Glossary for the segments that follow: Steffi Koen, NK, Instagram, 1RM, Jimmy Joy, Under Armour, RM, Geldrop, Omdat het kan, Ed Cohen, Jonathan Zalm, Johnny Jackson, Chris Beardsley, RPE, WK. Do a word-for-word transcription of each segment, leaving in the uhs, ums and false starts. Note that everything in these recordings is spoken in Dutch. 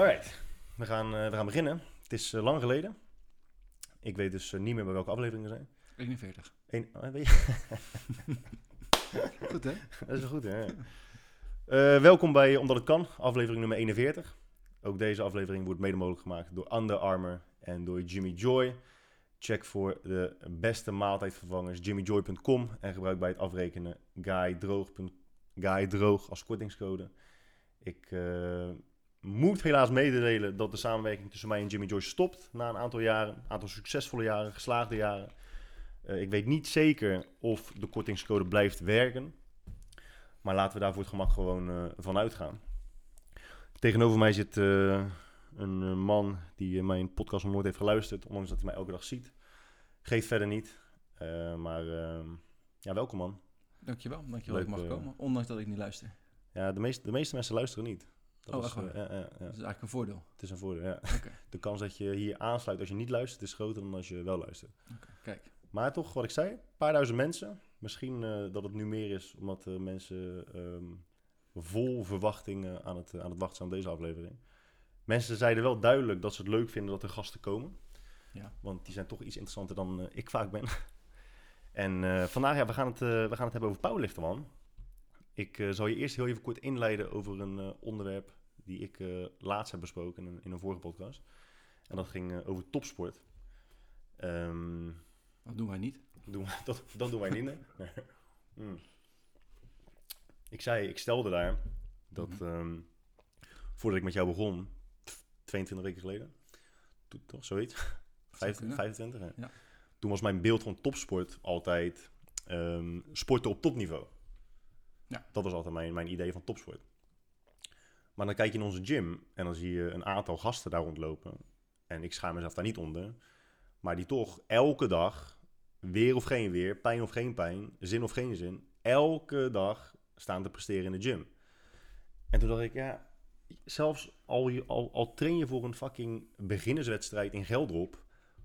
Alright, we gaan, uh, we gaan beginnen. Het is uh, lang geleden. Ik weet dus uh, niet meer bij welke afleveringen zijn. eenenveertig. Eén, oh, weet je? Goed, hè? Dat is wel goed, hè? Uh, welkom bij Omdat het kan, aflevering nummer eenenveertig. Ook deze aflevering wordt mede mogelijk gemaakt door Under Armour en door Jimmy Joy. Check voor de beste maaltijdvervangers jimmy joy punt com en gebruik bij het afrekenen guydroog als kortingscode. Ik uh, moet helaas mededelen dat de samenwerking tussen mij en Jimmy Joy stopt na een aantal jaren, een aantal succesvolle jaren, geslaagde jaren. Uh, ik weet niet zeker of de kortingscode blijft werken, maar laten we daar voor het gemak gewoon uh, van uitgaan. Tegenover mij zit uh, een man die mijn podcast nog nooit heeft geluisterd, ondanks dat hij mij elke dag ziet. Geeft verder niet, uh, maar uh, ja, welkom man. Dankjewel, dankjewel dat ik mag uh, komen, ondanks dat ik niet luister. Ja, de meeste, de meeste mensen luisteren niet. Dat oh, is, echt uh, ja, ja, ja. Dat is eigenlijk een voordeel. Het is een voordeel, ja. Okay. De kans dat je hier aansluit als je niet luistert is groter dan als je wel luistert. Okay, kijk. Maar toch, wat ik zei, een paar duizend mensen. Misschien uh, dat het nu meer is, omdat uh, mensen um, vol verwachting uh, aan, het, uh, aan het wachten zijn op deze aflevering. Mensen zeiden wel duidelijk dat ze het leuk vinden dat er gasten komen. Ja. Want die zijn toch iets interessanter dan uh, ik vaak ben. en uh, vandaag, ja, we gaan, het, uh, we gaan het hebben over powerliften, man. Ik uh, zal je eerst heel even kort inleiden over een uh, onderwerp die ik uh, laatst heb besproken in een, in een vorige podcast. En dat ging uh, over topsport. Um, dat doen wij niet. Doen, dat, dat doen wij niet, nee. mm. Ik zei, ik stelde daar dat mm-hmm. um, voordat ik met jou begon, tweeëntwintig weken geleden, toen, toch zoiets, vijfentwintig, vijfentwintig hè? Ja. Toen was mijn beeld van topsport altijd um, sporten op topniveau. Ja. Dat was altijd mijn, mijn idee van topsport. Maar dan kijk je in onze gym en dan zie je een aantal gasten daar rondlopen. En ik schaam mezelf daar niet onder. Maar die toch elke dag, weer of geen weer, pijn of geen pijn, zin of geen zin, elke dag staan te presteren in de gym. En toen dacht ik, ja, zelfs al, je, al, al train je voor een fucking beginnerswedstrijd in Geldrop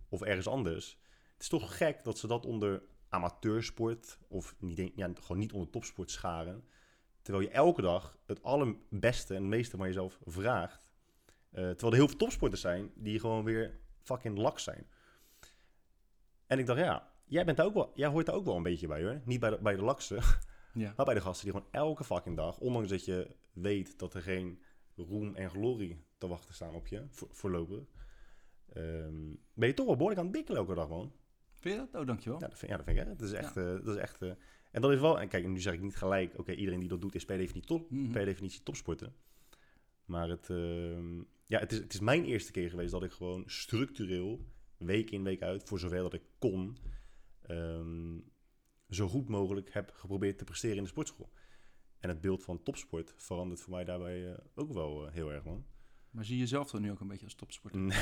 of ergens anders. Het is toch gek dat ze dat onder amateursport of niet, ja, gewoon niet onder topsport scharen. Terwijl je elke dag het allerbeste en het meeste van jezelf vraagt. Uh, terwijl er heel veel topsporters zijn die gewoon weer fucking laks zijn. En ik dacht, ja, jij, bent daar ook wel, jij hoort daar ook wel een beetje bij hoor. Niet bij de, bij de laksen, ja. Maar bij de gasten die gewoon elke fucking dag, ondanks dat je weet dat er geen roem en glorie te wachten staan op je, voor, voorlopig, um, ben je toch wel behoorlijk aan het bikkelen elke dag, man. Vind je dat? Oh, dankjewel. Ja, dat vind, ja, dat vind ik, hè. Dat is echt... Ja. Uh, dat is echt uh, en dat is wel... En kijk, nu zeg ik niet gelijk... Oké, okay, iedereen die dat doet is per definitie, top, mm-hmm. per definitie topsporter. Maar het... Uh, ja, het is, het is mijn eerste keer geweest dat ik gewoon structureel, week in, week uit, voor zover dat ik kon, um, zo goed mogelijk heb geprobeerd te presteren in de sportschool. En het beeld van topsport verandert voor mij daarbij uh, ook wel uh, heel erg, man. Maar zie je jezelf dan nu ook een beetje als topsporter? Nee.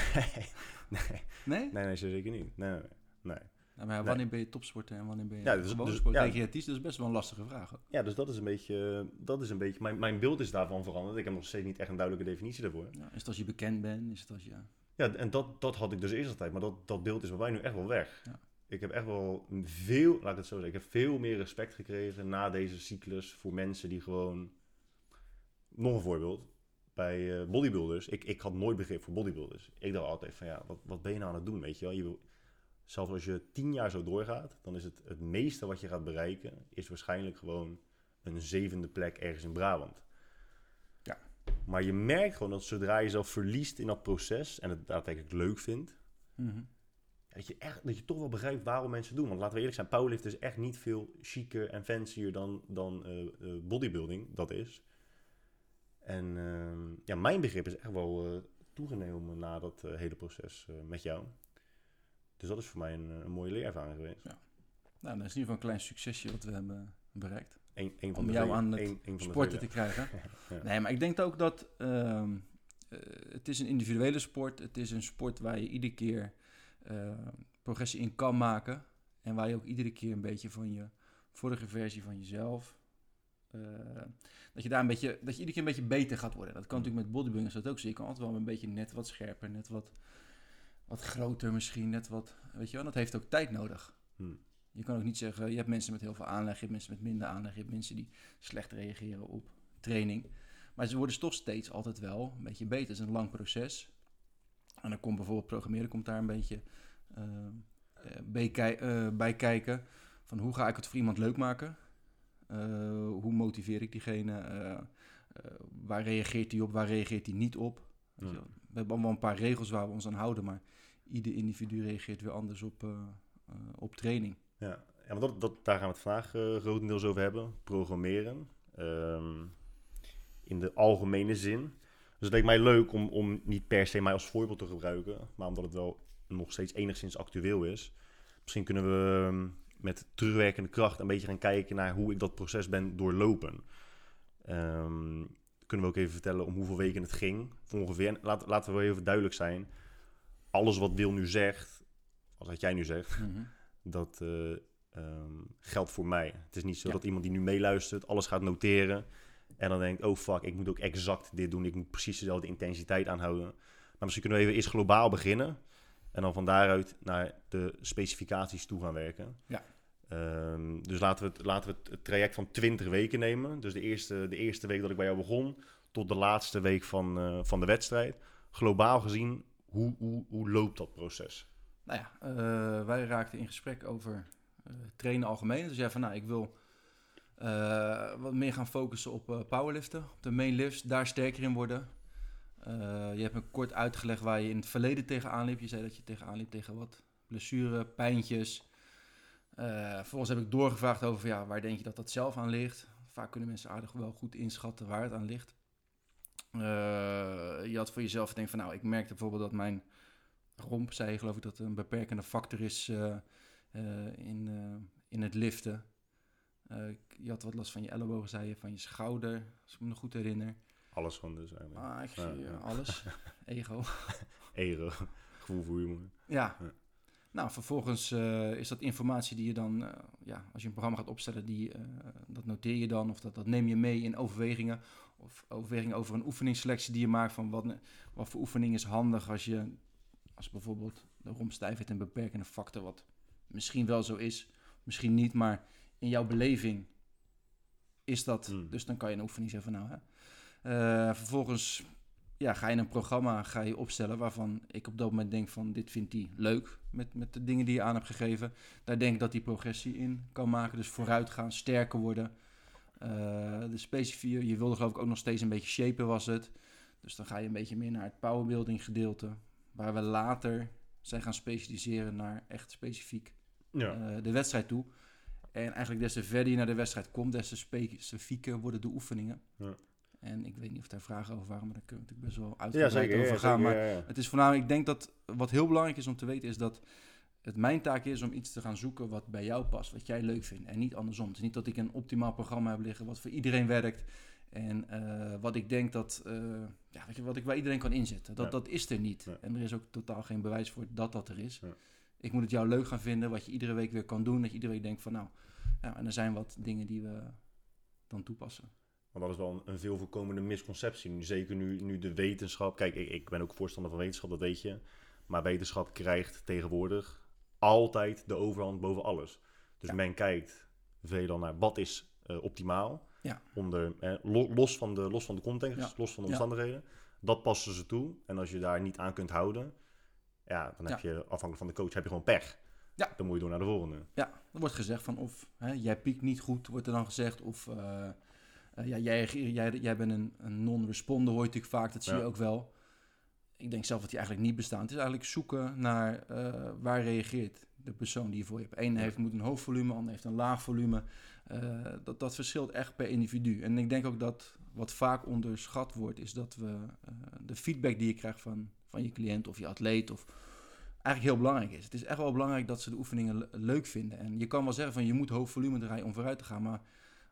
Nee? Nee, nee, nee zeker niet. Nee, nee, nee. Nou, maar wanneer nee. ben je topsporter en wanneer ben je ja, dus, gewoon dus, sporter? Ja, dat is best wel een lastige vraag. Ook. Ja, dus dat is een beetje... Dat is een beetje mijn, mijn beeld is daarvan veranderd. Ik heb nog steeds niet echt een duidelijke definitie daarvoor. Ja, is het als je bekend bent? Is het als je... Ja, en dat, dat had ik dus eerst altijd. Maar dat, dat beeld is bij mij nu echt wel weg. Ja. Ik heb echt wel veel... Laat ik het zo zeggen. Ik heb veel meer respect gekregen na deze cyclus voor mensen die gewoon... Nog een voorbeeld. Bij bodybuilders. Ik, ik had nooit begrip voor bodybuilders. Ik dacht altijd van ja, wat, wat ben je nou aan het doen? Weet je wel, je wil... Zelfs als je tien jaar zo doorgaat, dan is het het meeste wat je gaat bereiken, is waarschijnlijk gewoon een zevende plek ergens in Brabant. Ja. Maar je merkt gewoon dat zodra je zelf verliest in dat proces en het daadwerkelijk leuk vindt, mm-hmm. dat, je echt, dat je toch wel begrijpt waarom mensen doen. Want laten we eerlijk zijn, powerlift is echt niet veel chiquer en fancier dan, dan uh, bodybuilding, dat is. En uh, ja, mijn begrip is echt wel uh, toegenomen na dat uh, hele proces uh, met jou. Dus dat is voor mij een, een mooie leerervaring geweest. Ja. Nou, dat is in ieder geval een klein succesje wat we hebben bereikt. Eén, één van om de jou vele, aan het één, één sporten te krijgen. Ja. Nee, maar ik denk ook dat um, uh, het is een individuele sport. Het is een sport waar je iedere keer uh, progressie in kan maken. En waar je ook iedere keer een beetje van je vorige versie van jezelf... Uh, dat je daar een beetje, dat je iedere keer een beetje beter gaat worden. Dat kan mm. natuurlijk met bodybuilding is dat ook zo. Je kan altijd wel een beetje net wat scherper, net wat... Wat groter misschien, net wat... Weet je wel, dat heeft ook tijd nodig. Hmm. Je kan ook niet zeggen, je hebt mensen met heel veel aanleg, je hebt mensen met minder aanleg, je hebt mensen die slecht reageren op training. Maar ze worden toch steeds altijd wel een beetje beter. Het is een lang proces. En dan komt bijvoorbeeld programmeren komt daar een beetje uh, bij, uh, bij kijken. Van hoe ga ik het voor iemand leuk maken? Uh, hoe motiveer ik diegene? Uh, uh, waar reageert hij op? Waar reageert hij niet op? Ja. We hebben allemaal een paar regels waar we ons aan houden. Maar ieder individu reageert weer anders op, uh, uh, op training. Ja, ja maar dat, dat, daar gaan we het vandaag uh, grotendeels over hebben. Programmeren. Um, in de algemene zin. Dus het leek mij leuk om, om niet per se mij als voorbeeld te gebruiken. Maar omdat het wel nog steeds enigszins actueel is. Misschien kunnen we met terugwerkende kracht een beetje gaan kijken naar hoe ik dat proces ben doorlopen. Um, kunnen we ook even vertellen om hoeveel weken het ging. Ongeveer. En laat, laten we wel even duidelijk zijn. Alles wat Wil nu zegt, als wat jij nu zegt, mm-hmm. dat uh, um, geldt voor mij. Het is niet zo ja. dat iemand die nu meeluistert, alles gaat noteren. En dan denkt, oh fuck, ik moet ook exact dit doen. Ik moet precies dezelfde intensiteit aanhouden. Maar misschien kunnen we even eerst globaal beginnen. En dan van daaruit naar de specificaties toe gaan werken. Ja. Um, dus laten we, het, laten we het traject van twintig weken nemen. Dus de eerste, de eerste week dat ik bij jou begon, tot de laatste week van, uh, van de wedstrijd. Globaal gezien, hoe, hoe, hoe loopt dat proces? Nou ja, uh, wij raakten in gesprek over uh, trainen algemeen. Dus jij van, nou, ik wil uh, wat meer gaan focussen op uh, powerliften. Op de main lifts, daar sterker in worden. Uh, je hebt me kort uitgelegd waar je in het verleden tegenaan liep. Je zei dat je tegenaan liep tegen wat blessure, pijntjes. Uh, vervolgens heb ik doorgevraagd over ja, waar denk je dat dat zelf aan ligt. Vaak kunnen mensen aardig wel goed inschatten waar het aan ligt. Uh, je had voor jezelf gedacht van nou, ik merkte bijvoorbeeld dat mijn romp, zei je geloof ik, dat een beperkende factor is uh, uh, in, uh, in het liften. Uh, je had wat last van je ellebogen, zei je, van je schouder, als ik me nog goed herinner. Alles gewoon dus eigenlijk. Ah, ik zie ja, ja. alles. Ego. Ego. Gevoel voor humor. Ja. ja. Nou, vervolgens uh, is dat informatie die je dan, uh, ja, als je een programma gaat opstellen, die, uh, dat noteer je dan. Of dat, dat neem je mee in overwegingen. Of overwegingen over een oefeningsselectie die je maakt. Van wat, wat voor oefening is handig als je, als bijvoorbeeld de rompstijfheid een beperkende factor, wat misschien wel zo is, misschien niet. Maar in jouw beleving is dat, mm. dus dan kan je een oefening zeggen van nou hè. Uh, vervolgens ja, ga je een programma ga je opstellen waarvan ik op dat moment denk van dit vindt hij leuk met, met de dingen die je aan hebt gegeven. Daar denk ik dat hij progressie in kan maken. Dus vooruit gaan, sterker worden. Uh, de specifieke, je wilde geloof ik ook nog steeds een beetje shapen was het. Dus dan ga je een beetje meer naar het powerbuilding gedeelte. Waar we later zijn gaan specialiseren naar echt specifiek ja. uh, de wedstrijd toe. En eigenlijk des te verder je naar de wedstrijd komt, des te specifieker worden de oefeningen. Ja. En ik weet niet of daar vragen over waren, maar daar kunnen we natuurlijk best wel uitgebreid ja, over gaan. Ja, zeker, maar ja, ja. Het is voornamelijk, ik denk dat wat heel belangrijk is om te weten, is dat het mijn taak is om iets te gaan zoeken wat bij jou past, wat jij leuk vindt. En niet andersom. Het is niet dat ik een optimaal programma heb liggen wat voor iedereen werkt. En uh, wat ik denk dat, uh, ja, weet je, wat ik bij iedereen kan inzetten. Dat, ja. dat is er niet. Ja. En er is ook totaal geen bewijs voor dat dat er is. Ja. Ik moet het jou leuk gaan vinden, wat je iedere week weer kan doen. Dat je iedere week denkt van nou, nou en er zijn wat dingen die we dan toepassen. Want dat is wel een, een veel voorkomende misconceptie. Nu, zeker nu, nu de wetenschap. Kijk, ik, ik ben ook voorstander van wetenschap, dat weet je. Maar wetenschap krijgt tegenwoordig altijd de overhand boven alles. Dus ja. men kijkt veelal naar wat is uh, optimaal. Ja. Onder, eh, los, van de, los van de context, ja. los van de omstandigheden. Ja. Dat passen ze toe. En als je daar niet aan kunt houden, ja, dan heb ja. je afhankelijk van de coach heb je gewoon pech. Ja. Dan moet je door naar de volgende. Ja, er wordt gezegd van of hè, jij piekt niet goed, wordt er dan gezegd. Of... Uh, Uh, ja, jij, jij, jij bent een, een non-responder, hoor je natuurlijk vaak. Dat zie ja. je ook wel. Ik denk zelf dat die eigenlijk niet bestaan. Het is eigenlijk zoeken naar uh, waar reageert de persoon die je voor je hebt. Eén ja. heeft, moet een hoog volume, ander heeft een laag volume. Uh, dat, dat verschilt echt per individu. En ik denk ook dat wat vaak onderschat wordt, is dat we uh, de feedback die je krijgt van, van je cliënt of je atleet of eigenlijk heel belangrijk is. Het is echt wel belangrijk dat ze de oefeningen le- leuk vinden. En je kan wel zeggen van je moet hoog volume draaien om vooruit te gaan, maar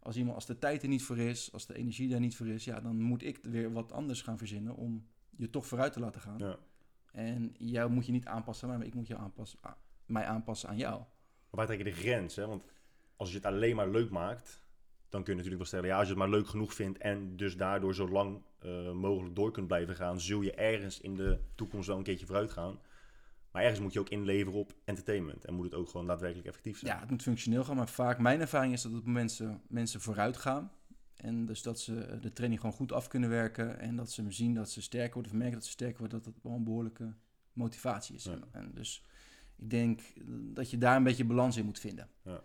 Als iemand als de tijd er niet voor is, als de energie daar niet voor is, ja, dan moet ik weer wat anders gaan verzinnen om je toch vooruit te laten gaan. Ja. En jou moet je niet aanpassen, maar ik moet jou aanpassen, a- mij aanpassen aan jou. Maar waar trek je de grens? Hè? Want als je het alleen maar leuk maakt, dan kun je natuurlijk wel stellen, ja, als je het maar leuk genoeg vindt en dus daardoor zo lang uh, mogelijk door kunt blijven gaan, zul je ergens in de toekomst wel een keertje vooruit gaan. Maar ergens moet je ook inleveren op entertainment. En moet het ook gewoon daadwerkelijk effectief zijn. Ja, het moet functioneel gaan. Maar vaak, mijn ervaring is dat op mensen, mensen vooruit gaan. En dus dat ze de training gewoon goed af kunnen werken. En dat ze zien dat ze sterker worden. Of merken dat ze sterker worden. Dat dat wel een behoorlijke motivatie is. Ja. En dus ik denk dat je daar een beetje balans in moet vinden. Ja.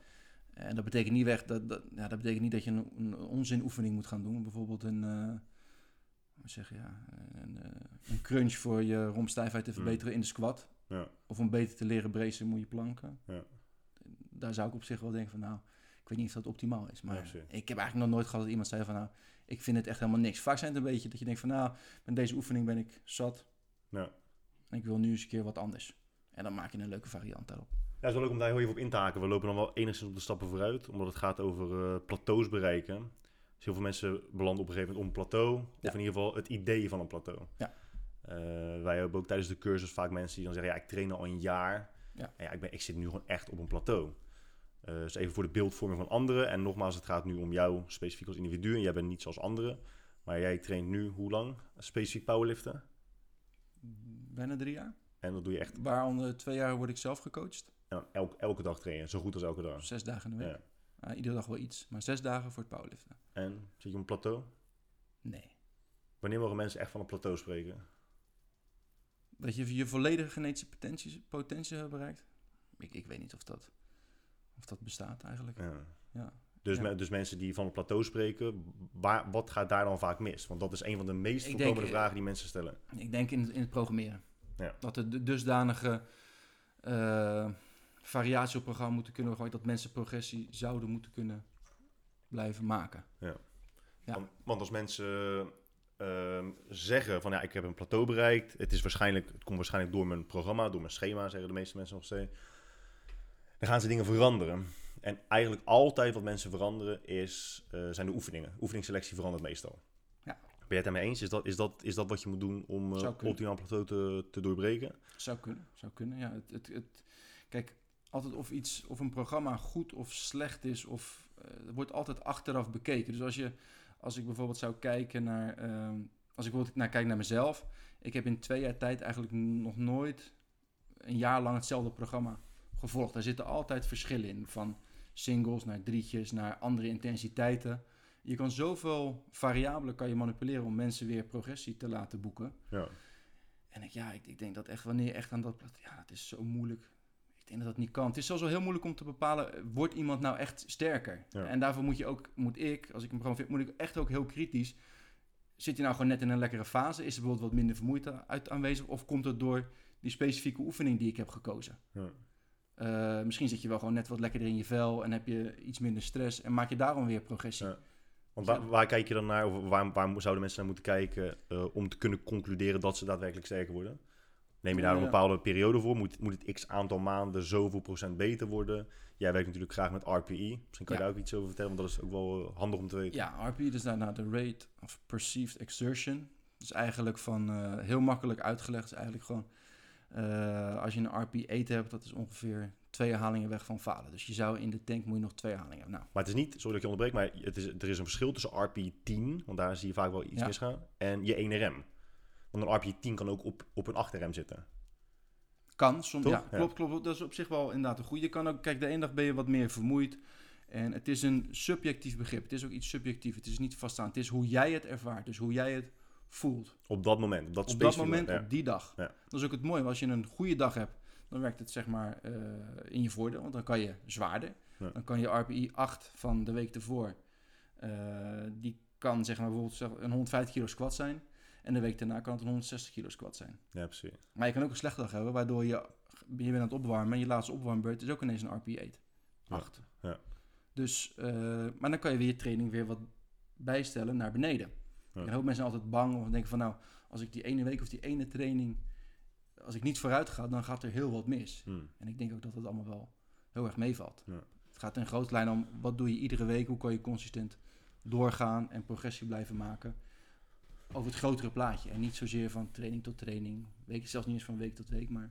En dat betekent niet weg dat, dat, ja, dat betekent niet dat je een, een onzinoefening moet gaan doen. Bijvoorbeeld een, uh, zeg, ja, een, uh, een crunch voor je rompstijfheid te verbeteren mm. in de squat. Ja. Of om beter te leren bracen moet je planken. Ja. Daar zou ik op zich wel denken van nou, ik weet niet of dat optimaal is. Maar ja, ik heb eigenlijk nog nooit gehad dat iemand zei van nou, ik vind het echt helemaal niks. Vaak zijn het een beetje dat je denkt van nou, met deze oefening ben ik zat. Ja. En ik wil nu eens een keer wat anders. En dan maak je een leuke variant daarop. Ja, het is wel leuk om daar heel even op in te haken. We lopen dan wel enigszins op de stappen vooruit, omdat het gaat over uh, plateaus bereiken. Dus heel veel mensen belanden op een gegeven moment op een plateau, of ja, in ieder geval het idee van een plateau. Ja. Uh, wij hebben ook tijdens de cursus vaak mensen die dan zeggen, ja, ik train al een jaar. Ja. En ja, ik, ben, ik zit nu gewoon echt op een plateau. Uh, dus even voor de beeldvorming van anderen. En nogmaals, het gaat nu om jou specifiek als individu. En jij bent niet zoals anderen. Maar jij traint nu hoe lang? Specifiek powerliften? Bijna drie jaar. En dat doe je echt? Waaronder twee jaar word ik zelf gecoacht. En dan elke, elke dag trainen, zo goed als elke dag. Zes dagen in de week. Ja. Uh, iedere dag wel iets, maar zes dagen voor het powerliften. En zit je op een plateau? Nee. Wanneer mogen mensen echt van een plateau spreken? Dat je je volledige genetische potentie, potentie hebt bereikt? Ik, ik weet niet of dat, of dat bestaat eigenlijk. Ja. Ja. Dus, ja. Me, dus mensen die van een plateau spreken, waar, wat gaat daar dan vaak mis? Want dat is een van de meest voorkomende vragen die mensen stellen. Ik denk in, in het programmeren. Ja. Dat er dusdanige... Uh, variatie op programma moeten kunnen gooien, dat mensen progressie zouden moeten kunnen blijven maken. Ja. Ja. Want, want als mensen uh, zeggen van ja, ik heb een plateau bereikt, het is waarschijnlijk, het komt waarschijnlijk door mijn programma, door mijn schema, zeggen de meeste mensen nog steeds, dan gaan ze dingen veranderen. En eigenlijk altijd wat mensen veranderen is, uh, zijn de oefeningen. Oefeningsselectie verandert meestal. Ja. Ben je het daarmee eens? Is dat, is, dat, is dat wat je moet doen om uh, optimaal plateau te, te doorbreken? Zou kunnen, zou kunnen. Ja, het, het, het, kijk. Altijd of iets, of een programma goed of slecht is, of uh, wordt altijd achteraf bekeken. Dus als je, als ik bijvoorbeeld zou kijken naar, uh, als ik bijvoorbeeld naar kijk naar mezelf, ik heb in twee jaar tijd eigenlijk nog nooit een jaar lang hetzelfde programma gevolgd. Daar zitten altijd verschillen in, van singles naar drietjes, naar andere intensiteiten. Je kan zoveel variabelen kan je manipuleren om mensen weer progressie te laten boeken. Ja. En ik, ja, ik, ik denk dat echt wanneer je echt aan dat, ja, het is zo moeilijk. Ik denk dat dat niet kan. Het is zelfs wel heel moeilijk om te bepalen, wordt iemand nou echt sterker? Ja. En daarvoor moet je ook, moet ik, als ik hem gewoon vind, moet ik echt ook heel kritisch. Zit je nou gewoon net in een lekkere fase? Is er bijvoorbeeld wat minder vermoeidheid uit aanwezig? Of komt het door die specifieke oefening die ik heb gekozen? Ja. Uh, misschien zit je wel gewoon net wat lekkerder in je vel en heb je iets minder stress en maak je daarom weer progressie. Ja. Want waar, waar kijk je dan naar, of waar, waar zouden mensen naar moeten kijken uh, om te kunnen concluderen dat ze daadwerkelijk sterker worden? Neem je daar een bepaalde periode voor? Moet, moet het x aantal maanden zoveel procent beter worden? Jij werkt natuurlijk graag met R P E. Misschien kan ja. je daar ook iets over vertellen, want dat is ook wel handig om te weten. Ja, R P E is daarna de Rate of Perceived Exertion. Dus eigenlijk van uh, heel makkelijk uitgelegd. Is eigenlijk gewoon uh, als je een R P E hebt, dat is ongeveer twee herhalingen weg van falen. Dus je zou in de tank moet je nog twee herhalingen hebben. Nou. Maar het is niet, sorry dat ik je onderbreek, maar het is, er is een verschil tussen R P E tien, want daar zie je vaak wel iets ja. misgaan, en je één R M. Want een R P E tien kan ook op, op een acht R M zitten. Kan, soms. Ja, klopt, klopt. Dat is op zich wel inderdaad een goede. Je kan ook, kijk, de ene dag ben je wat meer vermoeid. En het is een subjectief begrip. Het is ook iets subjectiefs. Het is niet vaststaand. Het is hoe jij het ervaart. Dus hoe jij het voelt. Op dat moment. Op dat, op dat moment, ja. op die dag. Ja. Dat is ook het mooie. Als je een goede dag hebt, dan werkt het zeg maar uh, in je voordeel. Want dan kan je zwaarder. Ja. Dan kan je R P E acht van de week ervoor. Uh, die kan zeg maar bijvoorbeeld een honderdvijftig kilo squat zijn. En de week daarna kan het een honderdzestig kilo squat zijn. Ja, precies. Maar je kan ook een slechte dag hebben, waardoor je, je bent aan het opwarmen. En je laatste opwarmbeurt is ook ineens een R P E acht. Ja, ja. Dus, uh, maar dan kan je weer je training weer wat bijstellen naar beneden. Ja. En heel veel mensen zijn altijd bang of denken van nou, als ik die ene week of die ene training, als ik niet vooruit ga, dan gaat er heel wat mis. Hmm. En ik denk ook dat dat allemaal wel heel erg meevalt. Ja. Het gaat in grote lijn om, wat doe je iedere week? Hoe kan je consistent doorgaan en progressie blijven maken? Over het grotere plaatje. En niet zozeer van training tot training. Week, zelfs niet eens van week tot week. Maar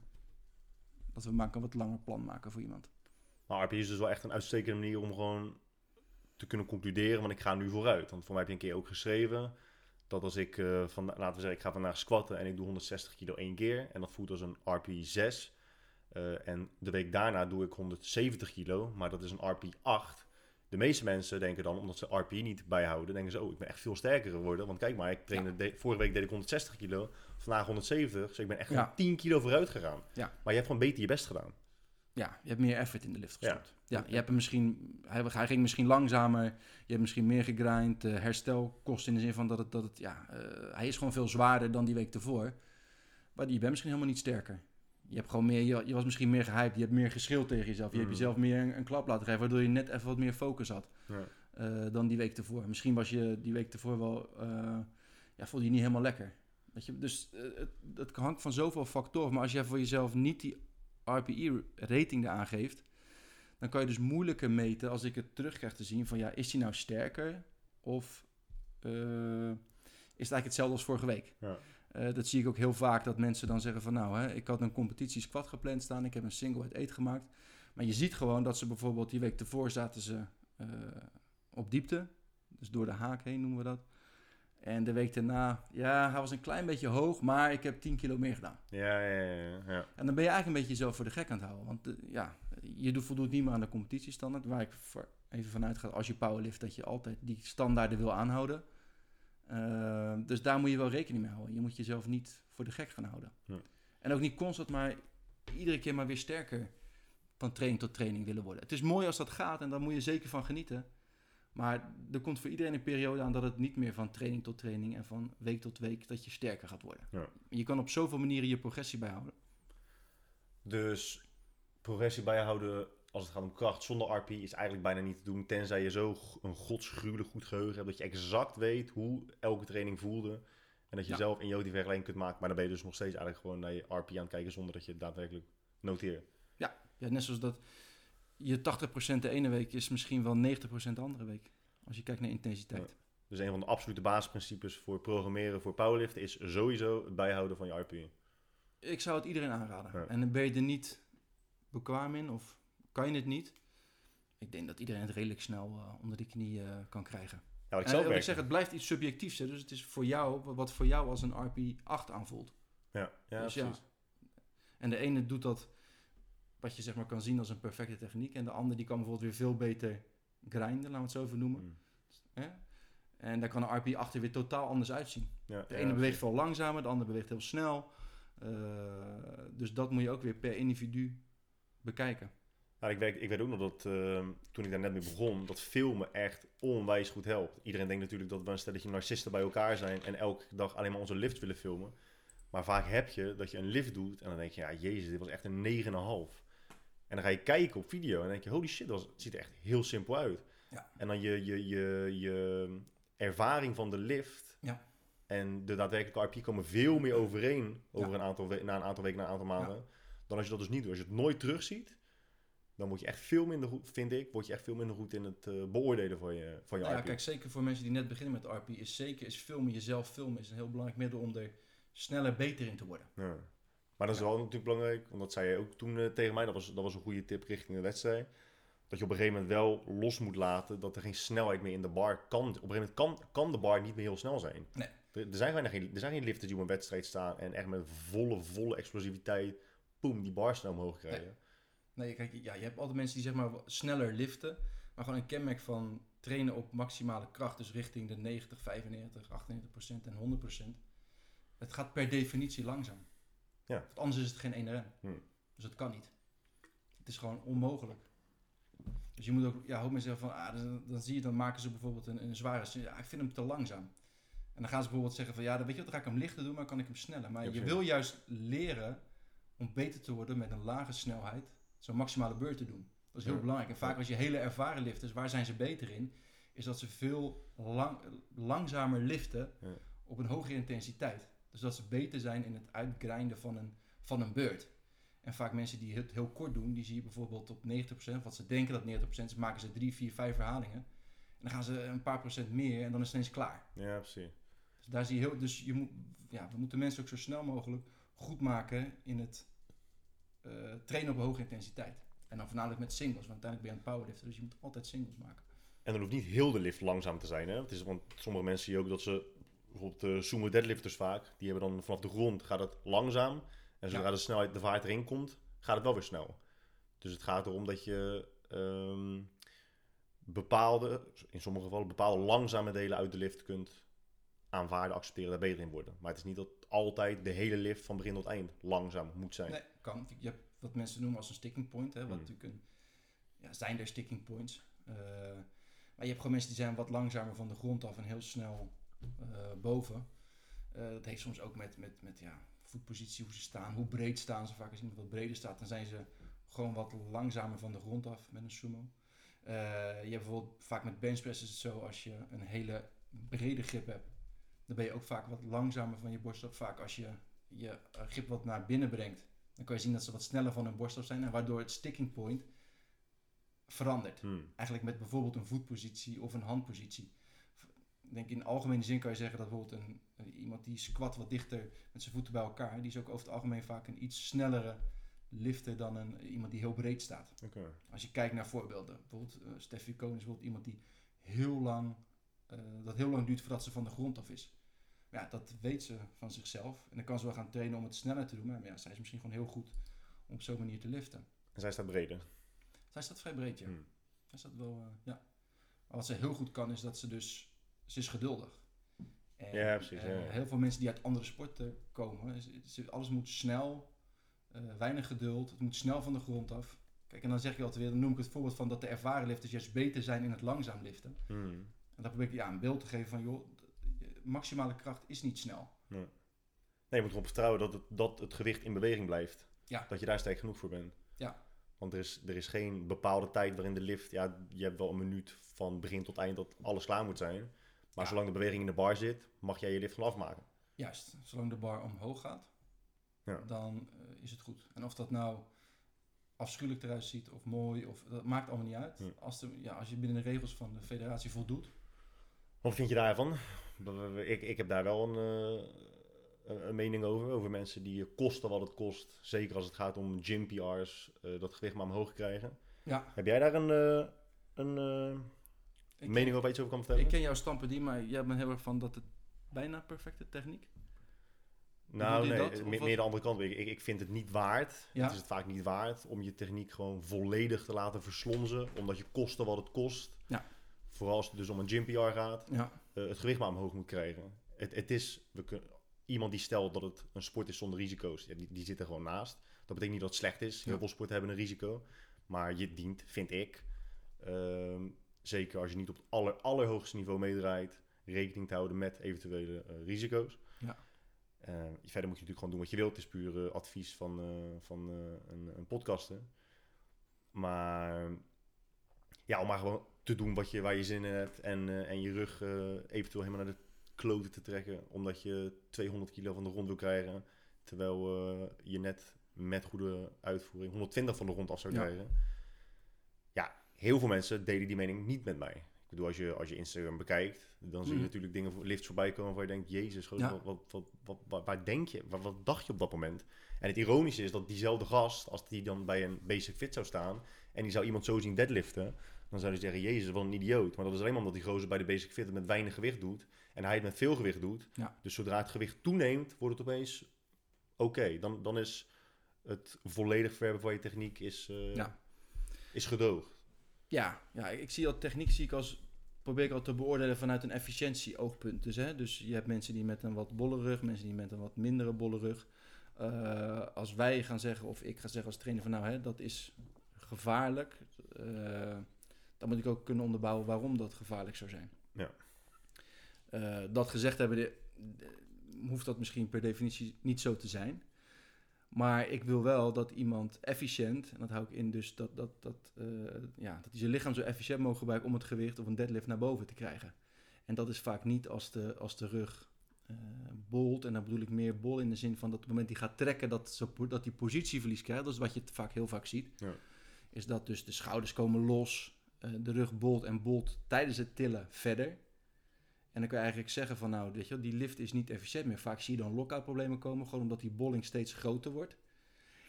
dat we maken, wat langer plan maken voor iemand. Maar R P E is dus wel echt een uitstekende manier om gewoon te kunnen concluderen. Want ik ga nu vooruit. Want voor mij heb je een keer ook geschreven. Dat als ik, uh, van, laten we zeggen, ik ga vandaag squatten. En ik doe honderdzestig kilo één keer. En dat voelt als een R P E zes. Uh, en de week daarna doe ik honderdzeventig kilo. Maar dat is een R P E acht. De meeste mensen denken dan, omdat ze R P E niet bijhouden, denken ze, oh, ik ben echt veel sterker geworden. Want kijk maar, ik trainde ja. de, vorige week deed ik honderdzestig kilo, vandaag honderdzeventig. Dus ik ben echt ja. tien kilo vooruit gegaan. Ja. Maar je hebt gewoon beter je best gedaan. Ja, je hebt meer effort in de lift gestopt. Ja. Ja, je hebt hem misschien, hij, hij ging misschien langzamer. Je hebt misschien meer gegrind. De herstelkosten in de zin van dat het, dat het ja, uh, hij is gewoon veel zwaarder dan die week ervoor. Maar je bent misschien helemaal niet sterker. Je hebt gewoon meer, je, je was misschien meer gehyped. Je hebt meer geschreeuwd tegen jezelf. Je mm. hebt jezelf meer een, een klap laten geven, waardoor je net even wat meer focus had ja. uh, dan die week ervoor. Misschien was je die week ervoor wel, uh, ja, voelde je niet helemaal lekker. Weet je, dus uh, het, het hangt van zoveel factoren. Maar als jij voor jezelf niet die R P E-rating eraan geeft, dan kan je dus moeilijker meten als ik het terug krijg te zien van, ja, is hij nou sterker of uh, is het eigenlijk hetzelfde als vorige week? Ja. Uh, dat zie ik ook heel vaak, dat mensen dan zeggen van, nou, hè, ik had een competitie squat gepland staan, ik heb een single uit eet gemaakt. Maar je ziet gewoon dat ze bijvoorbeeld die week ervoor zaten ze uh, op diepte, dus door de haak heen noemen we dat. En de week daarna, ja, hij was een klein beetje hoog, maar ik heb tien kilo meer gedaan. Ja, ja, ja, ja. En dan ben je eigenlijk een beetje jezelf voor de gek aan het houden. Want de, ja, je voldoet niet meer aan de competitiestandaard. Waar ik voor even vanuit ga, als je powerlift, dat je altijd die standaarden wil aanhouden. Uh, dus daar moet je wel rekening mee houden. Je moet jezelf niet voor de gek gaan houden. Ja. En ook niet constant, maar iedere keer maar weer sterker van training tot training willen worden. Het is mooi als dat gaat en daar moet je zeker van genieten. Maar er komt voor iedereen een periode aan dat het niet meer van training tot training en van week tot week dat je sterker gaat worden. Ja. Je kan op zoveel manieren je progressie bijhouden. Dus progressie bijhouden als het gaat om kracht zonder R P is eigenlijk bijna niet te doen. Tenzij je zo een godsgruwelijk goed geheugen hebt dat je exact weet hoe elke training voelde. En dat je ja. zelf in jouw die vergelijking kunt maken. Maar dan ben je dus nog steeds eigenlijk gewoon naar je R P aan het kijken zonder dat je het daadwerkelijk noteert. Ja, ja, net zoals dat. Je tachtig procent de ene week is misschien wel negentig procent de andere week. Als je kijkt naar intensiteit. Ja. Dus een van de absolute basisprincipes voor programmeren, voor powerliften, is sowieso het bijhouden van je R P E. Ik zou het iedereen aanraden. Ja. En dan ben je er niet bekwaam in of kan je het niet. Ik denk dat iedereen het redelijk snel uh, onder die knie uh, kan krijgen. Ja, wat ik, en, zelf en, ik zeg, het blijft iets subjectiefs. Hè? Dus het is voor jou, wat voor jou als een R P E acht aanvoelt. Ja, ja, dus, ja, precies. En de ene doet dat, wat je zeg maar kan zien als een perfecte techniek. En de ander die kan bijvoorbeeld weer veel beter grinden, laten we het zo even noemen. Mm. Eh? En daar kan een R P achter weer totaal anders uitzien. Ja, de ene ja, beweegt veel langzamer, de ander beweegt heel snel. Uh, dus dat moet je ook weer per individu bekijken. Nou, ik, weet, ik weet ook nog dat uh, toen ik daar net mee begon, dat filmen echt onwijs goed helpt. Iedereen denkt natuurlijk dat we een stelletje narcisten bij elkaar zijn en elke dag alleen maar onze lifts willen filmen. Maar vaak heb je dat je een lift doet en dan denk je, ja, jezus, dit was echt een negen komma vijf. En dan ga je kijken op video en denk je, holy shit, dat ziet er echt heel simpel uit. Ja. En dan je, je, je, je ervaring van de lift ja. en de daadwerkelijke R P komen veel meer overeen over ja. een aantal we- na een aantal weken, na een aantal maanden, ja. dan als je dat dus niet doet. Als je het nooit terugziet, dan word je echt veel minder goed, vind ik, word je echt veel minder goed in het uh, beoordelen van je, van je nou, R P. Ja, kijk, zeker voor mensen die net beginnen met R P, is zeker is filmen, jezelf filmen is een heel belangrijk middel om er sneller beter in te worden. Ja. Maar dat is ja. wel natuurlijk belangrijk, want dat zei je ook toen uh, tegen mij, dat was, dat was een goede tip richting de wedstrijd. Dat je op een gegeven moment wel los moet laten dat er geen snelheid meer in de bar kan. Op een gegeven moment kan, kan de bar niet meer heel snel zijn. Nee. Er, er zijn weinig, er zijn geen lifters die op een wedstrijd staan en echt met volle, volle explosiviteit, boem, die bar snel omhoog krijgen. Nee, nee, kijk, ja, je hebt altijd mensen die zeg maar sneller liften, maar gewoon een kenmerk van trainen op maximale kracht, dus richting de negentig, vijfennegentig, achtennegentig procent en honderd procent. Het gaat per definitie langzaam. Ja. Want anders is het geen één R M. Hmm. Dus dat kan niet. Het is gewoon onmogelijk. Dus je moet ook, ja, hoop mensen zeggen van, ah, dan, dan zie je, dan maken ze bijvoorbeeld een, een zware, ja, ik vind hem te langzaam. En dan gaan ze bijvoorbeeld zeggen van, ja, dan weet je wat, dan ga ik hem lichter doen, maar kan ik hem sneller. Maar ja, je wil juist leren om beter te worden met een lage snelheid, zo'n maximale beurt te doen. Dat is heel ja. belangrijk. En vaak als je hele ervaren lifters, waar zijn ze beter in, is dat ze veel lang, langzamer liften ja. op een hogere intensiteit. Dus dat ze beter zijn in het uitgrinden van een, van een beurt. En vaak mensen die het heel kort doen, die zie je bijvoorbeeld op negentig procent, wat ze denken dat negentig procent is, maken ze drie, vier, vijf herhalingen. En dan gaan ze een paar procent meer en dan is het ineens klaar. Ja, precies. Dus daar zie je heel, dus je moet, ja, we moeten mensen ook zo snel mogelijk goed maken in het uh, trainen op hoge intensiteit. En dan voornamelijk met singles, want uiteindelijk ben je aan het powerliften, dus je moet altijd singles maken. En dan hoeft niet heel de lift langzaam te zijn, hè? Het is, want sommige mensen zie je ook dat ze bijvoorbeeld de sumo deadlifters vaak, die hebben dan vanaf de grond gaat het langzaam. En zodra ja. de snelheid, de vaart erin komt, gaat het wel weer snel. Dus het gaat erom dat je um, bepaalde, in sommige gevallen bepaalde langzame delen uit de lift kunt aanvaarden, accepteren, daar beter in worden. Maar het is niet dat altijd de hele lift van begin tot eind langzaam moet zijn. Nee, kan. Je hebt wat mensen noemen als een sticking point. Hè, wat mm. natuurlijk een, ja, zijn er sticking points? Uh, maar je hebt gewoon mensen die zijn wat langzamer van de grond af en heel snel uh, boven. Uh, dat heeft soms ook met, met, met ja, voetpositie, hoe ze staan, hoe breed staan ze. Vaak als iemand wat breder staat, dan zijn ze gewoon wat langzamer van de grond af met een sumo. Uh, je hebt bijvoorbeeld vaak met benchpress is het zo, als je een hele brede grip hebt, dan ben je ook vaak wat langzamer van je borst af. Vaak als je je grip wat naar binnen brengt, dan kan je zien dat ze wat sneller van hun borst af zijn. En waardoor het sticking point verandert. Hmm. Eigenlijk met bijvoorbeeld een voetpositie of een handpositie. Ik denk in de algemene zin kan je zeggen dat bijvoorbeeld een, iemand die squat wat dichter met zijn voeten bij elkaar, die is ook over het algemeen vaak een iets snellere lifter dan een, iemand die heel breed staat. Okay. Als je kijkt naar voorbeelden. Bijvoorbeeld uh, Steffi Koen is bijvoorbeeld iemand die heel lang, uh, dat heel lang duurt voordat ze van de grond af is. Maar ja, dat weet ze van zichzelf. En dan kan ze wel gaan trainen om het sneller te doen. Maar, maar ja, zij is misschien gewoon heel goed om op zo'n manier te liften. En zij staat breder? Zij staat vrij breed, ja. Hmm. Zij staat wel, uh, ja. Maar wat ze heel goed kan is dat ze dus... Ze is geduldig. En, ja, precies. Ja. Uh, heel veel mensen die uit andere sporten komen, ze, ze, alles moet snel, uh, weinig geduld, het moet snel van de grond af. Kijk, en dan zeg je altijd weer, dan noem ik het voorbeeld van dat de ervaren lifters juist beter zijn in het langzaam liften. Mm. En dan probeer ik ja, een beeld te geven van, joh, maximale kracht is niet snel. Nee, nee je moet erop vertrouwen dat het, dat het gewicht in beweging blijft. Ja. Dat je daar sterk genoeg voor bent. Ja. Want er is, er is geen bepaalde tijd waarin de lift, ja, je hebt wel een minuut van begin tot eind dat alles klaar moet zijn. Maar ja. Zolang de beweging in de bar zit, mag jij je lift gewoon afmaken. Juist, zolang de bar omhoog gaat, ja. dan uh, is het goed. En of dat nou afschuwelijk eruit ziet of mooi, of, dat maakt allemaal niet uit. Ja. Als, de, ja, als je binnen de regels van de federatie voldoet. Wat vind je daarvan? Ik, ik heb daar wel een, uh, een, een mening over. Over mensen die kosten wat het kost. Zeker als het gaat om gym P R's, uh, dat gewicht maar omhoog krijgen. Ja. Heb jij daar een... Uh, een uh, Ik mening ken, over iets over kan vertellen? Ik ken jouw stampen die, maar jij bent heel erg van dat het bijna perfecte techniek. Nou nee, dat, me, meer de andere kant. Ik, ik vind het niet waard, ja. Het is het vaak niet waard om je techniek gewoon volledig te laten verslonzen, omdat je kosten wat het kost. Ja. Vooral als het dus om een gym P R gaat, ja. uh, het gewicht maar omhoog moet krijgen. Het, het is, we kun, iemand die stelt dat het een sport is zonder risico's, die, die zit er gewoon naast. Dat betekent niet dat het slecht is, heel ja. veel sporten hebben een risico, maar je dient, vind ik... Uh, Zeker als je niet op het aller, allerhoogste niveau meedraait, rekening te houden met eventuele uh, risico's. Ja. Uh, verder moet je natuurlijk gewoon doen wat je wilt. Het is puur uh, advies van, uh, van uh, een, een podcaster. Maar ja, om maar gewoon te doen wat je, waar je zin in hebt en, uh, en je rug uh, eventueel helemaal naar de kloten te trekken. Omdat je tweehonderd kilo van de grond wil krijgen, terwijl uh, je net met goede uitvoering honderdtwintig van de grond af zou krijgen. Ja. Heel veel mensen delen die mening niet met mij. Ik bedoel, als je, als je Instagram bekijkt, dan mm. zie je natuurlijk dingen, lifts voorbij komen waar je denkt, jezus, God, ja. wat, wat, wat, wat, wat, waar denk je? Wat, wat dacht je op dat moment? En het ironische is dat diezelfde gast, als die dan bij een basic fit zou staan, en die zou iemand zo zien deadliften, dan zou die zeggen, jezus, wat een idioot. Maar dat is alleen maar omdat die gozer bij de basic fit het met weinig gewicht doet, en hij het met veel gewicht doet. Ja. Dus zodra het gewicht toeneemt, wordt het opeens oké. Okay. Dan, dan is het volledig verwerpen van je techniek is, uh, ja. is gedoogd. Ja, ja, ik zie dat techniek zie ik als, probeer ik al te beoordelen vanuit een efficiëntie-oogpunt. Dus, hè, dus je hebt mensen die met een wat bolle rug, mensen die met een wat mindere bolle rug. Uh, als wij gaan zeggen, of ik ga zeggen als trainer van nou, hè, dat is gevaarlijk. Uh, dan moet ik ook kunnen onderbouwen waarom dat gevaarlijk zou zijn. Ja. Uh, dat gezegd hebben, de, de, hoeft dat misschien per definitie niet zo te zijn. Maar ik wil wel dat iemand efficiënt, en dat hou ik in dus dat, dat, dat, uh, ja, dat hij zijn lichaam zo efficiënt mogelijk gebruikt om het gewicht of een deadlift naar boven te krijgen. En dat is vaak niet als de, als de rug uh, bolt, en dan bedoel ik meer bol in de zin van dat op het moment die gaat trekken, dat, zo, dat die positieverlies krijgt. Dat is wat je vaak heel vaak ziet. Ja. Is dat dus de schouders komen los, uh, de rug bolt en bolt tijdens het tillen verder. En dan kun je eigenlijk zeggen van nou, weet je wel, die lift is niet efficiënt meer. Vaak zie je dan lockout problemen komen, gewoon omdat die bolling steeds groter wordt.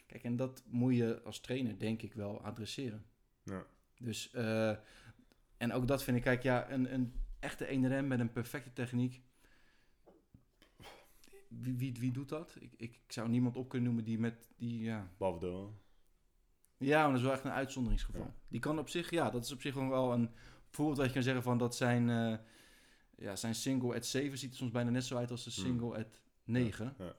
Kijk, en dat moet je als trainer denk ik wel adresseren. Ja. Dus, uh, en ook dat vind ik, kijk ja, een, een echte één R M met een perfecte techniek. Wie, wie, wie doet dat? Ik, ik zou niemand op kunnen noemen die met die, ja. Bafdo. Ja, maar dat is wel echt een uitzonderingsgeval. Ja. Die kan op zich, ja, dat is op zich gewoon wel een Bijvoorbeeld dat je kan zeggen van dat zijn, uh, ja, zijn single at zeven ziet er soms bijna net zo uit als de single hmm. at negen. Ja, ja.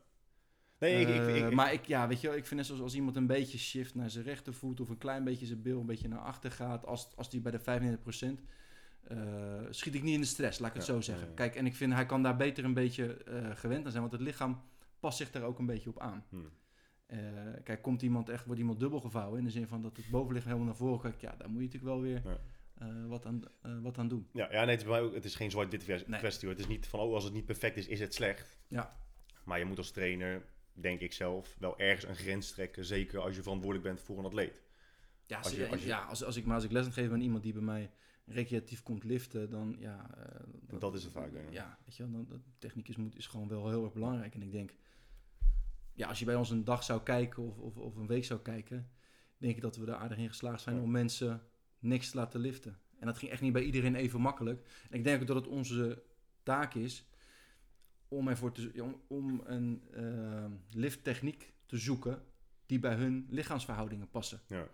Nee, ik, uh, ik, ik, ik, maar ik, ja, weet je wel, ik vind net zoals als iemand een beetje shift naar zijn rechtervoet of een klein beetje zijn bil een beetje naar achter gaat, als, als die bij de vijfennegentig procent uh, schiet ik niet in de stress, laat ik het ja, zo zeggen. Ja, ja. Kijk, en ik vind hij kan daar beter een beetje uh, gewend aan zijn, want het lichaam past zich daar ook een beetje op aan. Hmm. Uh, kijk, komt iemand echt, wordt iemand dubbel gevouwen in de zin van dat het bovenlichaam helemaal naar voren kijkt, ja, daar moet je natuurlijk wel weer... Ja. Uh, wat, aan, uh, wat aan doen. Ja, ja, nee, het is, bij mij ook, het is geen zwart-wit kwestie. Nee. Hoor. Het is niet van, oh, als het niet perfect is, is het slecht. Ja. Maar je moet als trainer, denk ik zelf, wel ergens een grens trekken. Zeker als je verantwoordelijk bent voor een atleet. Ja, als, je, als, je, ja, als, als ik, maar als ik les aan geef aan iemand die bij mij recreatief komt liften, dan ja... Uh, dat, dat is het vaak, denk ik. Ja, weet je wel, dan, dat techniek is, moet, is gewoon wel heel erg belangrijk. En ik denk, ja, als je bij ons een dag zou kijken of, of, of een week zou kijken, denk ik dat we er aardig in geslaagd zijn ja. om mensen niks te laten liften. En dat ging echt niet bij iedereen even makkelijk. En ik denk ook dat het onze taak is om ervoor te, om, om een uh, lifttechniek te zoeken die bij hun lichaamsverhoudingen passen. Ja.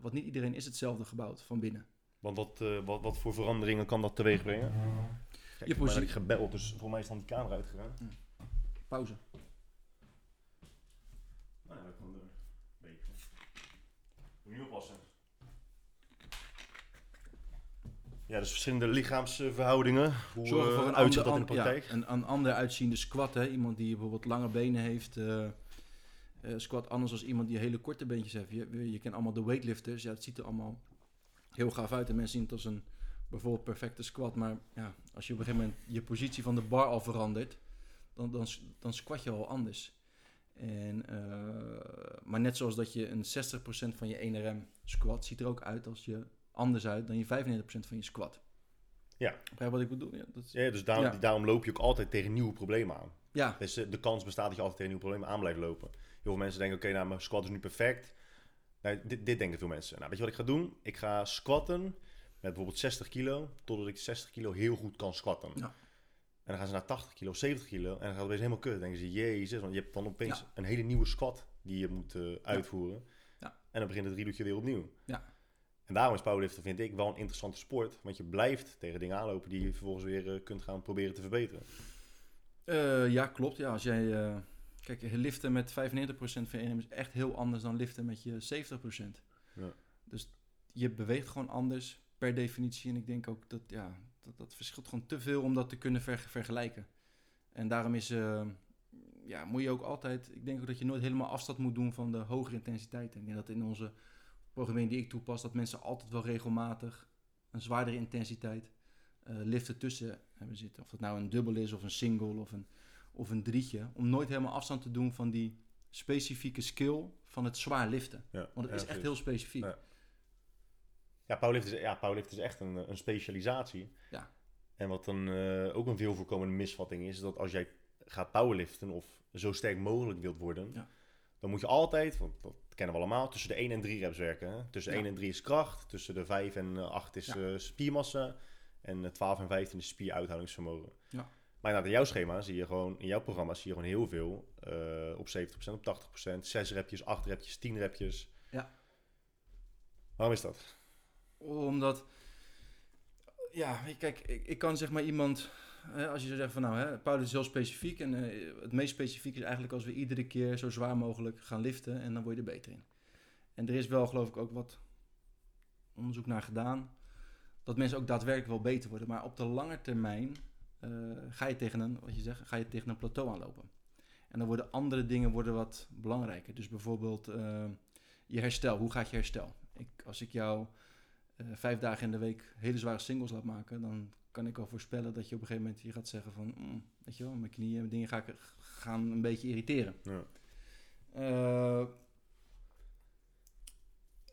Want niet iedereen is hetzelfde gebouwd van binnen. Want wat, uh, wat, wat voor veranderingen kan dat teweeg brengen? Kijk, je positie. Ik ben niet gebeld, dus voor mij is dan die camera uitgegaan. Ja. Pauze. Nou ja, dat kan er een beetje. Moet je nu oppassen. Ja, dus verschillende lichaamsverhoudingen. Hoe Zorg voor een uitziet dat in de praktijk? Ja, een, een ander uitziende squat. Hè? Iemand die bijvoorbeeld lange benen heeft. Uh, uh, squat anders dan iemand die hele korte beentjes heeft. Je, je kent allemaal de weightlifters. Ja, het ziet er allemaal heel gaaf uit. En mensen zien het als een bijvoorbeeld perfecte squat. Maar ja, als je op een gegeven moment je positie van de bar al verandert, dan, dan, dan squat je al anders. En, uh, maar net zoals dat je een zestig procent van je één R M squat ziet er ook uit als je anders uit dan je vijfennegentig procent van je squat. Ja. Ja, wat ik bedoel. Ja, dat is... ja, dus daarom, ja. daarom loop je ook altijd tegen nieuwe problemen aan. Ja. Dus de kans bestaat dat je altijd tegen nieuwe problemen aan blijft lopen. Heel veel mensen denken, oké, okay, nou, mijn squat is nu perfect. Nou, dit, dit denken veel mensen. Nou, weet je wat ik ga doen? Ik ga squatten met bijvoorbeeld zestig kilo, totdat ik zestig kilo heel goed kan squatten. Ja. En dan gaan ze naar tachtig kilo, zeventig kilo en dan gaat het opeens helemaal kut. Dan denken ze, jezus, want je hebt dan opeens ja. een hele nieuwe squat die je moet uh, uitvoeren. Ja. Ja. En dan begint het riedeltje weer opnieuw. Ja. En daarom is powerliften, vind ik, wel een interessante sport. Want je blijft tegen dingen aanlopen die je vervolgens weer uh, kunt gaan proberen te verbeteren. Uh, ja, klopt. Ja, als jij, uh, kijk, liften met vijfennegentig procent van je één R M is echt heel anders dan liften met je zeventig procent. Ja. Dus je beweegt gewoon anders per definitie. En ik denk ook dat ja, dat, dat verschilt gewoon te veel om dat te kunnen ver- vergelijken. En daarom is, uh, ja, moet je ook altijd, ik denk ook dat je nooit helemaal afstand moet doen van de hogere intensiteiten. En dat in onze programmering die ik toepas, dat mensen altijd wel regelmatig een zwaardere intensiteit uh, liften tussen hebben zitten. Of dat nou een dubbel is, of een single, of een, of een drietje. Om nooit helemaal afstand te doen van die specifieke skill van het zwaar liften. Ja, want het is echt heel specifiek. Ja, ja, powerlift is, ja, powerlift is echt een, een specialisatie. Ja. En wat dan uh, ook een veel voorkomende misvatting is, dat als jij gaat powerliften of zo sterk mogelijk wilt worden, ja, dan moet je altijd, want dat kennen we allemaal, tussen de één en drie reps werken. Hè? Tussen ja. één en drie is kracht, tussen de vijf en acht is ja. uh, spiermassa en twaalf en vijftien is spieruithoudingsvermogen. Ja. Maar in jouw schema zie je gewoon, in jouw programma zie je gewoon heel veel uh, op zeventig procent, op tachtig procent, zes repjes, acht repjes, tien repjes. Ja. Waarom is dat? Omdat, ja, kijk, ik, ik kan zeg maar iemand, als je zou zeggen van nou, hè, powerliften is heel specifiek en uh, het meest specifiek is eigenlijk als we iedere keer zo zwaar mogelijk gaan liften en dan word je er beter in. En er is wel, geloof ik, ook wat onderzoek naar gedaan dat mensen ook daadwerkelijk wel beter worden, maar op de lange termijn uh, ga je tegen een, wat je zegt, ga je tegen een plateau aanlopen. En dan worden andere dingen worden wat belangrijker. Dus bijvoorbeeld uh, je herstel, hoe gaat je herstel? Ik, als ik jou uh, vijf dagen in de week hele zware singles laat maken, dan kan ik al voorspellen dat je op een gegeven moment je gaat zeggen van, mm, weet je wel, mijn knieën en dingen ga ik, gaan een beetje irriteren. Ja. Uh,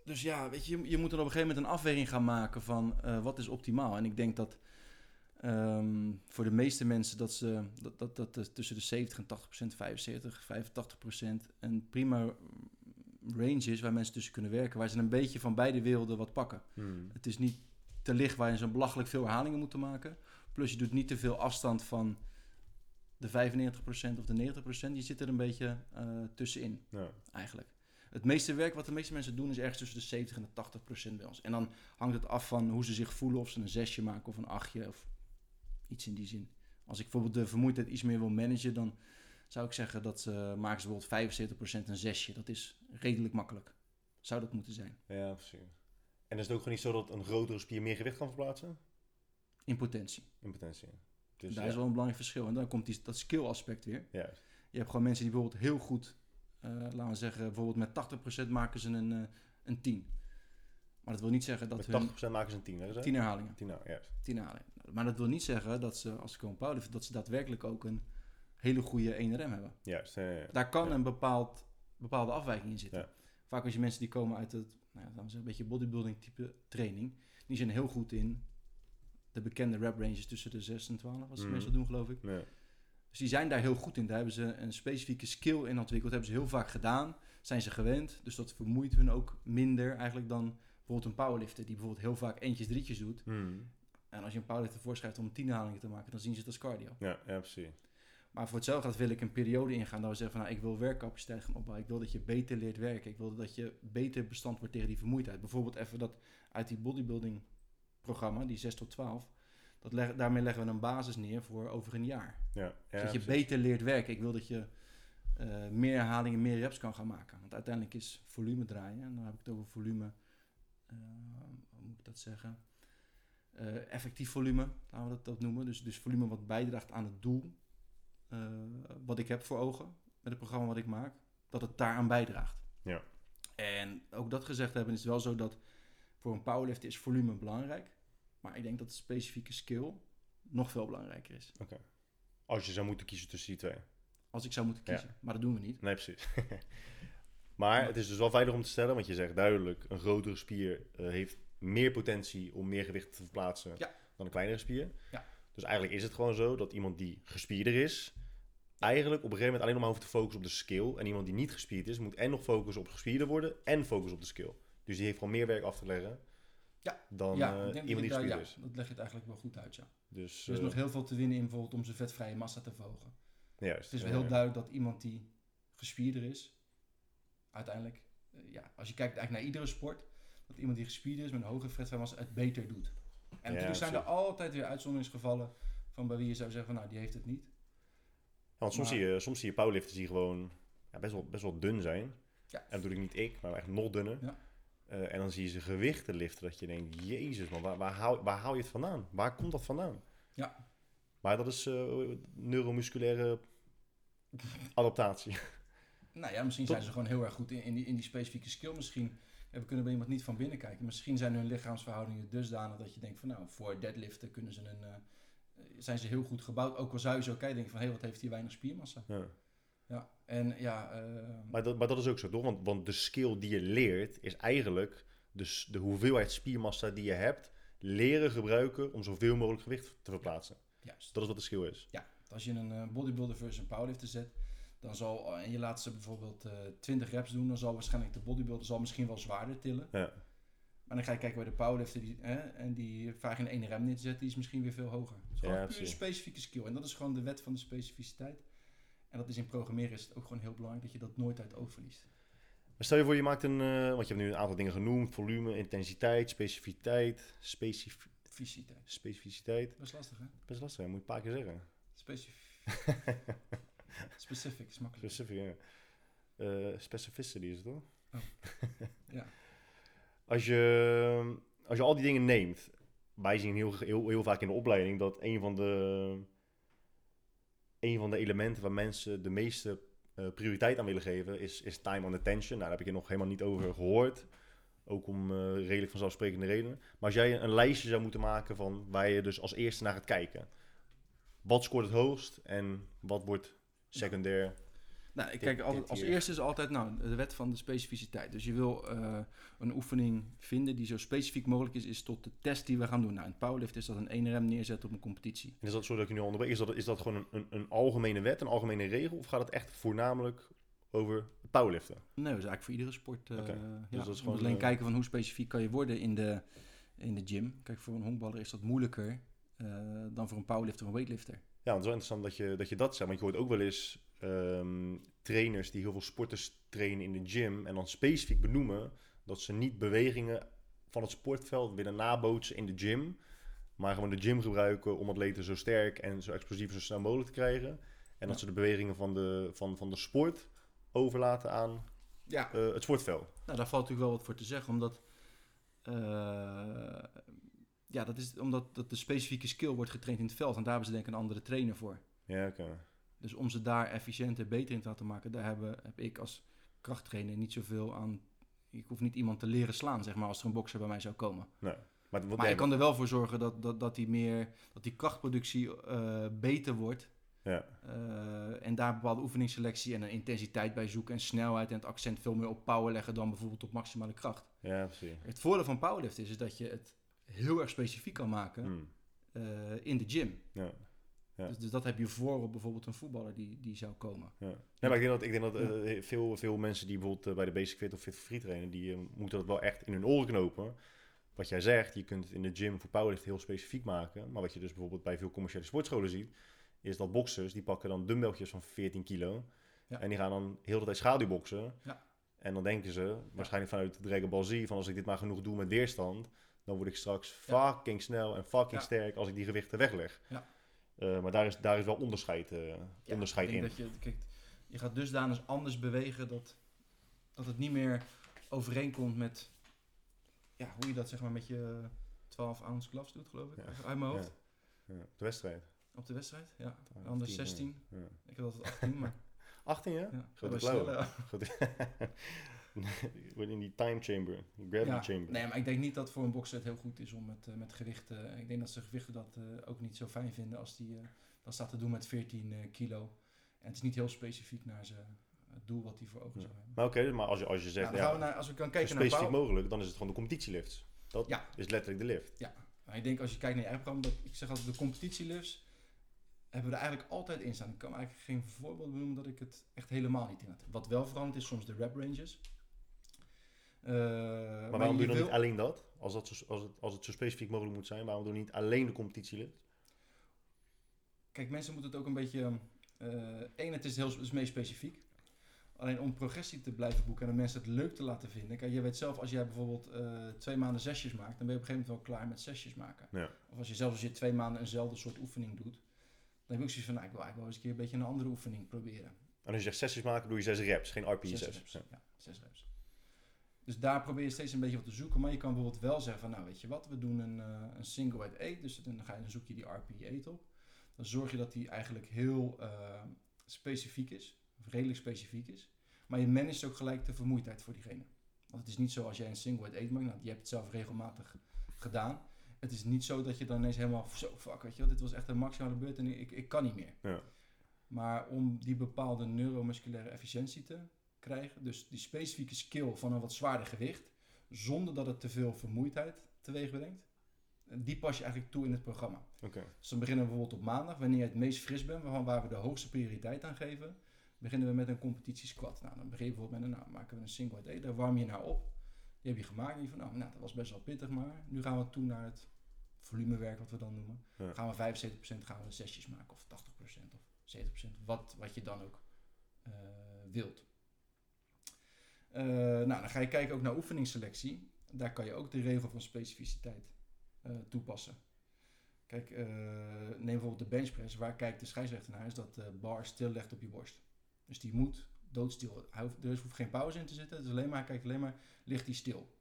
dus ja, weet je, je moet er op een gegeven moment een afweging gaan maken van uh, wat is optimaal. En ik denk dat um, voor de meeste mensen dat ze dat, dat, dat, dat tussen de zeventig en tachtig procent, vijfenzeventig, vijfentachtig procent een prima range is waar mensen tussen kunnen werken, waar ze een beetje van beide werelden wat pakken. Hmm. Het is niet te licht waar je zo'n belachelijk veel herhalingen moet maken. Plus je doet niet te veel afstand van de vijfennegentig procent of de negentig procent. Je zit er een beetje uh, tussenin, ja, eigenlijk. het meeste werk wat de meeste mensen doen is ergens tussen de zeventig en de tachtig procent bij ons. En dan hangt het af van hoe ze zich voelen, of ze een zesje maken of een achtje of iets in die zin. Als ik bijvoorbeeld de vermoeidheid iets meer wil managen, dan zou ik zeggen dat uh, maken ze bijvoorbeeld vijfenzeventig procent een zesje. Dat is redelijk makkelijk. Zou dat moeten zijn. Ja, precies. En is het ook gewoon niet zo dat een grotere spier meer gewicht kan verplaatsen? In potentie. In potentie, ja. Dus daar ja. is wel een belangrijk verschil. En dan komt die, dat skill aspect weer. Ja. Je hebt gewoon mensen die bijvoorbeeld heel goed, uh, laten we zeggen, bijvoorbeeld met tachtig procent maken ze een, uh, een tien. Maar dat wil niet zeggen dat hun... Met tachtig procent maken ze een tien, hè? tien herhalingen. tien, ja. tien herhalingen. Maar dat wil niet zeggen dat ze, als ze komen powerliften, dat ze daadwerkelijk ook een hele goede één R M hebben. Juist, ja, ja, ja. Daar kan ja. een bepaald, bepaalde afwijking in zitten. Ja. Vaak als je mensen die komen uit het, nou, laten we zeggen, een beetje bodybuilding type training, die zijn heel goed in de bekende rep ranges tussen de zes en twaalf, als ze mm. meestal doen, geloof ik. Ja. Dus die zijn daar heel goed in. Daar hebben ze een specifieke skill in ontwikkeld. Dat hebben ze heel vaak gedaan. Zijn ze gewend. Dus dat vermoeit hun ook minder eigenlijk dan bijvoorbeeld een powerlifter die bijvoorbeeld heel vaak eentjes, drietjes doet. Mm. En als je een powerlifter voorschrijft om tien herhalingen te maken, dan zien ze het als cardio. Ja, ja, precies. Maar voor hetzelfde gaat wil ik een periode ingaan dat we zeggen van, nou, ik wil werkcapaciteit gaan opbouwen. Ik wil dat je beter leert werken. Ik wil dat je beter bestand wordt tegen die vermoeidheid. Bijvoorbeeld even dat uit die bodybuilding programma, die zes tot twaalf, dat leg, daarmee leggen we een basis neer voor over een jaar. Ja, ja, Zodat je precies. beter leert werken. Ik wil dat je uh, meer herhalingen, meer reps kan gaan maken. Want uiteindelijk is volume draaien. En dan heb ik het over volume, uh, hoe moet ik dat zeggen? Uh, effectief volume, laten we dat, dat noemen. Dus, dus volume wat bijdraagt aan het doel. Uh, wat ik heb voor ogen met het programma wat ik maak, dat het daaraan bijdraagt. Ja. En ook dat gezegd hebben is het wel zo dat voor een powerlift is volume belangrijk, maar ik denk dat de specifieke skill nog veel belangrijker is. Oké. Okay. Als je zou moeten kiezen tussen die twee. Als ik zou moeten kiezen, ja. maar dat doen we niet. Nee, precies. Maar het is dus wel veilig om te stellen, want je zegt duidelijk, een grotere spier uh, heeft meer potentie om meer gewicht te verplaatsen ja. dan een kleinere spier. Ja. Dus eigenlijk is het gewoon zo dat iemand die gespierder is, eigenlijk op een gegeven moment alleen nog maar hoeft te focussen op de skill. En iemand die niet gespierd is, moet en nog focussen op gespierder worden en focussen op de skill. Dus die heeft gewoon meer werk af te leggen ja. dan ja, uh, iemand die gespierd ja, is. Dat leg je het eigenlijk wel goed uit, ja. Dus, er is uh, nog heel veel te winnen in bijvoorbeeld om zijn vetvrije massa te verhogen. Juist, het is wel ja, heel ja. duidelijk dat iemand die gespierder is, uiteindelijk, uh, ja, als je kijkt eigenlijk naar iedere sport, dat iemand die gespierder is met een hoge vetvrije massa het beter doet. En ja, natuurlijk zijn er altijd weer uitzonderingsgevallen van bij wie je zou zeggen van nou, die heeft het niet. Ja, want soms, maar, zie je, soms zie je powerlifters die gewoon ja, best, wel, best wel dun zijn. Ja. En natuurlijk niet ik, maar echt nog dunner. Ja. Uh, en dan zie je ze gewichten liften dat je denkt, jezus man, waar, waar, haal, waar haal je het vandaan? Waar komt dat vandaan? Ja. Maar dat is uh, neuromusculaire adaptatie. Nou ja, misschien Top. zijn ze gewoon heel erg goed in, in, die, in die specifieke skill misschien. We kunnen bij iemand niet van binnen kijken. Misschien zijn hun lichaamsverhoudingen dusdanig dat je denkt van nou, voor deadliften kunnen ze een, uh, zijn ze heel goed gebouwd. Ook al zou je zo kijken, denk je van hé, hey, wat heeft hier weinig spiermassa. Ja. Ja, en ja, uh... maar, dat, maar dat is ook zo, toch? Want, want de skill die je leert is eigenlijk de, de hoeveelheid spiermassa die je hebt leren gebruiken om zoveel mogelijk gewicht te verplaatsen. Juist. Dat is wat de skill is. Ja, als je een bodybuilder versus een powerlifter zet, dan zal, en je laat ze bijvoorbeeld uh, twintig reps doen, dan zal waarschijnlijk de bodybuilder zal misschien wel zwaarder tillen. Ja. Maar dan ga je kijken bij de powerlifter die, hè, en die vraag in één rem neer te zetten, die is misschien weer veel hoger. Het is gewoon ja, puur een specifieke skill. En dat is gewoon de wet van de specificiteit. En dat is in programmeren is het ook gewoon heel belangrijk dat je dat nooit uit het oog verliest. Maar stel je voor, je maakt een, uh, want je hebt nu een aantal dingen genoemd, volume, intensiteit, specificiteit, specif- specificiteit. Specificiteit. Best lastig, hè? Best lastig, hè? Moet je een paar keer zeggen. Specif. Specific is makkelijk. Specific, ja. Uh, specificity is het, hoor. Oh. Ja. Als je, als je al die dingen neemt, wij zien heel, heel, heel vaak in de opleiding dat een van de, een van de elementen waar mensen de meeste uh, prioriteit aan willen geven is, is time and attention. Nou, daar heb ik je nog helemaal niet over gehoord. Ook om uh, redelijk vanzelfsprekende redenen. Maar als jij een lijstje zou moeten maken van waar je dus als eerste naar gaat kijken. Wat scoort het hoogst en wat wordt secundair. Nou, ik kijk altijd, als eerste is altijd nou, de wet van de specificiteit. Dus je wil uh, een oefening vinden die zo specifiek mogelijk is, is tot de test die we gaan doen. Nou, in powerlift is dat een één rem neerzetten op een competitie. En is dat zo dat ik nu onderbreek? Is dat, is dat gewoon een, een, een algemene wet, een algemene regel? Of gaat het echt voornamelijk over powerliften? Nee, dat is eigenlijk voor iedere sport. Uh, okay. uh, dus ja, dat is gewoon alleen uh, kijken van hoe specifiek kan je worden in de, in de gym. Kijk, voor een honkballer is dat moeilijker uh, dan voor een powerlifter of een weightlifter. Ja, want het is wel interessant dat je dat, je dat zegt. Want je hoort ook wel eens um, trainers die heel veel sporters trainen in de gym en dan specifiek benoemen dat ze niet bewegingen van het sportveld willen nabootsen in de gym, maar gewoon de gym gebruiken om atleten zo sterk en zo explosief en zo snel mogelijk te krijgen. En ja. dat ze de bewegingen van de, van, van de sport overlaten aan ja. uh, het sportveld. Nou, daar valt natuurlijk wel wat voor te zeggen, omdat... Uh... Ja, dat is omdat dat de specifieke skill wordt getraind in het veld. En daar hebben ze denk ik een andere trainer voor. Ja, oké. Okay. Dus om ze daar efficiënter, beter in te laten maken... daar hebben, heb ik als krachttrainer niet zoveel aan... Ik hoef niet iemand te leren slaan, zeg maar... als er een bokser bij mij zou komen. Nee, maar wat maar ik kan er wel voor zorgen dat, dat, dat, die, meer, dat die krachtproductie uh, beter wordt. Ja. Uh, en daar een bepaalde oefeningsselectie en een intensiteit bij zoeken... en snelheid en het accent veel meer op power leggen... dan bijvoorbeeld op maximale kracht. Ja, precies. Het voordeel van powerlift is, is dat je het... heel erg specifiek kan maken hmm. uh, in de gym. Ja. Ja. Dus, dus dat heb je voor op bijvoorbeeld een voetballer die, die zou komen. Ja. Nee, maar ik denk dat, ik denk dat uh, veel, veel mensen die bijvoorbeeld uh, bij de Basic Fit of Fit for Free trainen, die uh, moeten dat wel echt in hun oren knopen. Wat jij zegt, je kunt het in de gym voor powerlift heel specifiek maken. Maar wat je dus bijvoorbeeld bij veel commerciële sportscholen ziet, is dat boxers, die pakken dan dumbbelltjes van veertien kilo. Ja. En die gaan dan heel de tijd schaduwboksen. Ja. En dan denken ze, waarschijnlijk vanuit de Dragon Ball Z, van als ik dit maar genoeg doe met weerstand, dan word ik straks fucking ja. snel en fucking ja. sterk als ik die gewichten wegleg. Ja. Uh, maar daar is, daar is wel onderscheid, uh, ja, onderscheid ik denk in. Dat je, kijk, je gaat dusdanig anders bewegen dat, dat het niet meer overeenkomt met ja, hoe je dat zeg maar met je twaalf ounce gloves doet, geloof ik. Ja. Uit mijn hoofd. Ja. Ja. Op de wedstrijd. Op de wedstrijd, ja. twaalf, anders tien, zestien. Ja. Ik had altijd achttien, maar... achttien, ja? Ja. Grote klauwen. In die time chamber, gravity ja, chamber. Nee, maar ik denk niet dat voor een bokser het heel goed is om met, uh, met gewichten... Ik denk dat ze gewichten dat uh, ook niet zo fijn vinden als die... Uh, dat staat te doen met veertien kilo. En het is niet heel specifiek naar ze, het doel wat die voor ogen ja. zou hebben. Maar oké, okay, maar als je, als je zegt... Nou, dan gaan we naar, als we gaan kijken zo specifiek naar bouw, mogelijk, dan is het gewoon de competitielifts. Dat ja. is letterlijk de lift. Ja, maar ik denk als je kijkt naar je eigen programma... Ik zeg altijd, de competitielifts hebben we er eigenlijk altijd in staan. Ik kan eigenlijk geen voorbeeld benoemen dat ik het echt helemaal niet in had. Wat wel veranderd is soms de rep ranges... Uh, maar waarom doe je dan wil... niet alleen dat? Als, dat zo, als, het, als het zo specifiek mogelijk moet zijn, waarom doen we niet alleen de competitielift? Kijk, mensen moeten het ook een beetje... Eén, uh, het is heel het is meest specifiek. Alleen om progressie te blijven boeken en om mensen het leuk te laten vinden. Kijk, je weet zelf, als jij bijvoorbeeld uh, twee maanden zesjes maakt, dan ben je op een gegeven moment wel klaar met zesjes maken. Ja. Of als je zelfs als je twee maanden eenzelfde soort oefening doet, dan heb je ook zoiets van, nou, ik wil eigenlijk wel eens een keer een beetje een andere oefening proberen. En als je zegt zesjes maken, doe je zes reps, geen R P E zes. Zes reps, ja. ja, zes reps. Dus daar probeer je steeds een beetje wat te zoeken. Maar je kan bijvoorbeeld wel zeggen van, nou weet je wat, we doen een, uh, een single weight eight. Dus dan, ga je, dan zoek je die R P E op. Dan zorg je dat die eigenlijk heel uh, specifiek is. Of redelijk specifiek is. Maar je managt ook gelijk de vermoeidheid voor diegene. Want het is niet zo als jij een single weight eight maakt. Nou, je hebt het zelf regelmatig gedaan. Het is niet zo dat je dan ineens helemaal, zo fuck weet je wel, dit was echt een maximale beurt en ik, ik kan niet meer. Ja. Maar om die bepaalde neuromusculaire efficiëntie te... krijgen. Dus die specifieke skill van een wat zwaarder gewicht, zonder dat het te veel vermoeidheid teweeg brengt, die pas je eigenlijk toe in het programma. Okay. Dus dan beginnen we bijvoorbeeld op maandag, wanneer je het meest fris bent, waar we de hoogste prioriteit aan geven, beginnen we met een competitiesquat. Nou, dan begin je bijvoorbeeld met, nou, maken we een single weight eight, daar warm je nou op. Die heb je gemaakt en je van, nou, nou, dat was best wel pittig, maar nu gaan we toe naar het volumewerk, wat we dan noemen. Ja. Dan gaan we vijfenzeventig procent gaan we zesjes maken, of tachtig procent, of zeventig procent, wat, wat je dan ook uh, wilt. Uh, nou, dan ga je kijken ook naar oefeningsselectie. Daar kan je ook de regel van specificiteit uh, toepassen. Kijk, uh, neem bijvoorbeeld de benchpress. Waar kijkt de scheidsrechter naar? Is dat de bar stil legt op je borst. Dus die moet doodstil. Hij hoeft, er hoeft geen pauze in te zitten. Dus alleen maar, kijk, alleen maar ligt die stil.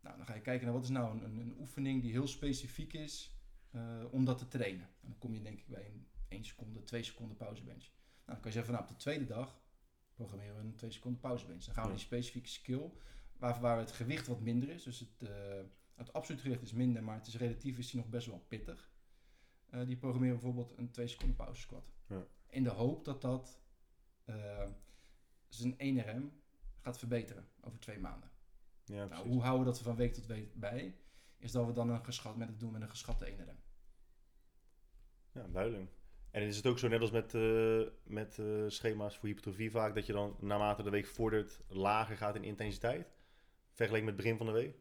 Nou, dan ga je kijken naar wat is nou een, een, een oefening die heel specifiek is uh, om dat te trainen. En dan kom je denk ik bij een één seconde, twee seconden pauzebench. Nou, dan kan je zeggen van nou, op de tweede dag programmeren we een twee seconden pauzebench. Dan gaan we die specifieke skill, waar, waar het gewicht wat minder is. Dus het, uh, het absolute gewicht is minder, maar het is relatief is die nog best wel pittig. Uh, die programmeren bijvoorbeeld een twee seconden pauze squat. Ja. In de hoop dat dat uh, zijn één R M gaat verbeteren over twee maanden. Ja, nou, hoe houden we dat van week tot week bij? Is dat we dan een geschat met het doen met een geschatte één R M. Ja, duidelijk. En is het ook zo, net als met, uh, met uh, schema's voor hypertrofie vaak, dat je dan naarmate de week vordert lager gaat in intensiteit? Vergeleken met het begin van de week?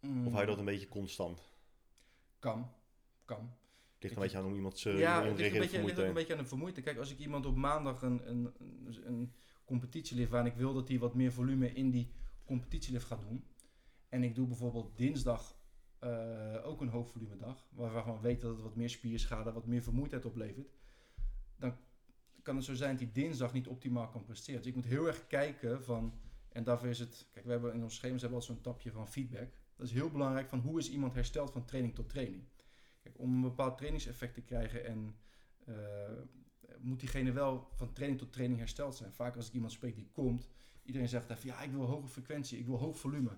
Mm. Of hou je dat een beetje constant? Kan, kan. ligt een beetje aan hoe iemand zijn ja, het ligt, een beetje, ligt ook een beetje aan de vermoeidheid. Kijk, als ik iemand op maandag een, een, een competitielift waar ik wil dat hij wat meer volume in die competitielift gaat doen. En ik doe bijvoorbeeld dinsdag uh, ook een hoogvolume dag. Waarvan we weten dat het wat meer spierschade, wat meer vermoeidheid oplevert. Dan kan het zo zijn dat hij dinsdag niet optimaal kan presteren. Dus ik moet heel erg kijken van... En daarvoor is het... Kijk, we hebben in ons schema's hebben we altijd zo'n tapje van feedback. Dat is heel belangrijk van hoe is iemand hersteld van training tot training. Kijk, om een bepaald trainingseffect te krijgen en uh, moet diegene wel van training tot training hersteld zijn. Vaak als ik iemand spreek die komt, iedereen zegt even, ja, ik wil hoge frequentie, ik wil hoog volume.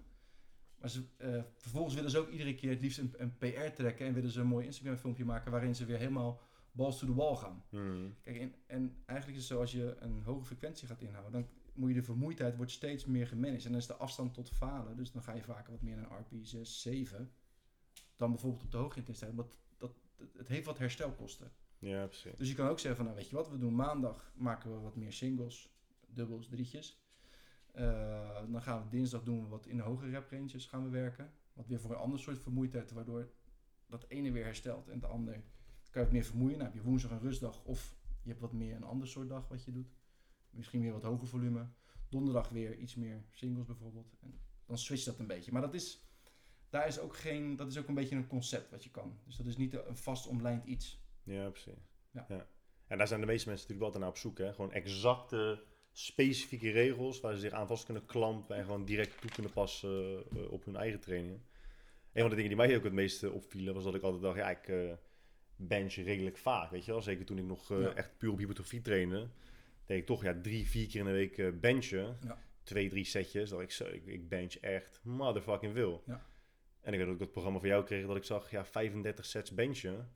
Maar ze, uh, vervolgens willen ze ook iedere keer het liefst een, een P R trekken en willen ze een mooi Instagram filmpje maken waarin ze weer helemaal balls to the wall gaan. Mm. Kijk, en, en eigenlijk is het zo, als je een hoge frequentie gaat inhouden, dan moet je de vermoeidheid wordt steeds meer gemanaged. En dan is de afstand tot falen, dus dan ga je vaker wat meer naar R P E zes, zeven. Dan bijvoorbeeld op de hoge intensiteit, want dat, het heeft wat herstelkosten. Ja, precies. Dus je kan ook zeggen van, nou weet je wat, we doen maandag, maken we wat meer singles, dubbels, drietjes. Uh, dan gaan we dinsdag doen we wat in de hogere rep ranges gaan we werken. Wat weer voor een ander soort vermoeidheid, waardoor dat ene weer herstelt en de ander kan je wat meer vermoeien. Nou heb je woensdag een rustdag of je hebt wat meer een ander soort dag wat je doet. Misschien weer wat hoger volume. Donderdag weer iets meer singles bijvoorbeeld. En dan switcht dat een beetje. Maar dat is... Daar is ook geen, dat is ook een beetje een concept wat je kan. Dus dat is niet een vast omlijnd iets. Ja, precies. Ja. Ja. En daar zijn de meeste mensen natuurlijk wel altijd naar op zoek. Hè? Gewoon exacte, specifieke regels waar ze zich aan vast kunnen klampen en gewoon direct toe kunnen passen uh, op hun eigen trainingen. Een van de dingen die mij ook het meeste opvielen was dat ik altijd dacht, ja, ik uh, bench redelijk vaak. Weet je wel? Zeker toen ik nog uh, ja. echt puur op hypertrofie trainde, deed ik toch ja, drie, vier keer in de week uh, benchen. Ja. Twee, drie setjes. Dat ik, ik, ik bench echt motherfucking veel. Ja. En ik weet ook dat het programma van jou kreeg dat ik zag, ja, vijfendertig sets benchen.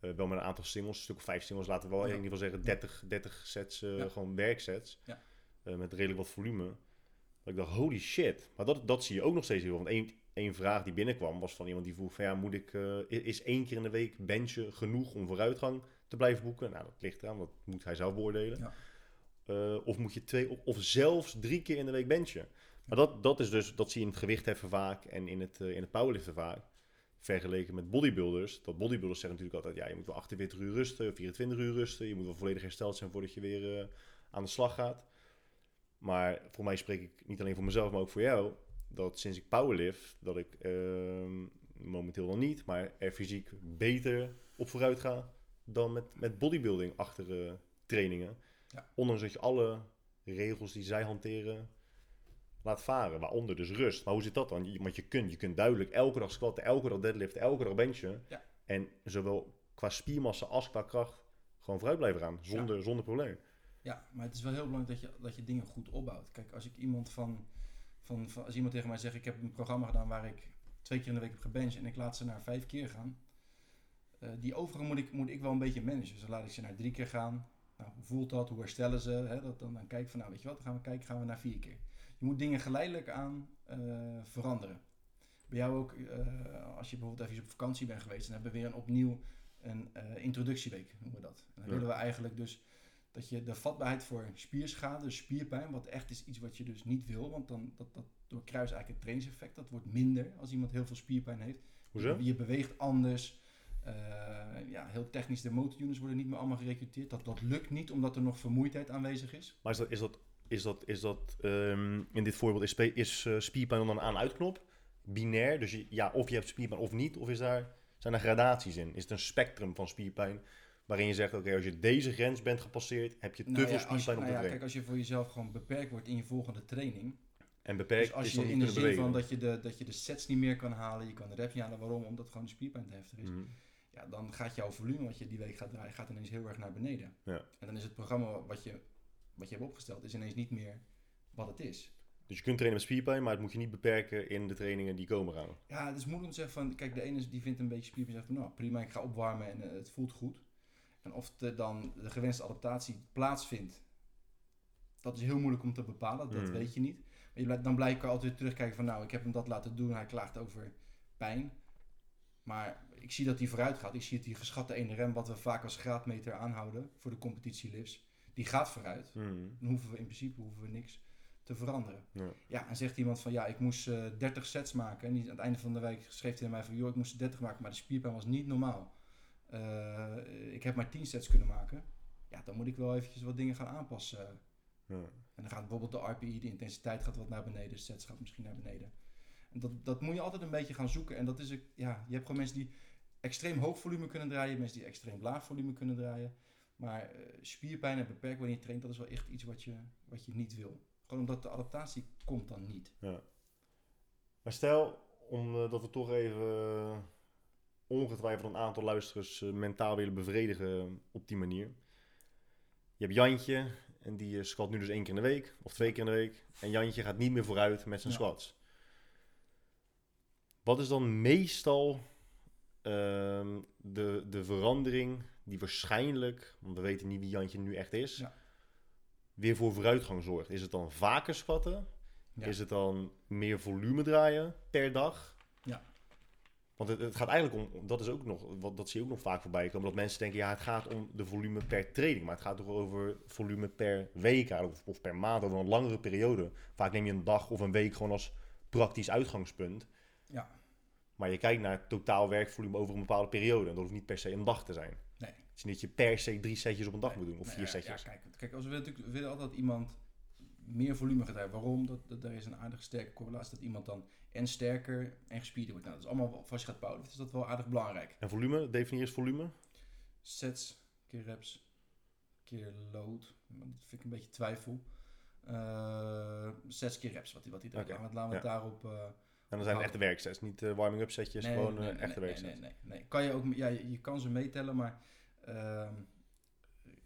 Uh, wel met een aantal singles, een stuk of vijf singles, laten we wel ja. in ieder geval zeggen, dertig, dertig sets, uh, ja. gewoon werksets. Ja. Uh, met redelijk wat volume. Dat ik dacht, holy shit. Maar dat, dat zie je ook nog steeds heel veel. Want één vraag die binnenkwam was van iemand die vroeg van, ja, moet ik, uh, is één keer in de week benchen genoeg om vooruitgang te blijven boeken? Nou, dat ligt eraan, dat moet hij zelf beoordelen. Ja. Uh, of moet je twee, of zelfs drie keer in de week benchen? Maar dat, dat is dus, dat zie je in het gewichtheffen vaak en in het, in het powerliften vaak. Vergeleken met bodybuilders. Dat bodybuilders zeggen natuurlijk altijd, ja, je moet wel achtenveertig uur rusten, vierentwintig uur rusten. Je moet wel volledig hersteld zijn voordat je weer uh, aan de slag gaat. Maar voor mij spreek ik niet alleen voor mezelf, maar ook voor jou. Dat sinds ik powerlift, dat ik uh, momenteel dan niet, maar er fysiek beter op vooruit ga dan met, met bodybuilding achter uh, trainingen. Ja. Ondanks dat je alle regels die zij hanteren laat varen, waaronder dus rust. Maar hoe zit dat dan? Want je kunt, je kunt duidelijk elke dag squatten, elke dag deadliften, elke dag benchen. Ja. En zowel qua spiermassa als qua kracht gewoon vooruit blijven gaan, zonder, ja. zonder probleem. Ja, maar het is wel heel belangrijk dat je, dat je dingen goed opbouwt. Kijk, als ik iemand van, van, van... Als iemand tegen mij zegt, ik heb een programma gedaan waar ik twee keer in de week heb gebenched en ik laat ze naar vijf keer gaan. Uh, die overigen moet ik, moet ik wel een beetje managen. Dus dan laat ik ze naar drie keer gaan. Nou, hoe voelt dat? Hoe herstellen ze? Hè? Dat, dan, dan kijk ik van, nou weet je wat, dan gaan we kijken, gaan we naar vier keer. Je moet dingen geleidelijk aan uh, veranderen. Bij jou ook, uh, als je bijvoorbeeld even op vakantie bent geweest, dan hebben we weer een opnieuw een uh, introductieweek, noemen we dat. En dan ja. willen we eigenlijk dus dat je de vatbaarheid voor spierschade, dus spierpijn, wat echt is iets wat je dus niet wil, want dan dat, dat doorkruist eigenlijk het trainingseffect. Dat wordt minder als iemand heel veel spierpijn heeft. Hoezo? Je, je beweegt anders. Uh, ja, heel technisch, de motorunits worden niet meer allemaal gerekruteerd. Dat, dat lukt niet, omdat er nog vermoeidheid aanwezig is. Maar is dat... Is dat... Is dat, is dat um, in dit voorbeeld, is, is uh, spierpijn dan een aan-uitknop? Binair, dus je, ja, of je hebt spierpijn of niet, of is daar, zijn er gradaties in? Is het een spectrum van spierpijn waarin je zegt, oké, okay, als je deze grens bent gepasseerd, heb je te nou veel ja, spierpijn als, op de nou ja, training? Kijk, als je voor jezelf gewoon beperkt wordt in je volgende training. En beperkt dus als je is dan in de zin bewegen. Van dat je de, dat je de sets niet meer kan halen, je kan de reps niet halen, waarom? Omdat gewoon de spierpijn te heftig is. Mm. Ja, dan gaat jouw volume wat je die week gaat draaien, gaat ineens heel erg naar beneden. Ja. En dan is het programma wat je... wat je hebt opgesteld, is ineens niet meer wat het is. Dus je kunt trainen met spierpijn, maar het moet je niet beperken in de trainingen die komen eraan. Ja, het is moeilijk om te zeggen van, kijk, de ene die vindt een beetje spierpijn en zegt van, nou prima, ik ga opwarmen en uh, het voelt goed. En of de, dan de gewenste adaptatie plaatsvindt, dat is heel moeilijk om te bepalen, dat mm. weet je niet. Maar je blijft, dan blijf ik altijd terugkijken van, nou, ik heb hem dat laten doen, hij klaagt over pijn. Maar ik zie dat hij vooruit gaat, ik zie dat die geschatte één R M, wat we vaak als graadmeter aanhouden voor de competitielifts, die gaat vooruit. Mm. Dan hoeven we in principe hoeven we niks te veranderen. Ja, ja en zegt iemand van, ja, ik moest uh, dertig sets maken. En die, aan het einde van de week schreef hij mij van, joh, ik moest dertig maken, maar de spierpijn was niet normaal. Uh, ik heb maar tien sets kunnen maken. Ja, dan moet ik wel eventjes wat dingen gaan aanpassen. Ja. En dan gaat bijvoorbeeld de R P E, de intensiteit gaat wat naar beneden, de sets gaat misschien naar beneden. En dat, dat moet je altijd een beetje gaan zoeken. En dat is, ja, je hebt gewoon mensen die extreem hoog volume kunnen draaien, mensen die extreem laag volume kunnen draaien. Maar uh, spierpijn en beperkt wanneer je traint, dat is wel echt iets wat je, wat je niet wil. Gewoon omdat de adaptatie komt dan niet. Ja. Maar stel, omdat we toch even uh, ongetwijfeld een aantal luisteraars uh, mentaal willen bevredigen op die manier. Je hebt Jantje en die squat nu dus één keer in de week of twee keer in de week. En Jantje gaat niet meer vooruit met zijn ja. squats. Wat is dan meestal uh, de, de verandering die waarschijnlijk, want we weten niet wie Jantje nu echt is, ja. weer voor vooruitgang zorgt? Is het dan vaker squatten? Ja. Is het dan meer volume draaien per dag? Ja. Want het, het gaat eigenlijk om, dat is ook nog, wat, dat zie je ook nog vaak voorbij komen, dat mensen denken, ja, het gaat om de volume per training, maar het gaat toch over volume per week of, of per maand, over een langere periode. Vaak neem je een dag of een week gewoon als praktisch uitgangspunt. Ja. Maar je kijkt naar totaal werkvolume over een bepaalde periode en dat hoeft niet per se een dag te zijn. Nee. Het is niet dat je per se drie setjes op een dag nee. moet doen of nee, vier ja, setjes. Ja, kijk, kijk, als we natuurlijk willen altijd iemand meer volume gaat hebben. Waarom? Dat, dat, daar is een aardig sterke correlatie dat iemand dan en sterker en gespierder wordt. Nou, dat is allemaal vast gaat bouwen. Dus dat is wel aardig belangrijk. En volume? Definieer eens volume. Sets keer reps keer load. Dat vind ik een beetje twijfel. Uh, sets keer reps, wat hij wat die okay. laat. Laten we ja. daarop... Uh, en dan zijn het echte werksets, niet uh, warming-up setjes, nee, gewoon nee, nee, echte nee, werksets. Nee, nee, nee. nee. Kan je, ook, ja, je, je kan ze meetellen, maar uh,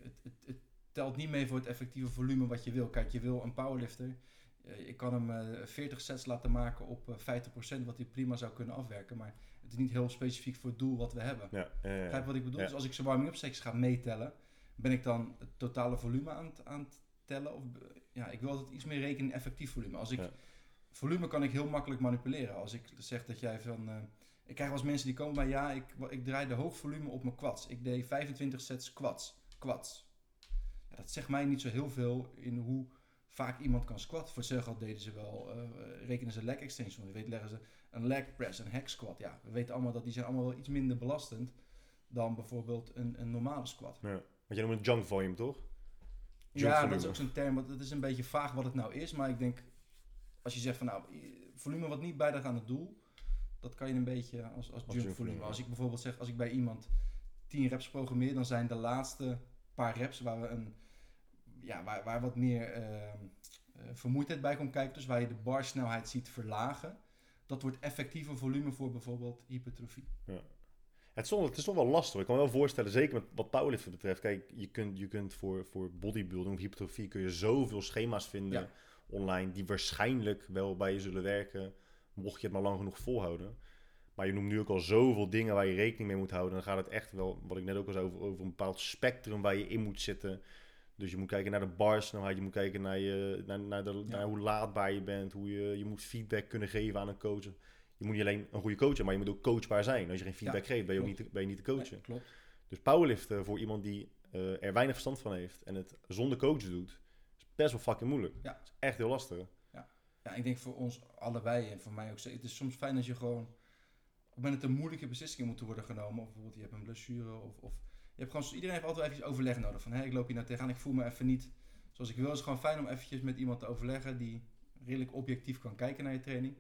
het, het, het telt niet mee voor het effectieve volume wat je wil. Kijk, je wil een powerlifter. Uh, ik kan hem uh, veertig sets laten maken op uh, vijftig procent, wat hij prima zou kunnen afwerken. Maar het is niet heel specifiek voor het doel wat we hebben. Ja, ja, ja. Begrijp wat ik bedoel? Ja. Dus als ik zijn warming-up setjes ga meetellen, ben ik dan het totale volume aan het aan tellen? Of, ja, ik wil altijd iets meer rekenen in effectief volume. Als ik... Ja. Volume kan ik heel makkelijk manipuleren. Als ik zeg dat jij van... Uh, ik krijg wel eens mensen die komen bij... Ja, ik, ik draaide hoog volume op mijn quads. Ik deed vijfentwintig sets quads. Quads. Ja, dat zegt mij niet zo heel veel in hoe vaak iemand kan squat. Voor Sergal deden ze wel... Uh, rekenen ze leg extension. Je weet, leggen ze een leg press, een hack squat. Ja, we weten allemaal dat die zijn allemaal wel iets minder belastend dan bijvoorbeeld een, een normale squat. Ja, want jij noemt een junk volume, toch? Junk ja, volume. Dat is ook zo'n term. Dat is een beetje vaag wat het nou is, maar ik denk... Als je zegt van nou, volume wat niet bijdraagt aan het doel, dat kan je een beetje als, als junk volume. Als ik bijvoorbeeld zeg, als ik bij iemand tien reps programmeer, dan zijn de laatste paar reps waar we een, ja, waar, waar wat meer uh, uh, vermoeidheid bij komt kijken, dus waar je de barsnelheid ziet verlagen, dat wordt effectiever volume voor bijvoorbeeld hypertrofie. Ja. Het is, toch, het is toch wel lastig. Ik kan me wel voorstellen, zeker met wat powerlifting betreft. Kijk, je kunt, je kunt voor, voor bodybuilding of hypertrofie kun je zoveel schema's vinden. Ja. Online, die waarschijnlijk wel bij je zullen werken, mocht je het maar lang genoeg volhouden. Maar je noemt nu ook al zoveel dingen waar je rekening mee moet houden. Dan gaat het echt wel, wat ik net ook al zei, over, over een bepaald spectrum waar je in moet zitten. Dus je moet kijken naar de barsnelheid, je moet kijken naar, je, naar, naar, de, naar ja. hoe laatbaar je bent, hoe je, je moet feedback kunnen geven aan een coach. Je moet niet alleen een goede coach zijn, maar je moet ook coachbaar zijn. Als je geen feedback ja, geeft, ben je, ook niet, ben je niet te coachen. Nee, klopt. Dus powerliften voor iemand die uh, er weinig verstand van heeft en het zonder coachen doet, best wel fucking moeilijk. Ja. Het is echt heel lastig. Ja. ja, ik denk voor ons allebei en voor mij ook. Het is soms fijn als je gewoon... Op het moment dat er moeilijke beslissingen moeten worden genomen. Of bijvoorbeeld je hebt een blessure. Of, of je hebt gewoon, iedereen heeft altijd even overleg nodig. Van hé, ik loop hier nou tegenaan. Ik voel me even niet zoals ik wil. Het is gewoon fijn om eventjes met iemand te overleggen die redelijk objectief kan kijken naar je training.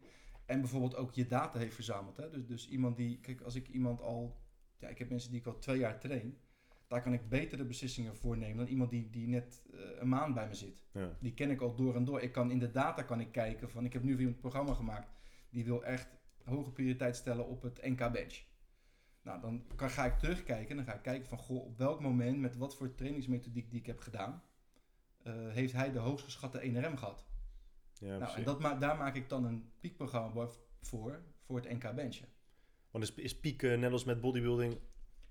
En bijvoorbeeld ook je data heeft verzameld. Hè? Dus, dus iemand die... Kijk, als ik iemand al... Ja, ik heb mensen die ik al twee jaar train. Daar kan ik betere beslissingen voor nemen dan iemand die, die net uh, een maand bij me zit. Ja. Die ken ik al door en door. Ik kan in de data kan ik kijken van ik heb nu weer een programma gemaakt. Die wil echt hoge prioriteit stellen op het N K bench. Nou, dan kan, ga ik terugkijken. Dan ga ik kijken van goh, op welk moment met wat voor trainingsmethodiek die ik heb gedaan. Uh, heeft hij de hoogst geschatte één R M gehad. Ja, nou, en dat ma- daar maak ik dan een piekprogramma voor, voor het N K benchen. Want is, is piek uh, net als met bodybuilding...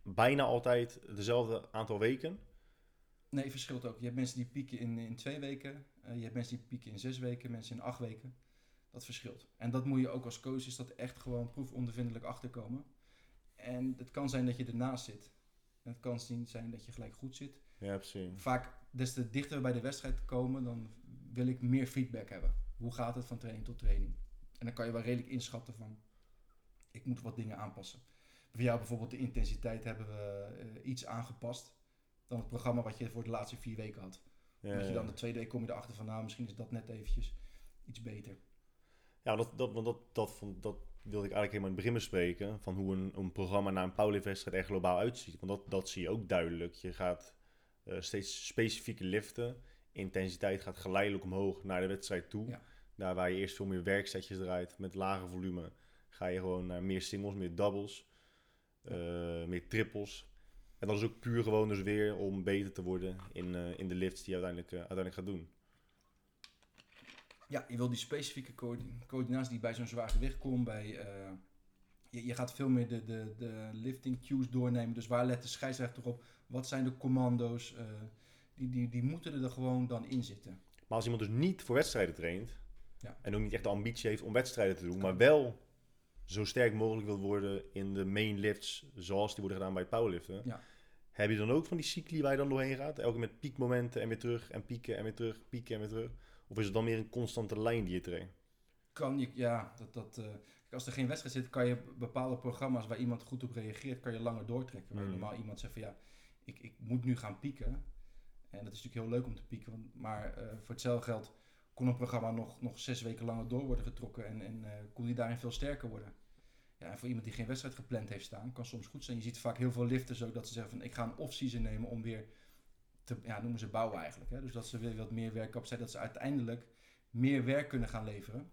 Bijna altijd dezelfde aantal weken? Nee, het verschilt ook. Je hebt mensen die pieken in, in twee weken. Uh, je hebt mensen die pieken in zes weken. Mensen in acht weken. Dat verschilt. En dat moet je ook als coach is dat echt gewoon proefondervindelijk achterkomen. En het kan zijn dat je ernaast zit. En het kan zijn dat je gelijk goed zit. Ja, precies. Vaak des te dichter we bij de wedstrijd komen, dan wil ik meer feedback hebben. Hoe gaat het van training tot training? En dan kan je wel redelijk inschatten van... Ik moet wat dingen aanpassen. Voor jou bijvoorbeeld de intensiteit hebben we uh, iets aangepast dan het programma wat je voor de laatste vier weken had. Ja, dat je dan de tweede week kom je erachter van, nou, misschien is dat net eventjes iets beter. Ja, dat, dat, want dat, dat, vond, dat wilde ik eigenlijk helemaal in het begin bespreken. Van hoe een, een programma na een powerliftwedstrijd er globaal uitziet. Want dat, dat zie je ook duidelijk. Je gaat uh, steeds specifieke liften. Intensiteit gaat geleidelijk omhoog naar de wedstrijd toe. Ja. Daar waar je eerst veel meer werksetjes draait met lager volume. Ga je gewoon naar meer singles, meer doubles, ja. uh, meer triples. En dat is ook puur gewoon dus weer om beter te worden in, uh, in de lifts die je uiteindelijk, uh, uiteindelijk gaat doen. Ja, je wil die specifieke coördinatie die bij zo'n zwaar gewicht komt. Bij, uh, je, je gaat veel meer de, de, de lifting cues doornemen. Dus waar let de scheidsrechter op? Wat zijn de commando's? Uh, die, die, die moeten er gewoon dan in zitten. Maar als iemand dus niet voor wedstrijden traint... Ja. En ook niet echt de ambitie heeft om wedstrijden te doen, maar wel zo sterk mogelijk wil worden in de main lifts, zoals die worden gedaan bij het powerliften. Ja. Heb je dan ook van die cycli waar je dan doorheen gaat? Elke met piekmomenten en weer terug en pieken en weer terug, pieken en weer terug. Of is het dan meer een constante lijn die je traint? Kan je, ja. Dat, dat, uh, als er geen wedstrijd zit, kan je bepaalde programma's waar iemand goed op reageert, kan je langer doortrekken. Waar mm. normaal iemand zegt van ja, ik, ik moet nu gaan pieken. En dat is natuurlijk heel leuk om te pieken, want, maar uh, voor hetzelfde geld kon een programma nog, nog zes weken langer door worden getrokken en, en uh, kon die daarin veel sterker worden. Ja, en voor iemand die geen wedstrijd gepland heeft staan, kan soms goed zijn. Je ziet vaak heel veel lifters ook dat ze zeggen van ik ga een off-season nemen om weer te, ja, noemen ze bouwen eigenlijk. Hè? Dus dat ze weer wat meer werkkapaciteit, dat ze uiteindelijk meer werk kunnen gaan leveren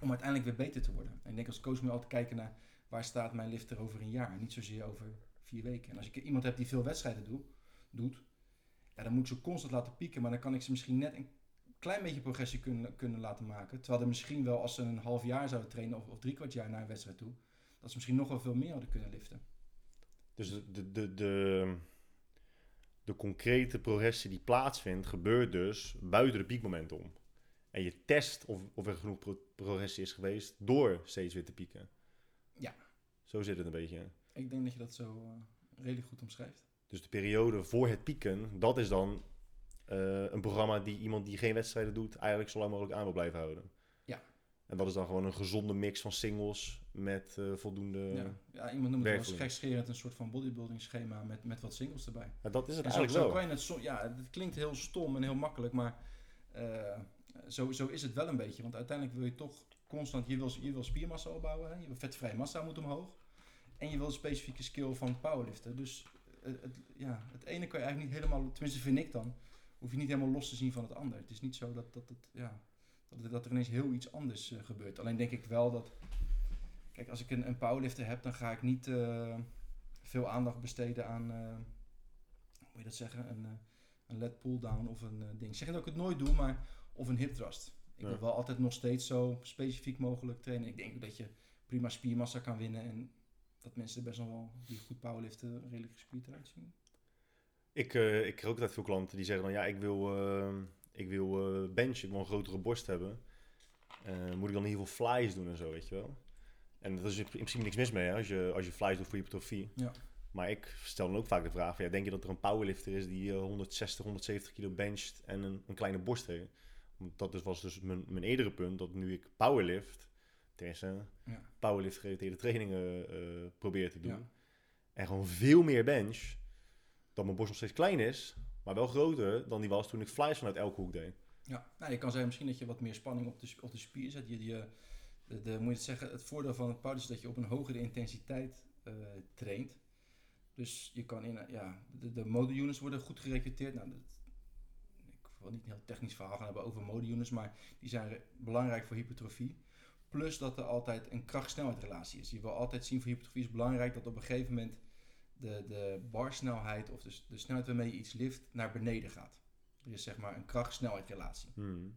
om uiteindelijk weer beter te worden. En ik denk als coach moet je altijd kijken naar waar staat mijn lifter over een jaar en niet zozeer over vier weken. En als ik iemand heb die veel wedstrijden doe, doet, ja, dan moet ik ze constant laten pieken, maar dan kan ik ze misschien net een klein beetje progressie kunnen, kunnen laten maken. Terwijl er misschien wel, als ze een half jaar zouden trainen of, of drie kwart jaar naar een wedstrijd toe, dat ze misschien nog wel veel meer hadden kunnen liften. Dus de, de, de, de, de concrete progressie die plaatsvindt, gebeurt dus buiten de piekmomenten om. En je test of, of er genoeg pro- progressie is geweest door steeds weer te pieken. Ja. Zo zit het een beetje. Ik denk dat je dat zo uh, redelijk goed omschrijft. Dus de periode voor het pieken, dat is dan Uh, een programma die iemand die geen wedstrijden doet eigenlijk zo lang mogelijk aan wil blijven houden. Ja. En dat is dan gewoon een gezonde mix van singles met uh, voldoende ja. ja, iemand noemt het wel gekscherend een soort van bodybuilding schema met, met wat singles erbij. Ja, dat is het en eigenlijk zo, zo kan je het, so- ja, het klinkt heel stom en heel makkelijk, maar uh, zo, zo is het wel een beetje. Want uiteindelijk wil je toch constant, je wil, je wil spiermassa opbouwen, hè? Je wil vetvrije massa moet omhoog. En je wil een specifieke skill van powerliften. Dus uh, het, ja, het ene kan je eigenlijk niet helemaal, tenminste vind ik dan, hoef je niet helemaal los te zien van het ander. Het is niet zo dat, dat, dat, ja, dat, dat er ineens heel iets anders uh, gebeurt. Alleen denk ik wel dat, kijk, als ik een, een powerlifter heb, dan ga ik niet uh, veel aandacht besteden aan, uh, hoe moet je dat zeggen, een, uh, een lat pull-down of een uh, ding. Ik zeg dat ik het nooit doe, maar of een hip thrust. Ik wil ja. wel altijd nog steeds zo specifiek mogelijk trainen. Ik denk dat je prima spiermassa kan winnen en dat mensen er best nog wel die goed powerliften redelijk gespierd uitzien. Ik, uh, ik krijg ook altijd veel klanten die zeggen dan ja, ik wil, uh, ik wil uh, benchen, ik wil een grotere borst hebben. Uh, moet ik dan in ieder geval flies doen en zo, weet je wel. En dat is in principe niks mis mee hè, als je, als je flies doet voor hypertrofie. Ja. Maar ik stel dan ook vaak de vraag van ja, denk je dat er een powerlifter is die uh, honderdzestig, honderdzeventig kilo bencht en een, een kleine borst heeft? Want dat dus was dus mijn, mijn eerdere punt, dat nu ik powerlift, tenminste ja. powerlift gerelateerde trainingen uh, probeer te doen. Ja. En gewoon veel meer bench. Dat mijn borst nog steeds klein is, maar wel groter dan die was toen ik flies vanuit elke hoek deed. Ja, nou, je kan zeggen misschien dat je wat meer spanning op de, op de spier zet. Je, je, de, de, moet je het, zeggen, het voordeel van het powerliften is dat je op een hogere intensiteit uh, traint. Dus je kan in, uh, ja, de, de modeunits worden goed gerekruteerd. Nou, dat, ik wil niet een heel technisch verhaal gaan hebben over modeunits, maar die zijn re- belangrijk voor hypertrofie. Plus dat er altijd een kracht-snelheid-relatie is. Je wil altijd zien voor hypertrofie is belangrijk dat op een gegeven moment De, de barsnelheid of de, de snelheid waarmee je iets lift naar beneden gaat. Er is zeg maar een kracht-snelheid-relatie. Hmm.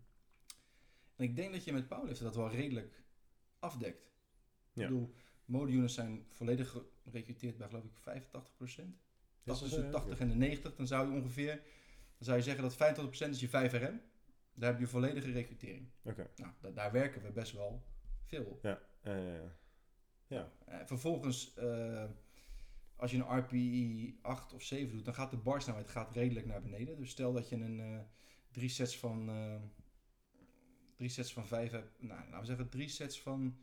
En ik denk dat je met powerliften dat wel redelijk afdekt. Ja. Ik bedoel, modeunits zijn volledig gerekruteerd bij geloof ik vijfentachtig procent. Dat is tussen de tachtig en de negentig. Dan zou je ongeveer, dan zou je zeggen dat vijfentachtig procent is je vijf R M. Daar heb je volledige recrutering. Okay. Nou, da- daar werken we best wel veel op. Ja. Uh, ja. En vervolgens Uh, als je een R P E acht of zeven doet, dan gaat de barsnelheid gaat redelijk naar beneden. Dus stel dat je een uh, drie sets van uh, drie sets van vijf hebt, nou, laten we zeggen drie sets van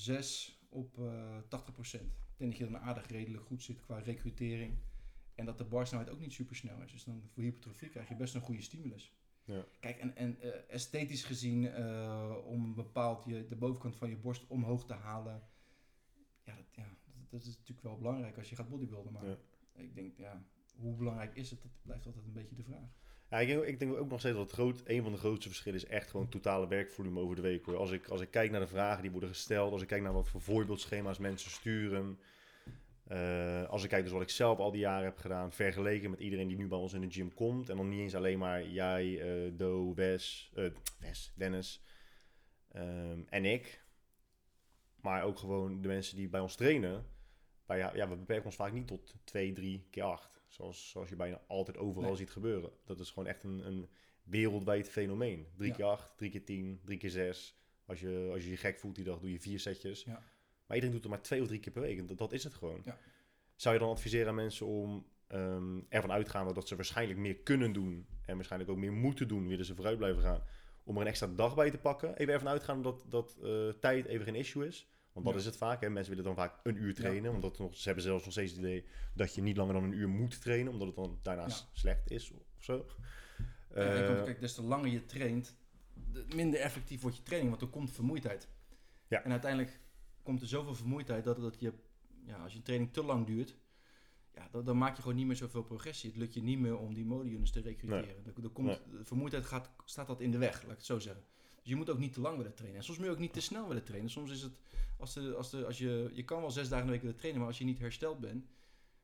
zes op uh, tachtig procent. Ik denk dat je dan aardig redelijk goed zit qua recrutering. En dat de barsnelheid ook niet super snel is. Dus dan voor hypertrofie krijg je best een goede stimulus. Ja. Kijk, en, en uh, esthetisch gezien, uh, om bepaald je, de bovenkant van je borst omhoog te halen. Ja, dat, ja, dat, dat is natuurlijk wel belangrijk als je gaat bodybuilden. Maar ja. ik denk, ja, hoe belangrijk is het? Dat blijft altijd een beetje de vraag. Ja, ik denk, ik denk ook nog steeds dat het groot, een van de grootste verschillen is echt gewoon totale werkvolume over de week. Hoor. Als ik, als ik kijk naar de vragen die worden gesteld, als ik kijk naar wat voor voorbeeldschema's mensen sturen. Uh, als ik kijk dus wat ik zelf al die jaren heb gedaan, vergeleken met iedereen die nu bij ons in de gym komt. En dan niet eens alleen maar jij, uh, Do, Wes, uh, Wes, Dennis um, en ik. Maar ook gewoon de mensen die bij ons trainen. Maar ja, ja, we beperken ons vaak niet tot twee, drie keer acht. Zoals, zoals je bijna altijd overal nee. ziet gebeuren. Dat is gewoon echt een, een wereldwijd fenomeen. Drie ja. keer acht, drie keer tien, drie keer zes. Als je, als je je gek voelt die dag, doe je vier setjes. Ja. Maar iedereen doet het maar twee of drie keer per week. En dat, dat is het gewoon. Ja. Zou je dan adviseren aan mensen om um, ervan uit te gaan dat ze waarschijnlijk meer kunnen doen. En waarschijnlijk ook meer moeten doen, willen ze vooruit blijven gaan. Om er een extra dag bij te pakken. Even ervan uitgaan dat, dat uh, tijd even geen issue is. Want dat ja. is het vaak. Hè? Mensen willen dan vaak een uur trainen. Ja. Omdat nog, ze hebben zelfs nog steeds het idee dat je niet langer dan een uur moet trainen. Omdat het dan daarnaast ja. slecht is of zo. Ja, uh, komt, kijk, des te langer je traint, minder effectief wordt je training. Want er komt vermoeidheid. Ja. En uiteindelijk komt er zoveel vermoeidheid dat, dat je, ja, als je training te lang duurt, ja, dan, dan maak je gewoon niet meer zoveel progressie. Het lukt je niet meer om die mode-units te recruteren. Nee. Er, er komt, nee. De vermoeidheid gaat, staat dat in de weg, laat ik het zo zeggen. Dus je moet ook niet te lang willen trainen. En soms moet je ook niet te snel willen trainen. Soms is het, als de, als de, als je, je kan wel zes dagen in de week willen trainen, maar als je niet hersteld bent,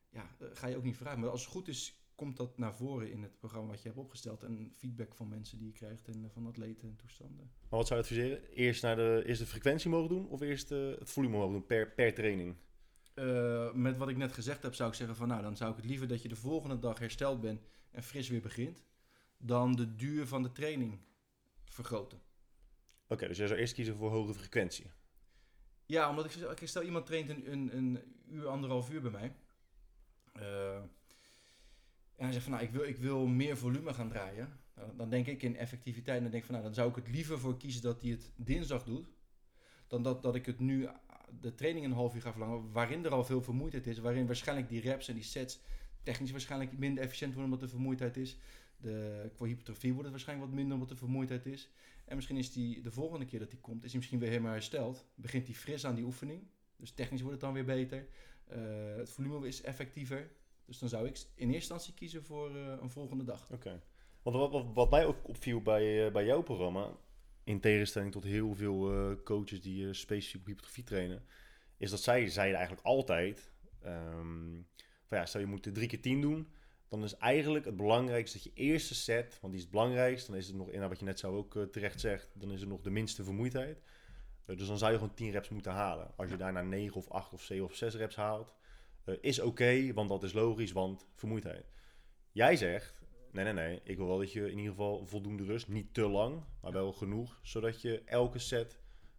ja, ga je ook niet vragen. Maar als het goed is, komt dat naar voren in het programma wat je hebt opgesteld en feedback van mensen die je krijgt en van atleten en toestanden. Maar wat zou je adviseren? Eerst, naar de, eerst de frequentie mogen doen of eerst de, het volume mogen doen per, per training? Uh, met wat ik net gezegd heb zou ik zeggen van nou, dan zou ik het liever dat je de volgende dag hersteld bent en fris weer begint, dan de duur van de training vergroten. Oké, okay, dus jij zou eerst kiezen voor hogere frequentie? Ja, omdat ik, ik stel iemand traint een, een, een uur, anderhalf uur bij mij. Uh, En hij zegt van, nou, ik wil, ik wil meer volume gaan draaien. Nou, dan denk ik in effectiviteit. En dan denk ik van, nou, dan zou ik het liever voor kiezen dat hij het dinsdag doet. Dan dat, dat ik het nu, de training een half uur ga verlangen. Waarin er al veel vermoeidheid is. Waarin waarschijnlijk die reps en die sets technisch waarschijnlijk minder efficiënt worden omdat er vermoeidheid is. De, qua hypertrofie wordt het waarschijnlijk wat minder omdat er vermoeidheid is. En misschien is die de volgende keer dat hij komt, is hij misschien weer helemaal hersteld. Begint hij fris aan die oefening. Dus technisch wordt het dan weer beter. Uh, het volume is effectiever. Dus dan zou ik in eerste instantie kiezen voor uh, een volgende dag. Oké. Okay. Want wat, wat, wat mij ook opviel bij, uh, bij jouw programma, in tegenstelling tot heel veel uh, coaches die uh, specifiek op hypertrofie trainen, is dat zij zeiden eigenlijk altijd, um, van ja, stel je moet drie keer tien doen, dan is eigenlijk het belangrijkste dat je eerste set, want die is het belangrijkst, dan is het nog, en wat je net zo ook uh, terecht zegt, dan is er nog de minste vermoeidheid. Uh, dus dan zou je gewoon tien reps moeten halen. Als je daarna negen of acht of zeven of zes reps haalt, Uh, is oké, okay, want dat is logisch, want vermoeidheid. Jij zegt, nee, nee, nee, ik wil wel dat je in ieder geval voldoende rust, niet te lang, maar wel genoeg, zodat je elke set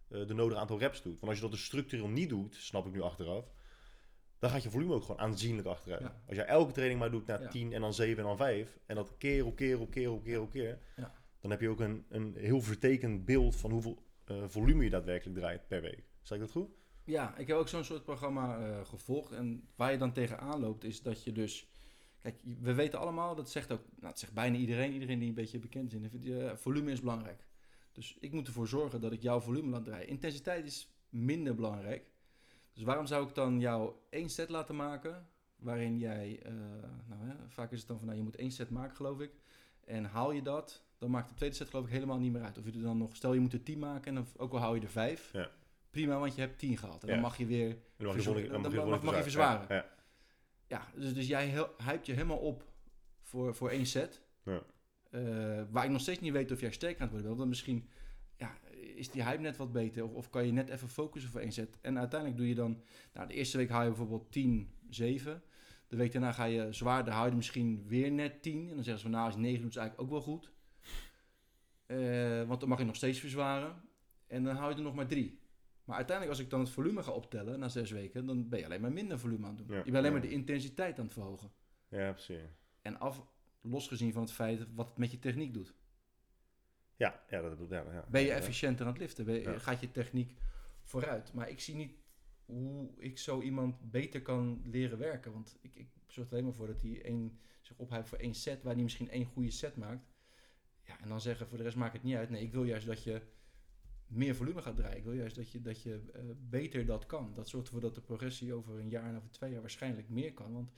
uh, de nodige aantal reps doet. Want als je dat dus structureel niet doet, snap ik nu achteraf, dan gaat je volume ook gewoon aanzienlijk achteruit. Ja. Als je elke training maar doet naar ja. tien en dan zeven en dan vijf, en dat keer op keer op keer op keer op keer, ja. dan heb je ook een, een heel vertekend beeld van hoeveel uh, volume je daadwerkelijk draait per week. Zeg ik dat goed? Ja, ik heb ook zo'n soort programma uh, gevolgd. En waar je dan tegenaan loopt is dat je dus... Kijk, we weten allemaal, dat zegt ook... Nou, dat zegt bijna iedereen, iedereen die een beetje bekend is. Uh, volume is belangrijk. Dus ik moet ervoor zorgen dat ik jouw volume laat draaien. Intensiteit is minder belangrijk. Dus waarom zou ik dan jou één set laten maken... waarin jij... Uh, nou, ja, vaak is het dan van, nou, je moet één set maken, geloof ik. En haal je dat, dan maakt de tweede set geloof ik helemaal niet meer uit. Of je er dan nog... Stel, je moet er tien maken, en ook al haal je er vijf... Ja. Prima, want je hebt tien gehaald. En ja. dan mag je weer... En dan mag je, verzor- dan mag je, dan mag, mag je verzwaren. Ja, ja. ja dus, dus jij heel, hypt je helemaal op voor, voor één set. Ja. Uh, waar ik nog steeds niet weet of jij sterker aan het worden bent. Want misschien ja, is die hype net wat beter. Of, of kan je net even focussen voor één set. En uiteindelijk doe je dan... Nou, de eerste week haal je bijvoorbeeld tien, zeven. De week daarna ga je zwaarder houden. Misschien weer net tien. En dan zeggen ze van nou, als je negen doet, is eigenlijk ook wel goed. Uh, want dan mag je nog steeds verzwaren. En dan hou je er nog maar drie. Maar uiteindelijk, als ik dan het volume ga optellen na zes weken... dan ben je alleen maar minder volume aan het doen. Ja, je bent alleen ja. maar de intensiteit aan het verhogen. Ja, precies. En af, losgezien van het feit wat het met je techniek doet. Ja, ja dat bedoel ik. Ja, ja. Ben je efficiënter aan het liften? Je, ja. Gaat je techniek vooruit. Maar ik zie niet hoe ik zo iemand beter kan leren werken. Want ik, ik zorg er alleen maar voor dat hij één, zich ophoudt voor één set, waar hij misschien één goede set maakt. Ja, en dan zeggen voor de rest maakt het niet uit. Nee, ik wil juist dat je meer volume gaat draaien. Ik wil juist dat je, dat je uh, beter dat kan. Dat zorgt ervoor dat de progressie over een jaar en over twee jaar waarschijnlijk meer kan. Want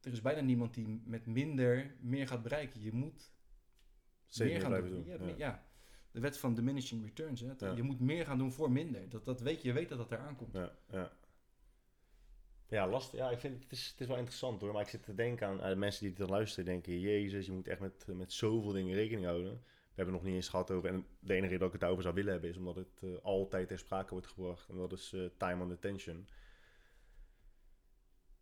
er is bijna niemand die met minder meer gaat bereiken. Je moet Zeker meer gaan blijven doen. doen. Ja, ja. ja, de wet van diminishing returns. Hè. Ja. Je moet meer gaan doen voor minder. Dat, dat weet je, je weet dat dat eraan komt. Ja, ja. ja lastig. Ja, ik vind het is, het is wel interessant hoor. Maar ik zit te denken aan, aan de mensen die dit dan luisteren. Denken, jezus, je moet echt met, met zoveel dingen rekening houden. We hebben het nog niet eens gehad over. En de enige reden dat ik het daarover zou willen hebben is omdat het uh, altijd ter sprake wordt gebracht. En dat is uh, time on attention.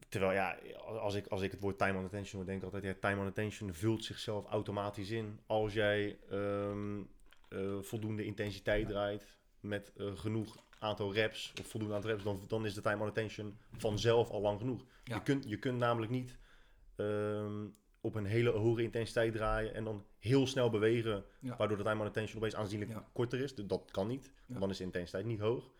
Terwijl ja, als ik, als ik het woord time on attention hoor, denk ik altijd, ja, time on attention vult zichzelf automatisch in. Als jij um, uh, voldoende intensiteit draait met uh, genoeg aantal reps, of voldoende aantal reps, dan, dan is de time on attention vanzelf al lang genoeg. Ja. Je kunt, je kunt namelijk niet Um, op een hele hoge intensiteit draaien en dan heel snel bewegen, ja. waardoor de time on attention opeens aanzienlijk ja. korter is. Dat kan niet, want ja. dan is de intensiteit niet hoog.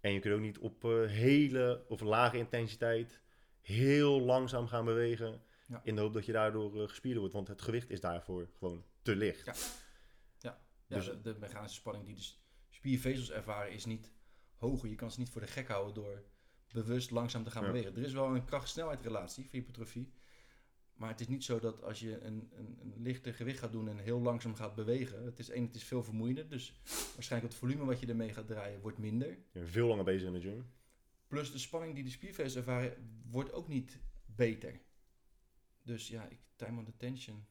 En je kunt ook niet op uh, hele of lage intensiteit heel langzaam gaan bewegen ja. in de hoop dat je daardoor uh, gespierder wordt, want het gewicht is daarvoor gewoon te licht. Ja, ja. ja dus, de, de mechanische spanning die de spiervezels ervaren is niet hoger. Je kan ze niet voor de gek houden door bewust langzaam te gaan ja. bewegen. Er is wel een kracht-snelheid-relatie voor hypertrofie. Maar het is niet zo dat als je een, een, een lichter gewicht gaat doen en heel langzaam gaat bewegen. Het is één, het is veel vermoeiender. Dus waarschijnlijk het volume wat je ermee gaat draaien wordt minder. Je bent veel langer bezig in de gym. Plus de spanning die de spiervezels ervaren wordt ook niet beter. Dus ja, ik, time on attention.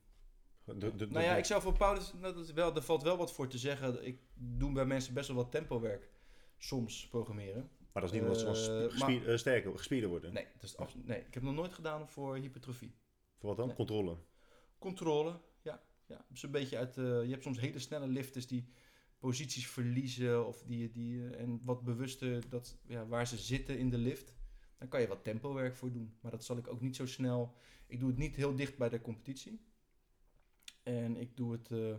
De, de, de, nou ja, ik zou voor Paulus, nou, dat wel, er valt wel wat voor te zeggen. Ik doe bij mensen best wel wat tempowerk soms programmeren. Maar dat is niet omdat uh, ze dan spier, maar, uh, sterker, gespierder worden? Nee, dat is absolu- nee, ik heb nog nooit gedaan voor hypertrofie. Voor wat dan? Nee. Controle? Controle, ja. ja. Dus een beetje uit, uh, je hebt soms hele snelle lifters die posities verliezen of die, die, uh, en wat bewuster dat, ja, waar ze zitten in de lift. Dan kan je wat tempowerk voor doen. Maar dat zal ik ook niet zo snel. Ik doe het niet heel dicht bij de competitie. En ik doe het uh,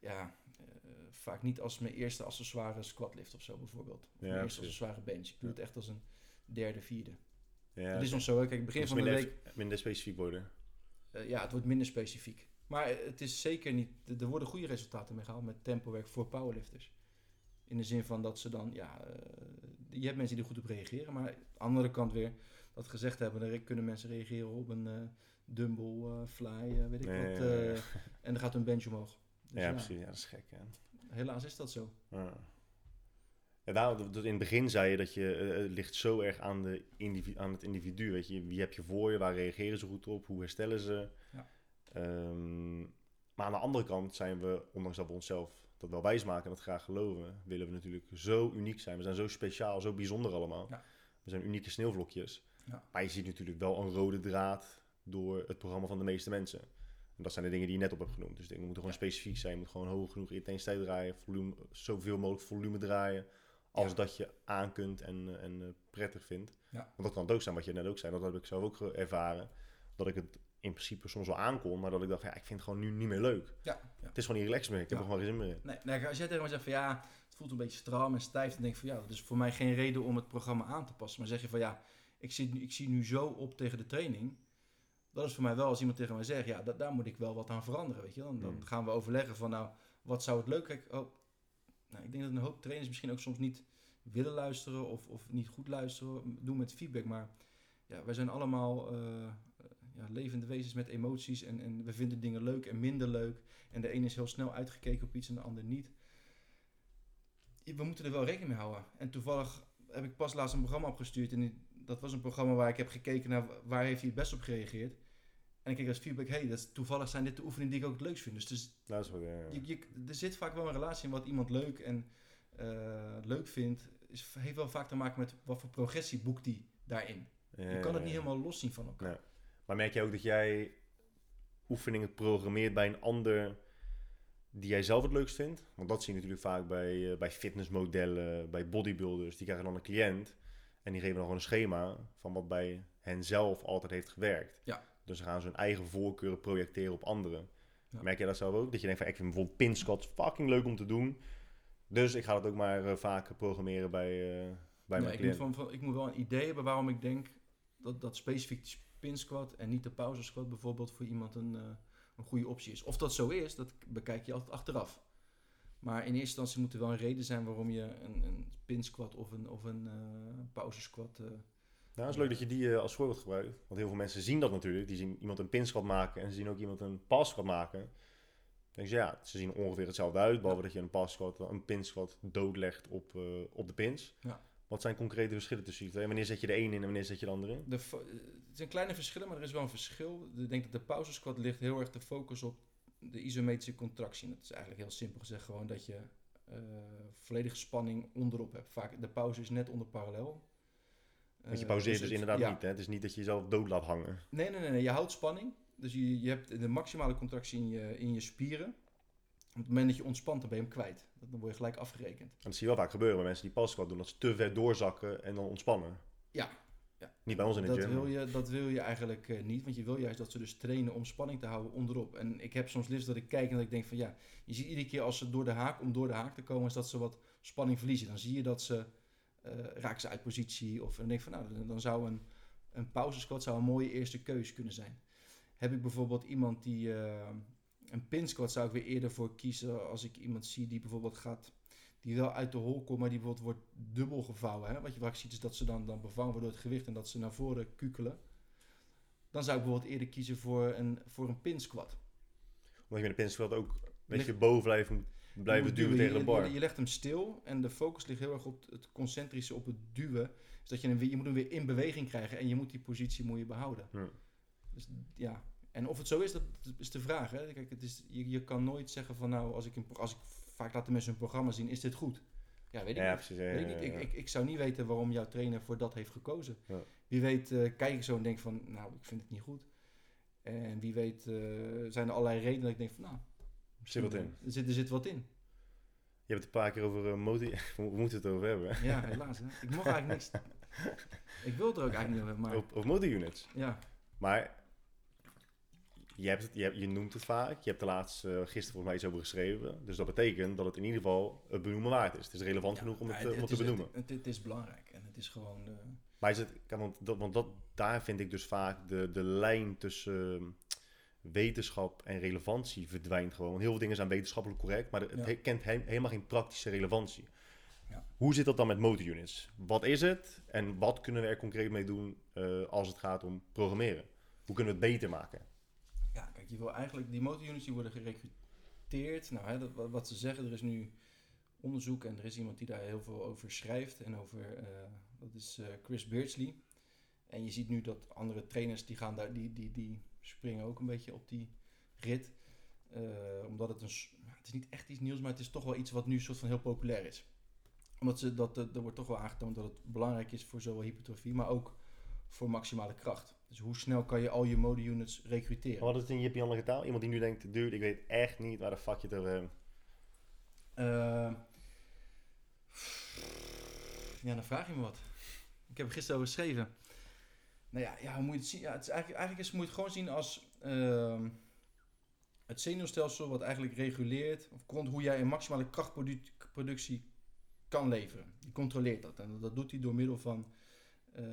ja, uh, vaak niet als mijn eerste accessoire squatlift of zo bijvoorbeeld. Of ja, mijn eerste accessoire bench. Ik doe ja. het echt als een derde, vierde. Ja, dat is ons zo. Kijk, begin van de week F- minder specifiek worden. Uh, ja, het wordt minder specifiek. Maar het is zeker niet. Er worden goede resultaten mee gehaald met tempowerk voor powerlifters. In de zin van dat ze dan, ja, uh, je hebt mensen die er goed op reageren. Maar aan de andere kant weer, dat gezegd hebben, dan kunnen mensen reageren op een uh, dumbbell, uh, fly, uh, weet ik nee, wat. Uh, ja, ja. En dan gaat hun bench omhoog. Dus, ja, ja, precies. Ja, dat is gek. Hè? Helaas is dat zo. Ja. Ja, daar, in het begin zei je dat je uh, ligt zo erg aan, de individu- aan het individu. Weet je, wie heb je voor je? Waar reageren ze goed op? Hoe herstellen ze? Ja. Um, maar aan de andere kant zijn we, ondanks dat we onszelf dat wel wijsmaken en dat graag geloven, willen we natuurlijk zo uniek zijn. We zijn zo speciaal, zo bijzonder allemaal. Ja. We zijn unieke sneeuwvlokjes. Ja. Maar je ziet natuurlijk wel een rode draad door het programma van de meeste mensen. En dat zijn de dingen die je net op hebt genoemd. Dus ik denk, we moeten gewoon ja. specifiek zijn. Je moet gewoon hoog genoeg intensiteit draaien, volume, zoveel mogelijk volume draaien. Als ja. dat je aan kunt en, en prettig vindt. Ja. Want dat kan het ook zijn, wat je net ook zei. Dat heb ik zelf ook ervaren. Dat ik het in principe soms wel aankom, maar dat ik dacht, ja, ik vind het gewoon nu niet meer leuk. Ja. Ja. Het is gewoon niet relaxed meer. Ik ja. heb er gewoon geen zin meer in. Nee, nou, als jij tegen mij zegt van ja, het voelt een beetje stram en stijf. Dan denk ik van ja, dat is voor mij geen reden om het programma aan te passen. Maar zeg je van ja, ik, zit, ik zie nu zo op tegen de training. Dat is voor mij wel, als iemand tegen mij zegt, ja, da- daar moet ik wel wat aan veranderen. Weet je? Dan, dan hmm. gaan we overleggen van nou, wat zou het leuk zijn? Oh, nou, ik denk dat een hoop trainers misschien ook soms niet willen luisteren of, of niet goed luisteren, doen met feedback. Maar ja, wij zijn allemaal uh, ja, levende wezens met emoties en, en we vinden dingen leuk en minder leuk. En de ene is heel snel uitgekeken op iets en de ander niet. We moeten er wel rekening mee houden. En toevallig heb ik pas laatst een programma opgestuurd. En dat was een programma waar ik heb gekeken naar waar heeft hij het best op gereageerd. En ik kijk als feedback, hey, dat is, toevallig zijn dit de oefeningen die ik ook het leukst vind. Dus, dus dat is wel, ja, ja. Je, je, er zit vaak wel een relatie in wat iemand leuk en uh, leuk vindt. Is, heeft wel vaak te maken met wat voor progressie boekt die daarin. Ja, je kan ja, het niet ja. helemaal los zien van elkaar. Ja. Maar merk je ook dat jij oefeningen programmeert bij een ander die jij zelf het leukst vindt? Want dat zie je natuurlijk vaak bij, uh, bij fitnessmodellen, bij bodybuilders. Die krijgen dan een cliënt en die geven dan gewoon een schema van wat bij hen zelf altijd heeft gewerkt. Ja. Dus ze gaan hun eigen voorkeuren projecteren op anderen. Ja. Merk je dat zelf ook? Dat je denkt van, ik vind bijvoorbeeld pin squats fucking leuk om te doen. Dus ik ga dat ook maar uh, vaak programmeren bij, uh, bij nee, mijn cliënt. Ik moet, van, ik moet wel een idee hebben waarom ik denk dat, dat specifiek de spin squat en niet de pauze squat bijvoorbeeld voor iemand een, uh, een goede optie is. Of dat zo is, dat bekijk je altijd achteraf. Maar in eerste instantie moet er wel een reden zijn waarom je een, een pin squat of een, of een uh, pauze squat... Uh, nou, het is leuk dat je die uh, als voorbeeld gebruikt. Want heel veel mensen zien dat natuurlijk. Die zien iemand een pin squat maken en ze zien ook iemand een pauze squat maken. Dan denk je, ja, ze zien ongeveer hetzelfde uit. Behalve ja. dat je een pauze squat, een pin squat doodlegt op, uh, op de pins. Ja. Wat zijn concrete verschillen tussen die twee? Wanneer zet je de een in en wanneer zet je de andere in? De fo- het zijn kleine verschillen, maar er is wel een verschil. Ik denk dat de pauze squat ligt heel erg de focus op de isometrische contractie. En dat is eigenlijk heel simpel gezegd gewoon dat je uh, volledige spanning onderop hebt. Vaak de pauze is net onder parallel. Want je pauzeert uh, dus, dus het, inderdaad ja. niet. Hè? Het is niet dat je jezelf dood laat hangen. Nee, nee, nee. nee. Je houdt spanning. Dus je, je hebt de maximale contractie in je, in je spieren. Op het moment dat je ontspant, dan ben je hem kwijt. Dan word je gelijk afgerekend. En dat zie je wel vaak gebeuren bij mensen die pas squat doen. Dat ze te ver doorzakken en dan ontspannen. Ja. ja. Niet bij ons in de dat gym. Wil je, dat wil je eigenlijk uh, niet. Want je wil juist dat ze dus trainen om spanning te houden onderop. En ik heb soms liefst dat ik kijk en dat ik denk van ja. Je ziet iedere keer als ze door de haak, om door de haak te komen, is dat ze wat spanning verliezen. Dan zie je dat ze... Uh, raak ze uit positie of en denk van nou, dan zou een, een pauze squat zou een mooie eerste keus kunnen zijn. Heb ik bijvoorbeeld iemand die uh, een pin squat zou ik weer eerder voor kiezen als ik iemand zie die bijvoorbeeld gaat, die wel uit de hol komt, maar die bijvoorbeeld wordt dubbel gevouwen. Hè? Wat je vaak ziet is dat ze dan, dan bevangen worden door het gewicht en dat ze naar voren kukelen. Dan zou ik bijvoorbeeld eerder kiezen voor een, voor een pin squat. Omdat je met een pin squat ook een beetje boven blijft Blijven duwen, duwen tegen de bar. Je, je legt hem stil en de focus ligt heel erg op het concentrische, op het duwen. Dus dat je, hem weer, je moet hem weer in beweging krijgen en je moet die positie moet je behouden. Ja. Dus, ja. En of het zo is, dat is de vraag. Hè? Kijk, het is, je, je kan nooit zeggen van nou, als ik, een, als ik vaak laat de mensen een programma zien, is dit goed? Ja, weet ik ja, niet. Precies, ja, weet ik, niet. Ja, ja. Ik, ik, ik zou niet weten waarom jouw trainer voor dat heeft gekozen. Ja. Wie weet uh, kijk ik zo en denk van nou, ik vind het niet goed. En wie weet uh, zijn er allerlei redenen dat ik denk van nou, zit wat in. Er, zit, er zit wat in. Je hebt het een paar keer over uh, motivatie. We moeten het over hebben. Ja, helaas. Hè? Ik mag eigenlijk niks. Ik wil het er ook eigenlijk niet over hebben. Maar... Of, of multi-units. Ja. Maar je, hebt het, je, hebt, je noemt het vaak. Je hebt de laatste uh, gisteren volgens mij iets over geschreven. Dus dat betekent dat het in ieder geval het benoemen waard is. Het is relevant ja, genoeg om het, het, om het, het te is, benoemen. Het, het is belangrijk. En het is gewoon... De... Maar is het... Want, dat, want dat, daar vind ik dus vaak de, de lijn tussen... Uh, wetenschap en relevantie verdwijnt gewoon. Want heel veel dingen zijn wetenschappelijk correct, maar het ja. he- kent he- helemaal geen praktische relevantie. Ja. Hoe zit dat dan met motor units? Wat is het en wat kunnen we er concreet mee doen uh, als het gaat om programmeren? Hoe kunnen we het beter maken? Ja, kijk, je wil eigenlijk die motor units die worden gerekruteerd. Nou, hè, dat, wat ze zeggen, er is nu onderzoek en er is iemand die daar heel veel over schrijft en over, uh, dat is uh, Chris Beardsley. En je ziet nu dat andere trainers die gaan daar, die, die, die springen ook een beetje op die rit. Uh, omdat het een... Het is niet echt iets nieuws, maar het is toch wel iets wat nu soort van heel populair is. Omdat ze dat... Er wordt toch wel aangetoond dat het belangrijk is voor zowel hypertrofie, maar ook voor maximale kracht. Dus hoe snel kan je al je mode units recruteren? Wat is het in Jippie andere taal? Iemand die nu denkt, dude, ik weet echt niet waar de fuck je het over hebt. Uh, ja, dan vraag je me wat. Ik heb er gisteren over geschreven. Nou ja, ja, hoe moet je het zien? Ja, het is eigenlijk, eigenlijk is, moet je het gewoon zien als uh, het zenuwstelsel wat eigenlijk reguleert of komt hoe jij een maximale krachtproductie kan leveren. Die controleert dat en dat doet hij door middel van uh,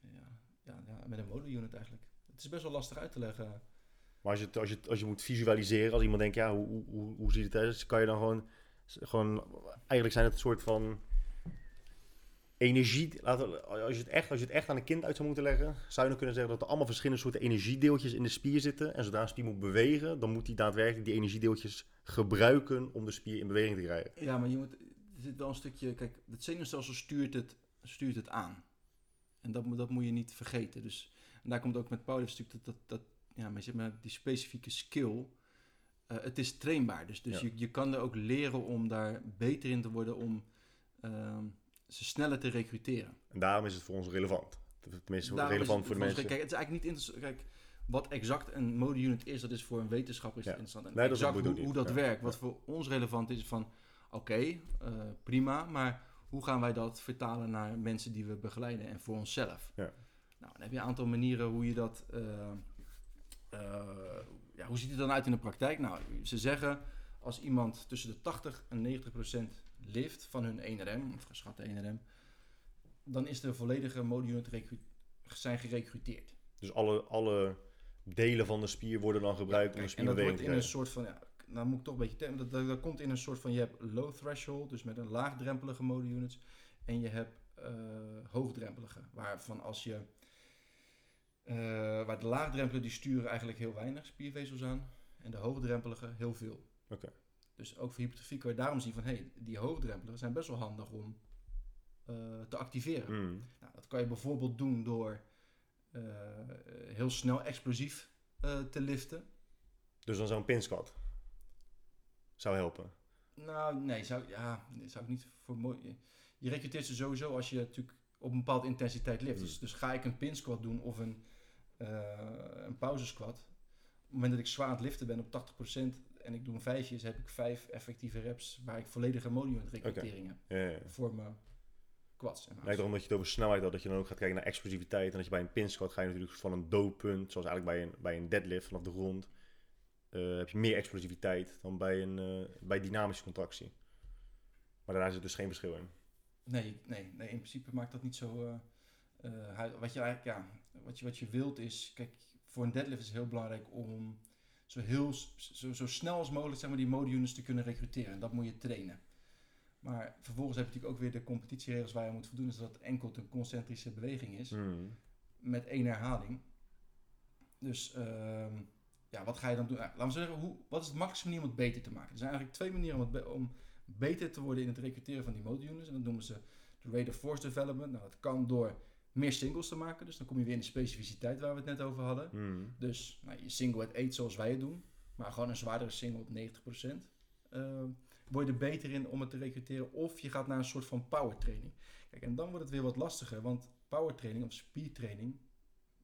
ja, ja, ja, met een modelunit eigenlijk. Het is best wel lastig uit te leggen. Maar als je, als je, als je moet visualiseren, als iemand denkt, ja, hoe, hoe, hoe ziet het eruit? Kan je dan gewoon, gewoon, eigenlijk zijn het een soort van... Energie, als je, het echt, als je het echt aan een kind uit zou moeten leggen, zou je dan kunnen zeggen dat er allemaal verschillende soorten energiedeeltjes in de spier zitten. En zodra een spier moet bewegen, dan moet hij daadwerkelijk die energiedeeltjes gebruiken om de spier in beweging te krijgen. Ja, maar je moet, er zit wel een stukje, kijk, het zenuwstelsel stuurt het, stuurt het aan. En dat, dat moet je niet vergeten. Dus, en daar komt ook met powerlifts natuurlijk dat, dat, dat, ja, maar zeg maar, die specifieke skill, uh, het is trainbaar. Dus, dus ja. je, je kan er ook leren om daar beter in te worden, om... Um, ze sneller te recruteren. En daarom is het voor ons relevant. Tenminste, daarom relevant het voor de mensen. Ons, kijk, het is eigenlijk niet interessant. Kijk, wat exact een modeunit is, dat is voor een wetenschapper is ja. interessant. En nee, exact dat hoe, hoe dat ja. werkt. Wat ja. voor ons relevant is van, oké, okay, uh, prima, maar hoe gaan wij dat vertalen naar mensen die we begeleiden en voor onszelf? Ja. Nou, dan heb je een aantal manieren hoe je dat... Uh, uh, ja, hoe ziet het dan uit in de praktijk? Nou, ze zeggen... als iemand tussen de tachtig en negentig procent lift van hun één R M, of geschatte één R M, dan is de volledige modeunit recu- zijn gerecruiteerd. Dus alle, alle delen van de spier worden dan gebruikt, ja, om de spier te bewegen. En dat wordt in een soort van, ja, nou moet ik toch een beetje temmen, dat, dat, dat komt in een soort van, je hebt low threshold, dus met een laagdrempelige modeunits, en je hebt uh, hoogdrempelige, waarvan als je, uh, waar de laagdrempelen die sturen eigenlijk heel weinig spiervezels aan, en de hoogdrempelige heel veel. Okay. Dus ook voor hypertrofie kan je daarom zien van, hé, hey, die hoogdrempelen zijn best wel handig om uh, te activeren. Mm. Nou, dat kan je bijvoorbeeld doen door uh, heel snel explosief uh, te liften. Dus dan zo'n pinsquat zou helpen? Nou, nee, zou, ja, zou ik niet voor mooi... Je recruteert ze sowieso als je natuurlijk op een bepaalde intensiteit lift. Mm. Dus, dus ga ik een pinsquat doen of een, uh, een pauzesquat, op het moment dat ik zwaar aan het liften ben op tachtig procent... en ik doe een vijfjes, heb ik vijf effectieve reps waar ik volledige modeunit-recrutering heb. Okay. Ja, ja, ja. Voor mijn quads. Het lijkt erom dat je het over snelheid had, dat je dan ook gaat kijken naar explosiviteit. En dat je bij een pinsquat ga je natuurlijk van een doodpunt, zoals eigenlijk bij een, bij een deadlift vanaf de grond, uh, heb je meer explosiviteit dan bij, een, uh, bij dynamische contractie. Maar daarna zit dus geen verschil in. Nee, nee, nee, in principe maakt dat niet zo... Uh, uh, wat je eigenlijk, ja, wat je, wat je wilt is... Kijk, voor een deadlift is het heel belangrijk om... Zo, heel, zo, zo snel als mogelijk, zeg maar, die modeunits te kunnen recruteren. En dat moet je trainen. Maar vervolgens heb je natuurlijk ook weer de competitieregels waar je moet voldoen. Is dat het enkel een concentrische beweging is. Mm. Met één herhaling. Dus uh, ja, wat ga je dan doen? Nou, laten we zeggen, hoe, wat is de makkelijkste manier om het beter te maken? Er zijn eigenlijk twee manieren om, het be- om beter te worden in het recruteren van die modeunits. En dat noemen ze de rate of force development. Nou, dat kan door... meer singles te maken. Dus dan kom je weer in de specificiteit waar we het net over hadden. Mm. Dus nou, je single at eight zoals wij het doen. Maar gewoon een zwaardere single op negentig procent. Uh, word je er beter in om het te recruteren. Of je gaat naar een soort van power training. Kijk, en dan wordt het weer wat lastiger. Want power training of spiertraining,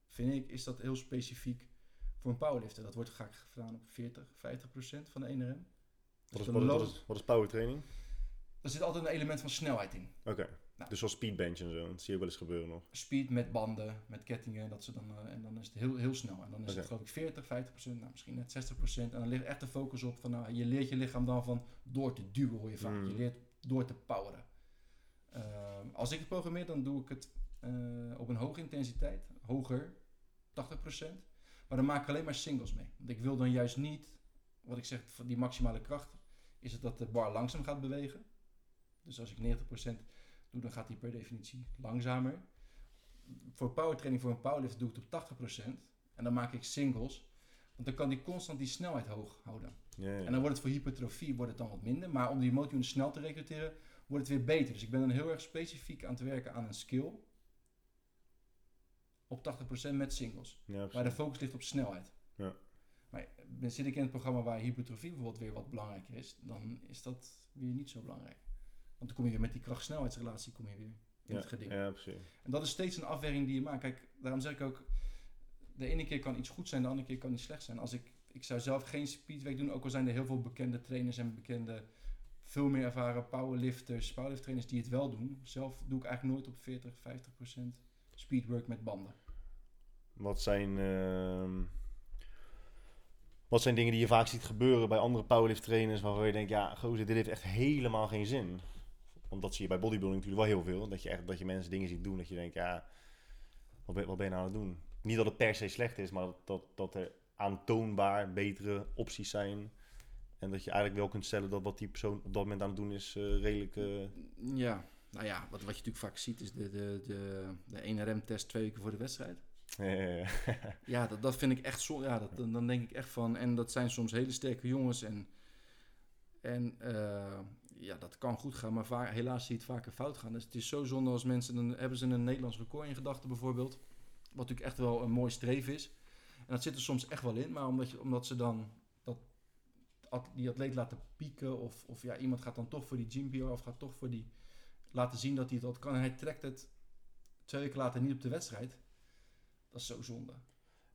vind ik, is dat heel specifiek voor een powerlifter. Dat wordt vaak gedaan op veertig, vijftig procent van de één R M. Dus wat, is, wat, loopt... wat, is, wat is power training? Er zit altijd een element van snelheid in. Oké. Okay. Nou, dus zoals speedbench en zo, dat zie je wel eens gebeuren nog. Speed met banden, met kettingen, dat ze dan, uh, en dan is het heel, heel snel. En dan is okay. het geloof ik veertig, vijftig procent, nou, misschien net zestig procent. En dan ligt echt de focus op van, nou, je leert je lichaam dan van door te duwen, hoor je vaak. Mm. Je leert door te poweren. Uh, als ik het programmeer, dan doe ik het uh, op een hoge intensiteit, hoger, tachtig procent. Maar dan maak ik alleen maar singles mee. Want ik wil dan juist niet, wat ik zeg, die maximale kracht, is het dat de bar langzaam gaat bewegen. Dus als ik negentig procent... doe, dan gaat die per definitie langzamer. Voor powertraining, voor een powerlift doe ik het op tachtig procent. En dan maak ik singles. Want dan kan die constant die snelheid hoog houden. Ja, ja. En dan wordt het voor hypertrofie wordt het dan wat minder. Maar om die modeunit snel te recruteren, wordt het weer beter. Dus ik ben dan heel erg specifiek aan het werken aan een skill. Op tachtig procent met singles. Ja, waar de focus ligt op snelheid. Ja. Maar zit ik in het programma waar hypertrofie bijvoorbeeld weer wat belangrijker is, dan is dat weer niet zo belangrijk. Want dan kom je weer met die kracht-snelheidsrelatie kom je weer in ja, het geding. Ja, precies. En dat is steeds een afweging die je maakt. Kijk, daarom zeg ik ook, de ene keer kan iets goed zijn, de andere keer kan iets slecht zijn. Als ik, ik zou zelf geen speedweek doen, ook al zijn er heel veel bekende trainers en bekende, veel meer ervaren powerlifters, powerlift trainers die het wel doen. Zelf doe ik eigenlijk nooit op veertig, vijftig procent speedwork met banden. Wat zijn... Uh... Wat zijn dingen die je vaak ziet gebeuren bij andere powerlift trainers waarvan je denkt, ja, gozer, dit heeft echt helemaal geen zin. Want dat zie je bij bodybuilding natuurlijk wel heel veel. Dat je, echt, dat je mensen dingen ziet doen dat je denkt, ja, wat ben, wat ben je nou aan het doen? Niet dat het per se slecht is, maar dat, dat er aantoonbaar betere opties zijn. En dat je eigenlijk wel kunt stellen dat wat die persoon op dat moment aan het doen is uh, redelijk... Uh... Ja, nou ja, wat, wat je natuurlijk vaak ziet is de, de, de, de één R M-test twee weken voor de wedstrijd. Ja, ja, ja. ja dat, dat vind ik echt zo. Ja, dat, dan denk ik echt van. En dat zijn soms hele sterke jongens. En, en uh, ja, dat kan goed gaan, maar vaar, helaas zie je het vaker fout gaan. Dus het is zo zonde als mensen. Dan hebben ze een Nederlands record in gedachten, bijvoorbeeld. Wat natuurlijk echt wel een mooi streven is. En dat zit er soms echt wel in, maar omdat, je, omdat ze dan dat, die atleet laten pieken. Of, of ja, iemand gaat dan toch voor die gym P R of gaat toch voor die. Laten zien dat hij dat kan. En hij trekt het twee weken later niet op de wedstrijd. Dat is zo zonde.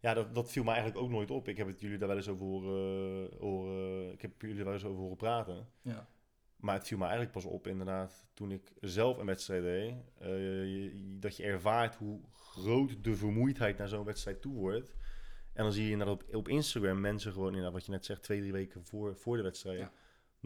Ja, dat, dat viel me eigenlijk ook nooit op. Ik heb het jullie daar wel eens over horen, horen, ik heb jullie daar wel eens over horen praten. Ja. Maar het viel me eigenlijk pas op, inderdaad, toen ik zelf een wedstrijd deed. Uh, je, dat je ervaart hoe groot de vermoeidheid naar zo'n wedstrijd toe wordt. En dan zie je inderdaad op, op Instagram mensen gewoon, inderdaad, wat je net zegt, twee, drie weken voor, voor de wedstrijd. Ja.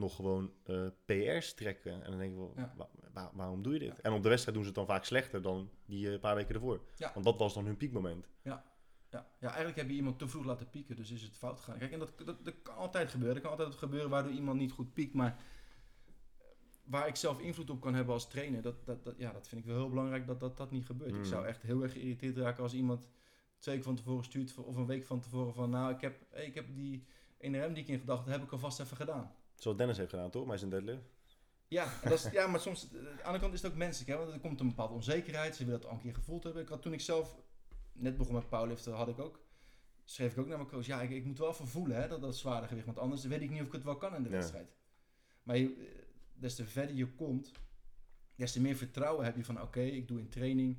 nog gewoon uh, P R's trekken. En dan denk ik, wel, ja. waar, waar, waarom doe je dit? Ja. En op de wedstrijd doen ze het dan vaak slechter dan die uh, paar weken ervoor. Ja. Want dat was dan hun piekmoment. Ja. Ja. ja, eigenlijk heb je iemand te vroeg laten pieken, dus is het fout gegaan. Kijk, en dat, dat, dat kan altijd gebeuren. Er kan altijd gebeuren waardoor iemand niet goed piekt, maar... Waar ik zelf invloed op kan hebben als trainer, dat, dat, dat, ja, dat vind ik wel heel belangrijk dat dat, dat niet gebeurt. Mm. Ik zou echt heel erg geïrriteerd raken als iemand twee weken van tevoren stuurt of een week van tevoren van... Nou, ik heb, hey, ik heb die één R M die ik in gedachten heb ik alvast even gedaan. Zoals Dennis heeft gedaan, toch? Maar hij is een deadlift. Ja, dat is, ja, maar soms... Aan de andere kant is het ook menselijk, hè? Want er komt een bepaalde onzekerheid. Ze willen dat al een keer gevoeld hebben. Ik had, toen ik zelf net begon met powerliften, had ik ook... Schreef ik ook naar mijn coach, ja, ik, ik moet wel even voelen, hè, dat dat zware gewicht. Want anders weet ik niet of ik het wel kan in de ja. wedstrijd. Maar je... Des te verder je komt, des te meer vertrouwen heb je van oké, okay, ik doe in training,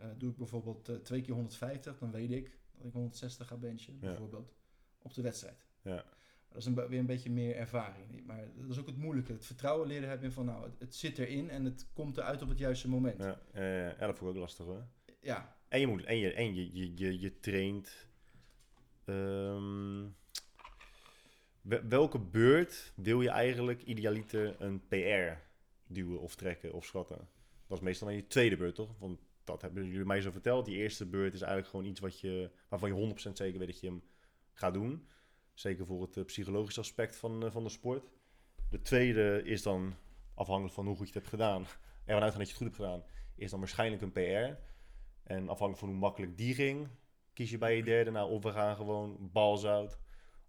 uh, doe ik bijvoorbeeld uh, twee keer honderdvijftig, dan weet ik dat ik honderdzestig ga benchen, ja. bijvoorbeeld, op de wedstrijd. Ja. Maar dat is een, weer een beetje meer ervaring. Maar dat is ook het moeilijke, het vertrouwen leren hebben van nou, het, het zit erin en het komt eruit op het juiste moment. Ja, uh, ja dat vond ik ook lastig hoor. Ja. En je, moet, en je, en je, je, je, je traint... Um... Welke beurt deel je eigenlijk idealiter een P R duwen of trekken of schatten? Dat is meestal aan je tweede beurt, toch? Want dat hebben jullie mij zo verteld. Die eerste beurt is eigenlijk gewoon iets wat je, waarvan je honderd procent zeker weet dat je hem gaat doen. Zeker voor het psychologische aspect van, van de sport. De tweede is dan, afhankelijk van hoe goed je het hebt gedaan... en vanuit dat je het goed hebt gedaan, is dan waarschijnlijk een P R. En afhankelijk van hoe makkelijk die ging, kies je bij je derde. Nou, of we gaan gewoon balls out...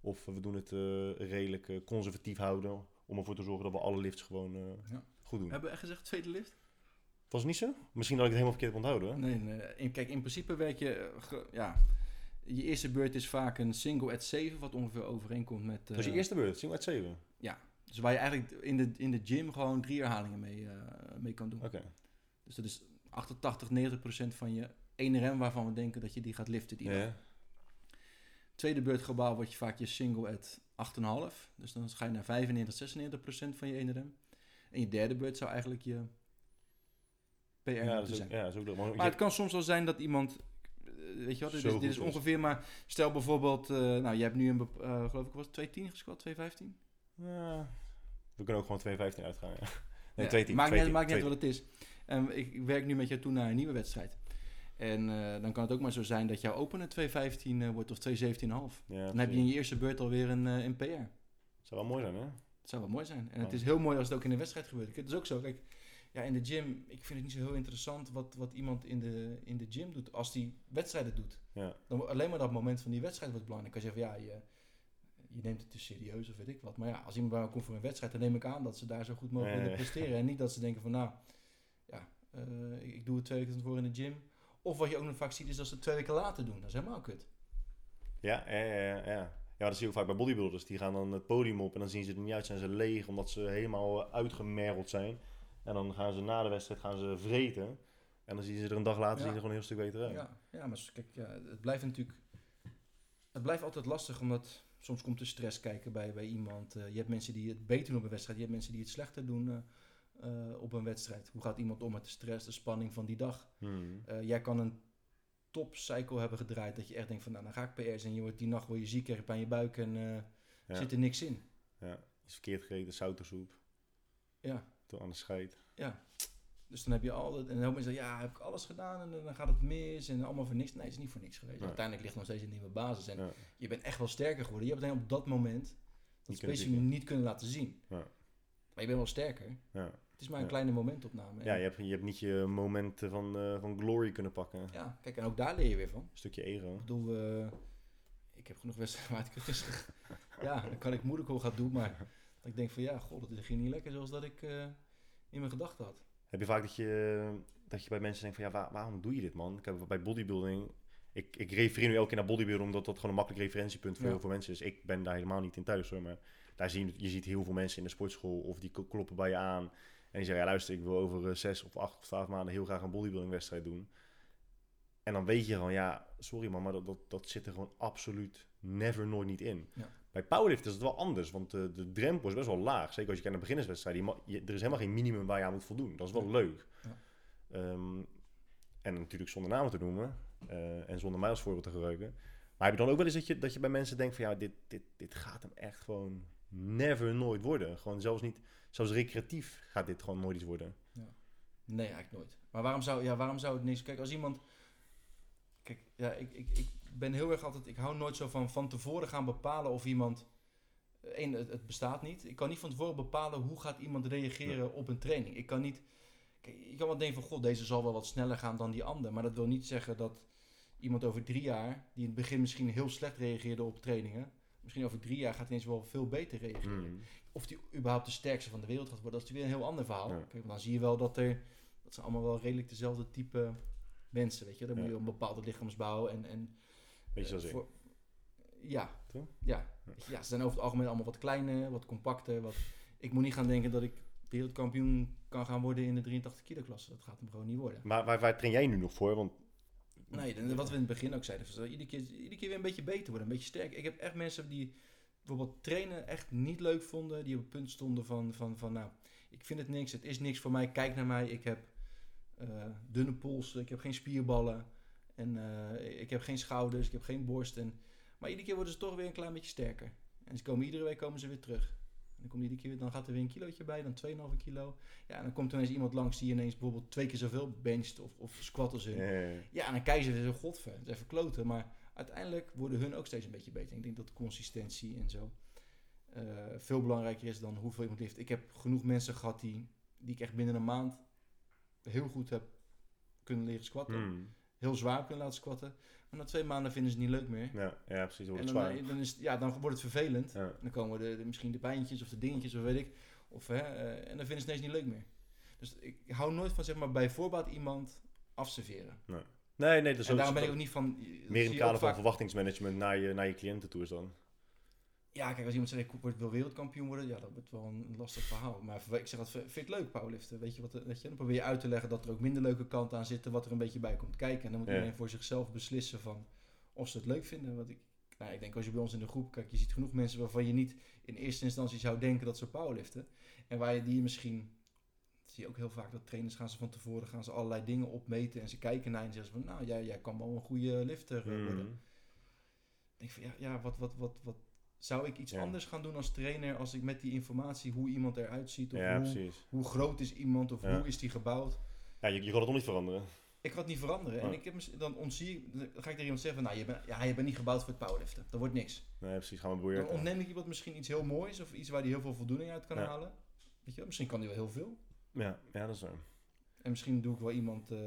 Of we doen het uh, redelijk uh, conservatief houden. Om ervoor te zorgen dat we alle lifts gewoon uh, ja. goed doen. Hebben we echt gezegd tweede lift? Was het niet zo? Misschien dat ik het helemaal verkeerd onthouden. Hè? Nee, nee. In, kijk, in principe werk je... Uh, ge, ja, je eerste beurt is vaak een single at zeven. Wat ongeveer overeenkomt met... Uh, dus je eerste beurt, single at zeven? Ja. Dus waar je eigenlijk in de, in de gym gewoon drie herhalingen mee, uh, mee kan doen. Oké. Okay. Dus dat is achtentachtig, negentig procent van je één R M waarvan we denken dat je die gaat liften. Die ja. Tweede beurtgebouw word je vaak je single at acht komma vijf. Dus dan ga je naar vijfennegentig, zesennegentig procent van je één R M. En je derde beurt zou eigenlijk je P R ja, moeten zijn. Ook, ja, ook, maar, maar het kan soms wel zijn dat iemand... Weet je wat, dit, is, dit is ongeveer maar... Stel bijvoorbeeld, uh, nou je hebt nu een... Bep- uh, geloof ik was twee tien gesquat, twee vijftien? Ja, we kunnen ook gewoon twee vijftien uitgaan. Ja. Nee, ja, twee tien. Maakt niet uit wat het is. En ik, ik werk nu met jou toe naar een nieuwe wedstrijd. En uh, dan kan het ook maar zo zijn dat jouw opener twee vijftien uh, wordt of twee zeventien komma vijf. Ja, dan heb je in je eerste beurt alweer een, uh, een P R. Dat zou wel mooi zijn, hè? Het zou wel mooi zijn. En oh. het is heel mooi als het ook in de wedstrijd gebeurt. Het is ook zo, kijk, ja, in de gym, ik vind het niet zo heel interessant wat, wat iemand in de, in de gym doet als die wedstrijden doet. Ja. Dan alleen maar dat moment van die wedstrijd wordt belangrijk. Als je zegt, ja, je, je neemt het te serieus of weet ik wat. Maar ja, als iemand bij me komt voor een wedstrijd, dan neem ik aan dat ze daar zo goed mogelijk willen presteren. En niet dat ze denken van, nou, ja, uh, ik doe het twee weken voor in de gym. Of wat je ook nog vaak ziet, is dat ze het twee weken later doen. Dat is helemaal kut. Ja, ja, ja, ja. Ja, dat zie je ook vaak bij bodybuilders. Die gaan dan het podium op en dan zien ze er niet uit. Zijn ze leeg, omdat ze helemaal uitgemergeld zijn. En dan gaan ze na de wedstrijd gaan ze vreten. En dan zien ze er een dag later ja. zien ze gewoon een heel stuk beter uit. Ja, ja maar kijk, ja, het blijft natuurlijk... Het blijft altijd lastig, omdat soms komt er stress kijken bij, bij iemand. Uh, je hebt mensen die het beter doen op een wedstrijd. Je hebt mensen die het slechter doen... Uh, Uh, op een wedstrijd. Hoe gaat iemand om met de stress, de spanning van die dag? Hmm. Uh, jij kan een topcycle hebben gedraaid dat je echt denkt van, nou, dan ga ik P R's en je wordt die nacht word je ziek, krijg je pijn in je buik en uh, ja. zit er niks in. Ja, is verkeerd gegeten, zoutersoep. Ja. Toen aan de scheid. Ja. Dus dan heb je altijd, en heel mensen ja, heb ik alles gedaan en dan gaat het mis en allemaal voor niks. Nee, het is niet voor niks geweest. Nee. Uiteindelijk ligt nog steeds een nieuwe basis en ja. je bent echt wel sterker geworden. Je hebt alleen op dat moment dat specifiek niet kunnen laten zien. Ja. Maar je bent wel sterker. Ja. Het is maar een ja. kleine momentopname. Ja, je hebt, je hebt niet je momenten van, uh, van glory kunnen pakken. Ja, kijk, en ook daar leer je weer van. Een stukje ego. Ik bedoel, uh, ik heb genoeg wedstrijden waar ik is. Ja, dan kan ik moeilijk wel gaan doen, maar dat ik denk van ja, god, dat ging niet lekker zoals dat ik uh, in mijn gedachten had. Heb je vaak dat je, dat je bij mensen denkt van ja, waar, waarom doe je dit, man? Ik heb bij bodybuilding, ik, ik refereer nu elke keer naar bodybuilding omdat dat gewoon een makkelijk referentiepunt voor ja. heel veel mensen is. Ik ben daar helemaal niet in thuis hoor, maar daar zie je, je ziet heel veel mensen in de sportschool of die kloppen bij je aan. En die zeggen, ja luister, ik wil over uh, zes of acht of twaalf maanden heel graag een bodybuildingwedstrijd doen. En dan weet je gewoon, ja, sorry man, maar dat, dat, dat zit er gewoon absoluut never, nooit niet in. Ja. Bij powerlift is het wel anders, want de, de drempel is best wel laag. Zeker als je kijkt naar beginnerswedstrijden. Je, je, er is helemaal geen minimum waar je aan moet voldoen. Dat is wel ja. leuk. Ja. Um, en natuurlijk zonder namen te noemen uh, en zonder mij als voorbeeld te gebruiken. Maar heb je dan ook wel eens dat je, dat je bij mensen denkt van, ja, dit, dit, dit gaat hem echt gewoon never nooit worden. Gewoon zelfs niet, zelfs recreatief gaat dit gewoon nooit iets worden. Ja. Nee, eigenlijk nooit. Maar waarom zou, ja, waarom zou het niks... Kijk, als iemand... Kijk, ja, ik, ik, ik ben heel erg altijd... Ik hou nooit zo van van tevoren gaan bepalen of iemand... Eén, het, het bestaat niet. Ik kan niet van tevoren bepalen hoe gaat iemand reageren ja. op een training. Ik kan niet... Kijk, je kan wel denken van, god, deze zal wel wat sneller gaan dan die ander. Maar dat wil niet zeggen dat iemand over drie jaar... die in het begin misschien heel slecht reageerde op trainingen... misschien over drie jaar gaat ineens wel veel beter reageren. Mm. Of die überhaupt de sterkste van de wereld gaat worden, dat is weer een heel ander verhaal. Ja. Kijk, dan zie je wel dat er... Dat zijn allemaal wel redelijk dezelfde type mensen, weet je. Dan ja. moet je een bepaalde lichaamsbouw en... en weet je uh, voor... Ja. Ja. Ja. Ja, ze zijn over het algemeen allemaal wat kleiner, wat compacter. Wat... Ik moet niet gaan denken dat ik wereldkampioen kan gaan worden in de drieëntachtig kilo klasse. Dat gaat hem gewoon niet worden. Maar waar, waar train jij nu nog voor? Want... Nee, wat we in het begin ook zeiden, dus iedere keer, iedere keer weer een beetje beter worden, een beetje sterker. Ik heb echt mensen die bijvoorbeeld trainen echt niet leuk vonden, die op het punt stonden van, van, van nou, ik vind het niks, het is niks voor mij, kijk naar mij, ik heb uh, dunne polsen, ik heb geen spierballen, en uh, ik heb geen schouders, ik heb geen borst. En, maar iedere keer worden ze toch weer een klein beetje sterker. En ze komen, iedere week komen ze weer terug. En dan, komt iedere keer, dan gaat er weer een kilootje bij, dan twee komma vijf kilo. Ja, en dan komt ineens iemand langs die ineens bijvoorbeeld twee keer zoveel bencht of, of squatten ze. Nee. Ja, en dan kijken ze weer zo, godver, het is even kloten. Maar uiteindelijk worden hun ook steeds een beetje beter. Ik denk dat consistentie en zo uh, veel belangrijker is dan hoeveel iemand lift. Ik heb genoeg mensen gehad die, die ik echt binnen een maand heel goed heb kunnen leren squatten. Mm. Heel zwaar kunnen laten squatten. Maar na twee maanden vinden ze het niet leuk meer. Ja, ja precies. Wordt het zwaar. Dan, dan, is, ja, dan wordt het vervelend. Ja. Dan komen de, de, misschien de pijntjes of de dingetjes of weet ik. Of, hè, uh, en dan vinden ze het ineens niet leuk meer. Dus ik hou nooit van zeg maar bij voorbaat iemand afserveren. Nee, nee, nee dat is En daarom ben ik ook niet van... Meer in het kader van verwachtingsmanagement naar je, naar je cliënten toe is dan. Ja, kijk, als iemand zegt ik wil wereldkampioen worden, ja, dat wordt wel een lastig verhaal. Maar ik zeg dat vind ik leuk, powerliften. Weet je wat? Weet je? Dan probeer je uit te leggen dat er ook minder leuke kanten aan zitten, wat er een beetje bij komt kijken. En dan moet ja. iedereen voor zichzelf beslissen van of ze het leuk vinden. Want ik, nou, ik denk als je bij ons in de groep kijkt, je ziet genoeg mensen waarvan je niet in eerste instantie zou denken dat ze powerliften. En waar je die misschien, dat zie je ook heel vaak dat trainers gaan ze van tevoren gaan ze allerlei dingen opmeten en ze kijken naar en zeggen van, nou, jij, jij kan wel een goede lifter mm. worden. Dan denk ik van, ja, ja wat, wat, wat, wat. Zou ik iets ja. anders gaan doen als trainer als ik met die informatie hoe iemand eruit ziet? Of ja, hoe, hoe groot is iemand? Of ja. hoe is die gebouwd? Ja, je, je kan het toch niet veranderen? Ik kan het niet veranderen. Ja. En ik heb, dan, ontzie, dan ga ik tegen iemand zeggen, nou, je bent ja, je bent niet gebouwd voor het powerliften. Dat wordt niks. Nee, precies. Gaan we boeien. Dan ontneem ik iemand misschien iets heel moois of iets waar hij heel veel voldoening uit kan ja. halen. Weet je wel? Misschien kan hij wel heel veel. Ja, ja dat is waar. En misschien doe ik wel iemand... Uh,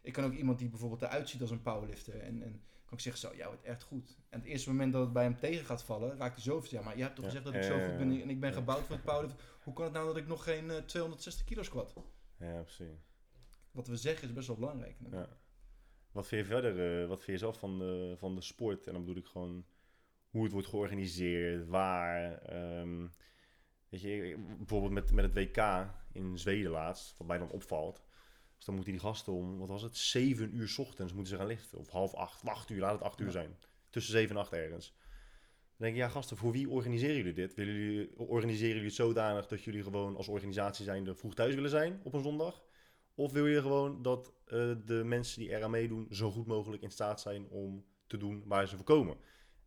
ik kan ook iemand die bijvoorbeeld eruit ziet als een powerlifter en... en ik zeg zo, ja, wordt echt goed. En het eerste moment dat het bij hem tegen gaat vallen, raakt hij zo van, ja, maar je hebt toch ja. gezegd dat ik zo goed ben en ik ben gebouwd voor het powerlift. Hoe kan het nou dat ik nog geen uh, tweehonderdzestig kilo squat? Ja, precies. Wat we zeggen is best wel belangrijk. Ja. Wat vind je verder, uh, wat vind je zelf van de, van de sport? En dan bedoel ik gewoon hoe het wordt georganiseerd, waar. Um, weet je, bijvoorbeeld met, met het W K in Zweden laatst, wat mij dan opvalt. Dus dan moeten die gasten om, wat was het, zeven uur 's ochtends moeten ze gaan liften. Of half acht, acht uur, laat het acht uur ja. zijn. Tussen zeven en acht ergens. Dan denk ik, ja gasten, voor wie organiseren jullie dit? Willen jullie, organiseren jullie het zodanig dat jullie gewoon als organisatie zijnde vroeg thuis willen zijn op een zondag? Of wil je gewoon dat uh, de mensen die eraan meedoen zo goed mogelijk in staat zijn om te doen waar ze voor komen?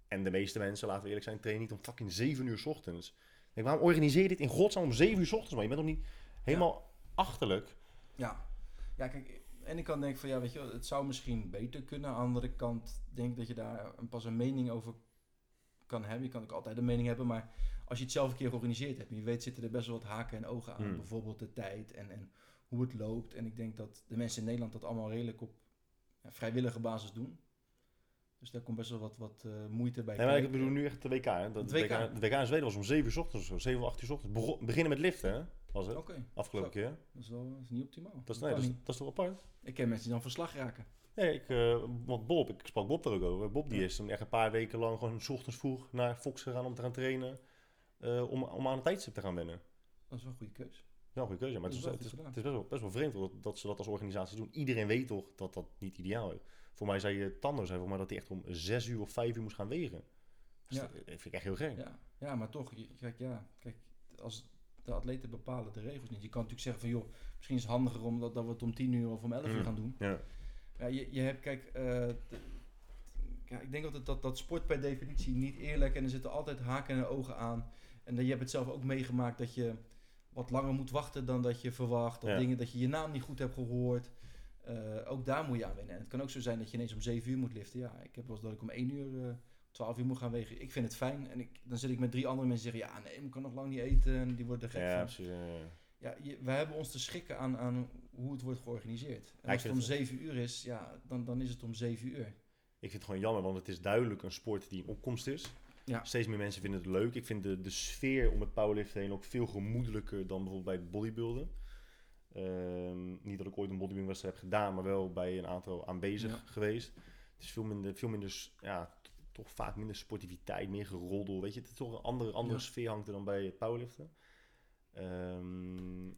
En de meeste mensen, laten we eerlijk zijn, trainen niet om fucking zeven uur 's ochtends. Dan denk ik, waarom organiseer je dit in godsnaam om zeven uur 's ochtends? Maar je bent nog niet helemaal ja. achterlijk. Ja. Ja, kijk, en ik kan denken van, ja, weet je wel, het zou misschien beter kunnen. Aan de andere kant denk ik dat je daar een, pas een mening over kan hebben. Je kan ook altijd een mening hebben, maar als je het zelf een keer georganiseerd hebt, wie weet zitten er best wel wat haken en ogen aan. Mm. Bijvoorbeeld de tijd en, en hoe het loopt. En ik denk dat de mensen in Nederland dat allemaal redelijk op ja, vrijwillige basis doen. Dus daar komt best wel wat, wat uh, moeite bij. Nee, maar ik bedoel nu echt de W K, hè? Dat de W K. De W K in Zweden was om zeven uur 's ochtends, of zeven of acht uur 's ochtends. Bego- beginnen met liften, hè? Was het? Okay. Afgelopen Zo. keer. Dat is, wel, dat is niet optimaal. Dat is, nee, dat, is, dat is toch apart? Ik ken mensen die dan verslag raken. Nee, ik, uh, want Bob, ik sprak Bob er ook over. Bob die ja. is dan echt een paar weken lang gewoon 's ochtends vroeg naar Fox gegaan om te gaan trainen. Uh, om, om aan het tijdstip te gaan wennen. Dat is wel een goede keuze. Ja, een goede keuze. Maar het is, het is, het is best, wel, best wel vreemd dat, dat ze dat als organisatie doen. Iedereen weet toch dat dat niet ideaal is. Voor mij zei je Tando, zei voor mij dat hij echt om zes uur of vijf uur moest gaan wegen. Dus ja. dat, dat vind ik echt heel gek. Ja, ja maar toch, kijk, ja, kijk, als... De atleten bepalen de regels niet. Je kan natuurlijk zeggen van joh, misschien is het handiger om dat, dat we het om tien uur of om elf uur gaan doen. Ja. Ja, je, je hebt, kijk, uh, de, ja, ik denk altijd dat, dat sport per definitie niet eerlijk en er zitten altijd haken en ogen aan. En je hebt het zelf ook meegemaakt dat je wat langer moet wachten dan dat je verwacht. Of ja. dingen dat je je naam niet goed hebt gehoord. Uh, ook daar moet je aan wennen. En het kan ook zo zijn dat je ineens om zeven uur moet liften. Ja, ik heb wel eens dat ik om één uur, uh, twaalf uur moet gaan wegen. Ik vind het fijn. En ik, dan zit ik met drie andere mensen die zeggen, ja nee, ik kan nog lang niet eten. En die worden er gek ja, van. Absoluut, ja, ja. Ja, je, we hebben ons te schikken aan, aan hoe het wordt georganiseerd. En ja, als het om zeven uur is, ja, dan, dan is het om zeven uur. Ik vind het gewoon jammer, want het is duidelijk een sport die in opkomst is. Ja. Steeds meer mensen vinden het leuk. Ik vind de, de sfeer om het powerliften heen ook veel gemoedelijker dan bijvoorbeeld bij het bodybuilden. Um, niet dat ik ooit een bodybuildingwedstrijd heb gedaan, maar wel bij een aantal aanwezig ja. geweest. Het is veel minder, veel minder ja, t- toch vaak minder sportiviteit, meer geroddel. Weet je, het is toch een andere, andere ja. sfeer hangt er dan bij het powerliften. Um,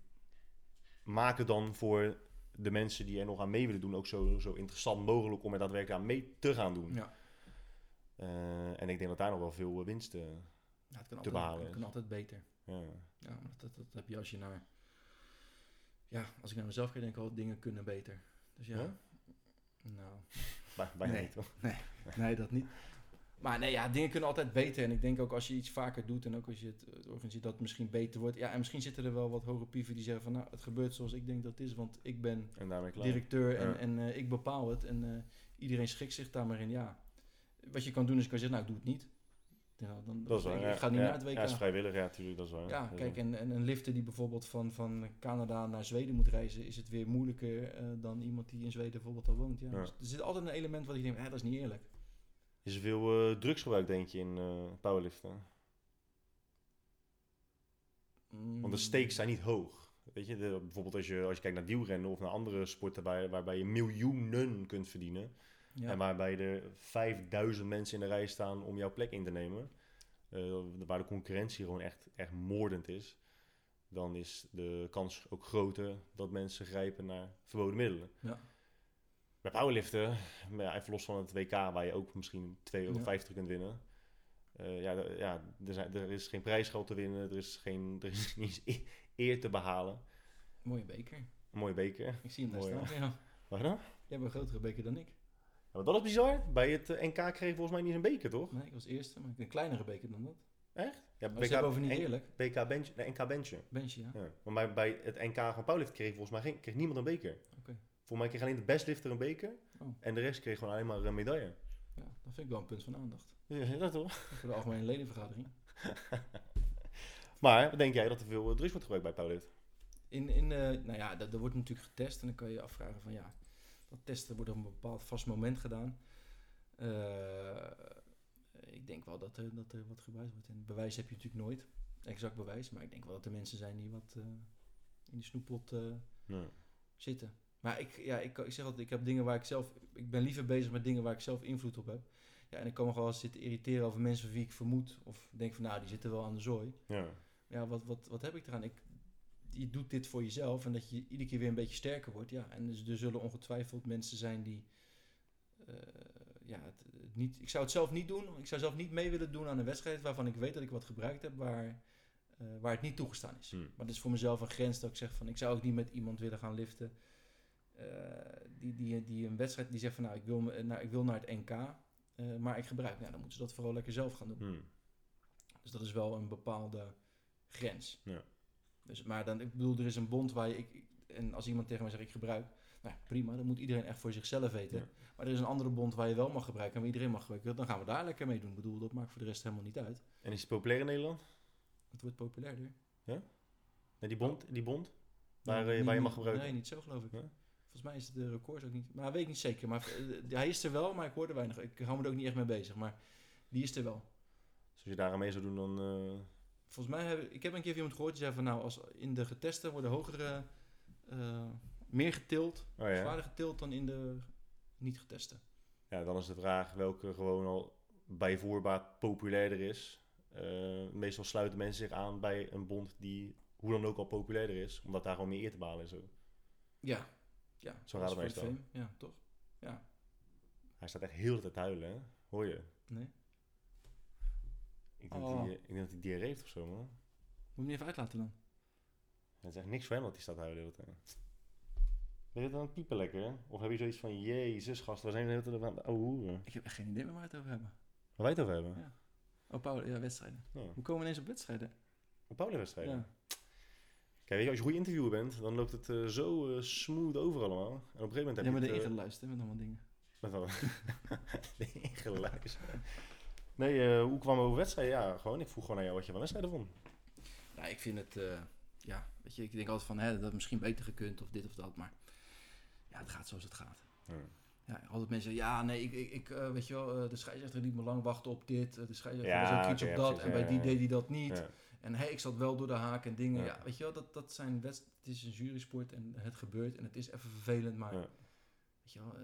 maak het dan voor de mensen die er nog aan mee willen doen ook zo, zo interessant mogelijk om er daadwerkelijk aan mee te gaan doen. Ja. Uh, en ik denk dat daar nog wel veel winst uh, ja, het kan te behalen is. Het kan altijd beter. Ja, ja maar dat, dat, dat heb je als je naar... Ja, als ik naar mezelf kijk, denk ik al, dingen kunnen beter. Dus ja, huh? nou... Bij, bijna nee. niet, hoor. Nee. nee, dat niet. Maar nee, ja, dingen kunnen altijd beter. En ik denk ook als je iets vaker doet en ook als je het organiseert, dat het misschien beter wordt. Ja, en misschien zitten er wel wat hoge pieven die zeggen van, nou, het gebeurt zoals ik denk dat het is, want ik ben en directeur en, ja. en uh, ik bepaal het. En uh, iedereen schikt zich daar maar in, ja. Wat je kan doen is, je kan zeggen, nou, ik doe het niet. Ja, dan, dat is waar, ik ja, ga niet ja, naar het W K. Ja, is vrijwillig, ja, natuurlijk, dat is waar. Ja, kijk, en, en een lifter die bijvoorbeeld van, van Canada naar Zweden moet reizen, is het weer moeilijker uh, dan iemand die in Zweden bijvoorbeeld al woont. Ja. Ja. Dus er zit altijd een element wat ik denk, dat is niet eerlijk. Is er veel uh, drugsgebruik, denk je, in uh, powerliften? Mm. Want de stakes zijn niet hoog. Weet je, de, bijvoorbeeld als je, als je kijkt naar wielrennen of naar andere sporten waar, waarbij je miljoenen kunt verdienen. Ja. En waarbij er vijfduizend mensen in de rij staan om jouw plek in te nemen. Uh, waar de concurrentie gewoon echt, echt moordend is. Dan is de kans ook groter dat mensen grijpen naar verboden middelen. Ja. Bij powerliften, ja, even los van het W K waar je ook misschien twee euro vijftig ja. kunt winnen. Uh, ja, d- ja er, zijn, er is geen prijsgeld te winnen, er is geen er is niet eens eer te behalen. Een mooie beker. Een mooie beker. Ik zie hem daar staan. Ja. Waar dan? Jij bent een grotere beker dan ik. Maar dat is bizar. Bij het N K kreeg je volgens mij niet eens een beker, toch? Nee, ik was eerste, maar ik een kleinere beker dan dat. Echt? Ja, B K, dat is niet eerlijk. B K bench, nee, N K benchje. Benchje, ja. ja. Maar bij, bij het N K van powerlift kreeg volgens mij geen, kreeg niemand een beker. Oké. Okay. Volgens mij kreeg alleen de bestlifter een beker oh. en de rest kreeg gewoon alleen maar een medaille. Ja, dat vind ik wel een punt van aandacht. Ja, dat toch? Voor de algemene ledenvergadering. Maar denk jij dat er veel drugs wordt gebruikt bij powerlift? In, in, uh, nou ja, dat, dat wordt natuurlijk getest en dan kan je je afvragen van ja... Dat testen wordt op een bepaald vast moment gedaan. Uh, ik denk wel dat er, dat er wat gebruikt wordt. En bewijs heb je natuurlijk nooit. Exact bewijs. Maar ik denk wel dat er mensen zijn die wat uh, in die snoeppot uh, nee. zitten. Maar ik, ja, ik, ik zeg altijd, ik heb dingen waar ik zelf... Ik ben liever bezig met dingen waar ik zelf invloed op heb. Ja, en ik kan me gewoon zitten irriteren over mensen van wie ik vermoed. Of denk van, nou, die zitten wel aan de zooi. Ja, ja wat, wat, wat heb ik eraan? Ik... Je doet dit voor jezelf en dat je iedere keer weer een beetje sterker wordt. Ja. En dus er zullen ongetwijfeld mensen zijn die... Uh, ja, het, het niet, ik zou het zelf niet doen. Ik zou zelf niet mee willen doen aan een wedstrijd waarvan ik weet dat ik wat gebruikt heb waar, uh, waar het niet toegestaan is. Hmm. Maar dat is voor mezelf een grens dat ik zeg van... Ik zou ook niet met iemand willen gaan liften uh, die, die, die een wedstrijd... Die zegt van nou ik wil, nou, ik wil naar het N K, uh, maar ik gebruik. Nou, dan moeten ze dat vooral lekker zelf gaan doen. Hmm. Dus dat is wel een bepaalde grens. Ja. Dus, maar dan, ik bedoel, er is een bond waar je, ik, en als iemand tegen mij zegt ik gebruik, nou ja, prima, dan moet iedereen echt voor zichzelf weten. Ja. Maar er is een andere bond waar je wel mag gebruiken en waar iedereen mag gebruiken, dan gaan we daar lekker mee doen. Ik bedoel, dat maakt voor de rest helemaal niet uit. En is het populair in Nederland? Het wordt populairder. Ja? Nee, die bond, die bond waar, nee, je, waar niet, je mag gebruiken? Nee, niet zo geloof ik. Ja? Volgens mij is het de record ook niet, maar dat weet ik niet zeker. Maar hij is er wel, maar ik hoorde weinig. Ik hou me er ook niet echt mee bezig, maar die is er wel. Dus als je daar aan mee zou doen, dan... Uh... Volgens mij heb ik, ik heb een keer iemand gehoord die zei van nou, als in de getesten worden hogere, uh, meer getild, oh ja. zwaarder getild dan in de niet getesten. Ja, dan is de vraag welke gewoon al bij voorbaat populairder is. Uh, meestal sluiten mensen zich aan bij een bond die hoe dan ook al populairder is, omdat daar gewoon meer eer te behalen is. Ook. Ja, ja. Zo gaat het meestal. Fame. Ja, toch? Ja. Hij staat echt heel de tijd huilen, hè? Hoor je? Nee. Ik denk, oh. die, ik denk dat hij diarree heeft of zo, man. Moet je hem even uitlaten dan? Het is echt niks voor hem dat hij staat huilen. Weet je dat dan het piepen lekker, hè? Of heb je zoiets van, jezus gast, waar zijn we de hele tijd aan het ouwe hoeren? Ik heb echt geen idee meer waar we het over hebben. Waar wij het over hebben? Ja. Oh, Paul, ja, wedstrijden. Ja. Hoe komen we ineens op wedstrijden? Op Paul-wedstrijden? Ja. Kijk, weet je, als je een goede interviewer bent, dan loopt het uh, zo uh, smooth over allemaal. En op een gegeven moment heb ja, je... Ja, maar de ingeluist, hè, met allemaal dingen. Met allemaal... de ingeluist. Nee, uh, hoe kwam we over wedstrijden? Ja, gewoon, ik vroeg gewoon aan jou wat je van wedstrijden vond. Nou, ik vind het... Uh, ja, weet je, ik denk altijd van, hè, dat had misschien beter gekund of dit of dat, maar... Ja, het gaat zoals het gaat. Ja. Ja, altijd mensen ja, nee, ik, ik, ik uh, weet je wel, uh, de scheidsrechter liet me lang wachten op dit, de scheidsrechter ja, was ook iets okay, op dat, precies, en bij ja, die ja. deed hij dat niet. Ja. En hey, ik zat wel door de haak en dingen. Ja, ja weet je wel, dat, dat zijn wedst- het is een jurysport en het gebeurt en het is even vervelend, maar ja. weet je wel, uh,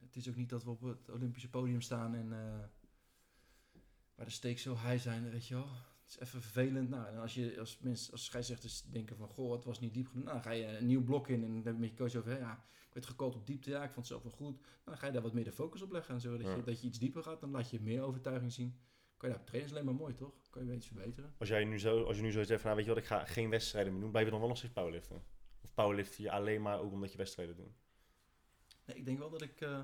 het is ook niet dat we op het Olympische podium staan en uh, waar de stakes zo high zijn, weet je wel. Het is even vervelend. Nou, en als je als mensen, als scheidsrechters denken van, goh, het was niet diep genoeg. Nou, dan ga je een nieuw blok in en dan ben je met je coach over, hè, ja, ik werd gecallt op diepte, ja, ik vond het zelf wel goed. Nou, dan ga je daar wat meer de focus op leggen en zo, dat, ja. je, dat je iets dieper gaat, dan laat je meer overtuiging zien. Kan je daar op trainen, is alleen maar mooi, toch? Kan je weer iets verbeteren. Als jij nu zo, als je nu zo zegt van, nou, weet je wat, ik ga geen wedstrijden meer doen, blijf je dan wel nog steeds powerliften? Of powerliften je alleen maar ook omdat je wedstrijden doet? Nee, ik denk wel dat ik uh,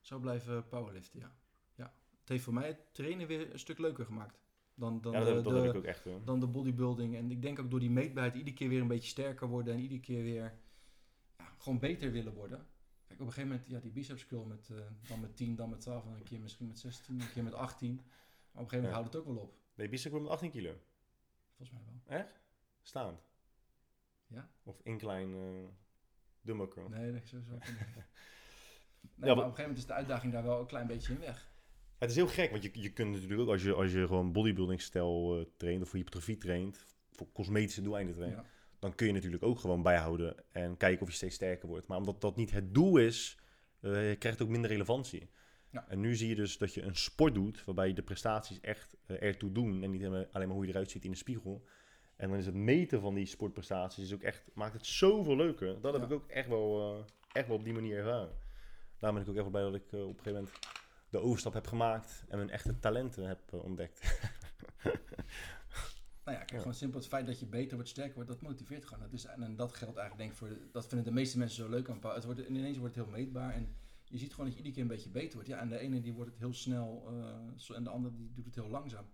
zou blijven powerliften, ja. ja. Het heeft voor mij het trainen weer een stuk leuker gemaakt. Dan, dan, ja, dat, de, dat heb ik ook echt, hoor. Dan de bodybuilding. En ik denk ook door die meetbaarheid iedere keer weer een beetje sterker worden. En iedere keer weer ja, gewoon beter willen worden. Kijk, op een gegeven moment, ja, die biceps curl met, uh, dan met tien, dan met twaalf, dan een keer misschien met zestien, een keer met achttien. Maar op een gegeven moment ja. houdt het ook wel op. Nee, biceps curl met achttien kilo? Volgens mij wel. Echt? Staand? Ja. Of incline uh, dumbbell curl? Nee, dat is sowieso niet. nee, ja, maar op een gegeven moment is de uitdaging daar wel een klein beetje in weg. Het is heel gek, want je, je kunt natuurlijk ook, als je, als je gewoon bodybuilding-stijl uh, traint, of voor hypertrofie traint, voor cosmetische doeleinden traint, ja. dan kun je natuurlijk ook gewoon bijhouden en kijken of je steeds sterker wordt. Maar omdat dat niet het doel is, uh, krijgt het ook minder relevantie. Ja. En nu zie je dus dat je een sport doet, waarbij de prestaties echt uh, ertoe doen en niet alleen maar hoe je eruit ziet in de spiegel. En dan is het meten van die sportprestaties is ook echt, maakt het zoveel leuker. Dat heb ja. ik ook echt wel, uh, echt wel op die manier ervaren. Daarom ben ik ook echt wel blij dat ik uh, op een gegeven moment... de overstap heb gemaakt en mijn echte talenten heb uh, ontdekt. nou ja, kijk, ja. gewoon simpel het feit dat je beter wordt, sterker wordt, dat motiveert gewoon. Dat is, en dat geldt eigenlijk denk ik voor, de, dat vinden de meeste mensen zo leuk aan het wordt. En ineens wordt het heel meetbaar en je ziet gewoon dat je iedere keer een beetje beter wordt. Ja, en de ene die wordt het heel snel uh, en de andere die doet het heel langzaam.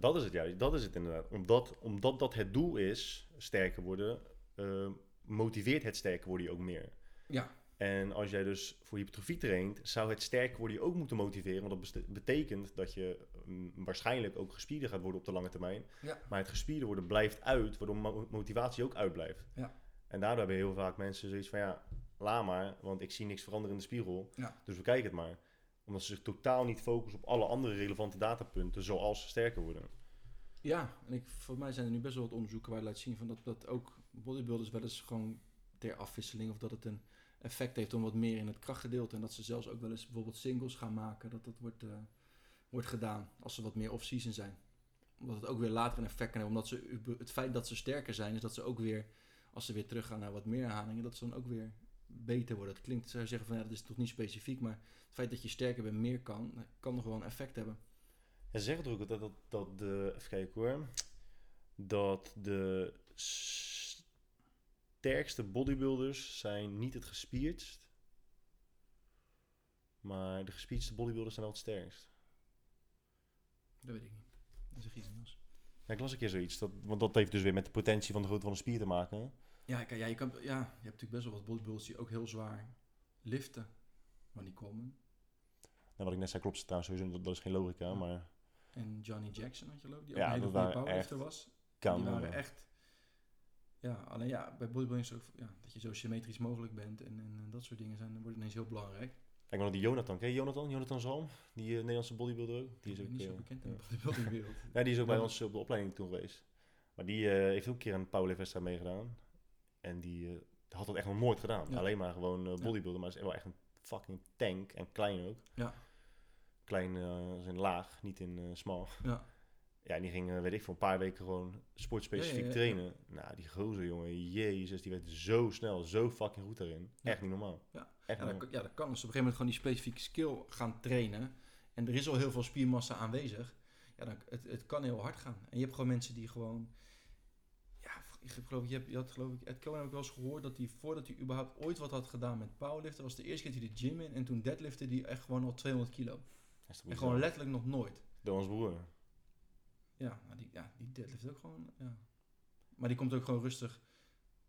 Dat is het, ja, dat is het inderdaad. Omdat, omdat dat het doel is, sterker worden, uh, motiveert het sterker worden je ook meer. Ja. En als jij dus voor hypertrofie traint, zou het sterker worden je ook moeten motiveren. Want dat betekent dat je um, waarschijnlijk ook gespierder gaat worden op de lange termijn. Ja. Maar het gespierder worden blijft uit, waardoor motivatie ook uitblijft. Ja. En daardoor hebben heel vaak mensen zoiets van, ja, laat maar, want ik zie niks veranderen in de spiegel. Ja. Dus we kijken het maar. Omdat ze zich totaal niet focussen op alle andere relevante datapunten, zoals sterker worden. Ja, en ik, voor mij zijn er nu best wel wat onderzoeken waar je laat zien van dat, dat ook bodybuilders wel eens gewoon ter afwisseling of dat het een... effect heeft om wat meer in het krachtgedeelte. En dat ze zelfs ook wel eens bijvoorbeeld singles gaan maken. Dat dat wordt, uh, wordt gedaan als ze wat meer off-season zijn. Omdat het ook weer later een effect kan hebben. Omdat ze, het feit dat ze sterker zijn, is dat ze ook weer, als ze weer teruggaan naar wat meer herhalingen, dat ze dan ook weer beter worden. Dat klinkt, zou zeggen van ja, dat is toch niet specifiek. Maar het feit dat je sterker bent, meer kan, kan nog wel een effect hebben. En ze zeggen toch ook dat, dat, dat de, even kijken hoor, dat de... de sterkste bodybuilders zijn niet het gespierdst, maar de gespierdste bodybuilders zijn wel het sterkst. Dat weet ik niet. Dat is een giezenas. Ja, ik las een keer zoiets, dat, want dat heeft dus weer met de potentie van de grootte van een spier te maken. Ja, ik, ja, je, kan, ja je hebt natuurlijk best wel wat bodybuilders die ook heel zwaar liften, maar niet komen. Nou, wat ik net zei klopt trouwens sowieso, dat is geen logica, ja. maar... En Johnny Jackson had je geloof, die ook ja, een hele goede powerlifter was. Kan, die waren ja. echt... Ja, alleen ja, bij bodybuilding is ook ja, dat je zo symmetrisch mogelijk bent en, en dat soort dingen zijn, dan wordt het ineens heel belangrijk. Kijk maar naar die Jonathan, ken je Jonathan? Jonathan Zalm, die uh, Nederlandse bodybuilder ook. Die is ook niet uh, zo bekend in de bodybuildingwereld. Nee, die is ook bij ons op de opleiding toen geweest. Maar die uh, heeft ook een keer een powerlift-wedstrijd meegedaan. En die uh, had dat echt nog nooit gedaan. Ja. Alleen maar gewoon uh, bodybuilder, ja. maar is wel echt een fucking tank en klein ook. Ja. Klein uh, in laag, niet in uh, smal. Ja. Ja, die ging, weet ik, voor een paar weken gewoon sportspecifiek ja, ja, ja. trainen. Nou, die gozer, jongen, jezus, die werd zo snel, zo fucking goed daarin. Ja. Echt niet normaal. Ja, Echt ja, normaal. Dat, ja dat kan. Dus op een gegeven moment gewoon die specifieke skill gaan trainen. En er is al heel veel spiermassa aanwezig. Ja, dan, het, het kan heel hard gaan. En je hebt gewoon mensen die gewoon... Ja, ik geloof, je, hebt, je had geloof ik... Ed Cohen heb ik wel eens gehoord dat hij, voordat hij überhaupt ooit wat had gedaan met powerliften, was de eerste keer dat hij de gym in. En toen deadlifte hij echt gewoon al tweehonderd kilo. En gewoon letterlijk nog nooit. Door ons broer. Ja, nou die, ja, die deadlift ook gewoon. Ja. Maar die komt ook gewoon rustig.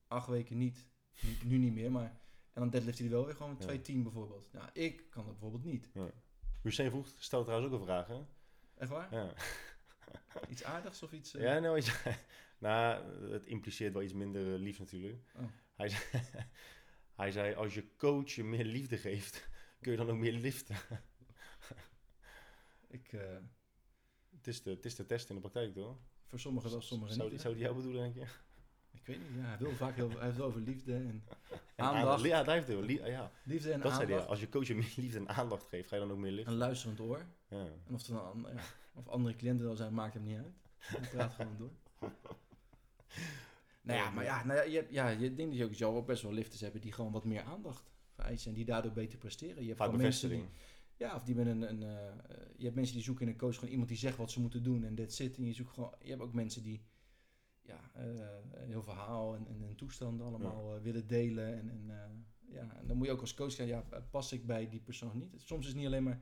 Acht weken niet. Nu, nu niet meer, maar... En dan deadlift hij wel weer gewoon met twee tien bijvoorbeeld. Nou, ik kan dat bijvoorbeeld niet. Ja. Hussein vroeg, stelt trouwens ook een vraag, hè? Echt waar? Ja. Iets aardigs of iets... Uh... Ja, nou, iets, nou, het impliceert wel iets minder uh, lief natuurlijk. Oh. Hij, zei, hij zei, als je coach je meer liefde geeft, kun je dan ook meer liften. ik... Uh... Het is, de, het is de test in de praktijk, toch? Voor sommigen wel, sommigen zou, niet. Zou die jou bedoelen, denk je? Ik weet niet, ja, hij wil vaak heel, hij heeft het over liefde en aandacht. Ja, dat heeft hij wel. Ja. Liefde en dat aandacht. Zei hij, als je coach je meer liefde en aandacht geeft, ga je dan ook meer liften. Een luisterend oor. Ja. En of, dan, ja, of andere cliënten wel zijn, maakt hem niet uit. Hij praat gewoon door. Nou ja, maar ja, nou ja, je, ja, je denkt dat je ook zo best wel lifters hebben die gewoon wat meer aandacht vereisen en die daardoor beter presteren. Je hebt vaak bevestiging. Mensen die, ja, of die met een, een uh, je hebt mensen die zoeken in een coach gewoon iemand die zegt wat ze moeten doen en that's it. En je zoekt gewoon, je hebt ook mensen die ja, uh, een heel verhaal en, en, en toestanden allemaal ja. uh, willen delen. En, en, uh, ja, en dan moet je ook als coach gaan, ja, pas ik bij die persoon niet. Soms is het niet alleen maar,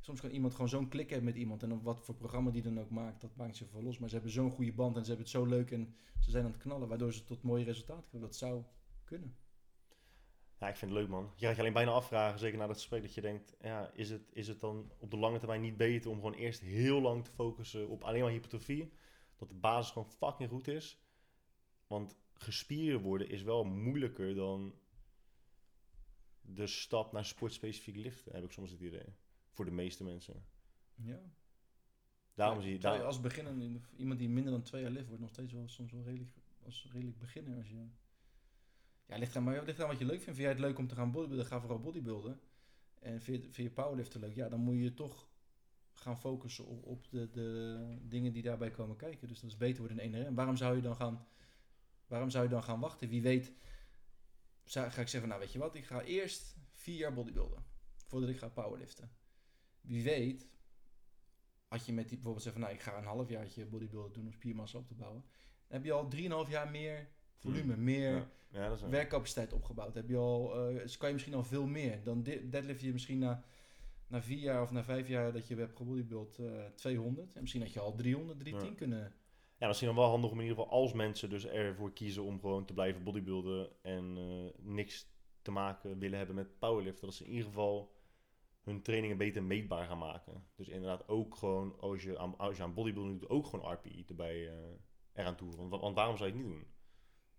soms kan iemand gewoon zo'n klik hebben met iemand en wat voor programma die dan ook maakt, dat maakt ze van los. Maar ze hebben zo'n goede band en ze hebben het zo leuk en ze zijn aan het knallen, waardoor ze tot mooie resultaten komen. Dat zou kunnen. Ja, ik vind het leuk, man. Je gaat je alleen bijna afvragen, zeker na dat gesprek, dat je denkt, ja, is het, is het dan op de lange termijn niet beter om gewoon eerst heel lang te focussen op alleen maar hypertrofie? Dat de basis gewoon fucking goed is. Want gespierd worden is wel moeilijker dan de stap naar sportspecifiek liften, heb ik soms het idee. Voor de meeste mensen. Ja. Daarom zie je... Daar... Als beginner, iemand die minder dan twee jaar lift wordt, nog steeds wel soms wel redelijk, als redelijk beginner als je... Ja, ligt aan, maar ligt aan wat je leuk vindt. Vind jij het leuk om te gaan bodybuilden? Ga vooral bodybuilden. En vind je, vind je powerliften leuk? Ja, dan moet je toch gaan focussen op, op de, de dingen die daarbij komen kijken. Dus dat is beter worden in één R M. Waarom zou je dan gaan, waarom zou je dan gaan wachten? Wie weet, ga ik zeggen, nou weet je wat, ik ga eerst vier jaar bodybuilden. Voordat ik ga powerliften. Wie weet, had je met die bijvoorbeeld zeggen, nou ik ga een halfjaartje bodybuilden doen om spiermassa op te bouwen. Dan heb je al drieënhalf jaar meer... volume, hmm. meer ja. Ja, dat is werkcapaciteit opgebouwd. Heb je al, uh, dus kan je misschien al veel meer. Dan de- deadlift je misschien na, na vier jaar of na vijf jaar dat je hebt gebodybuild uh, tweehonderd. En misschien had je al driehonderd, driehonderdtien ja. kunnen. Ja, misschien wel handig om in ieder geval als mensen dus ervoor kiezen om gewoon te blijven bodybuilden en uh, niks te maken willen hebben met powerliften. Dat ze in ieder geval hun trainingen beter meetbaar gaan maken. Dus inderdaad ook gewoon, als je aan, als je aan bodybuilding doet, ook gewoon R P E erbij uh, eraan toevoegen. Want, want waarom zou je het niet doen?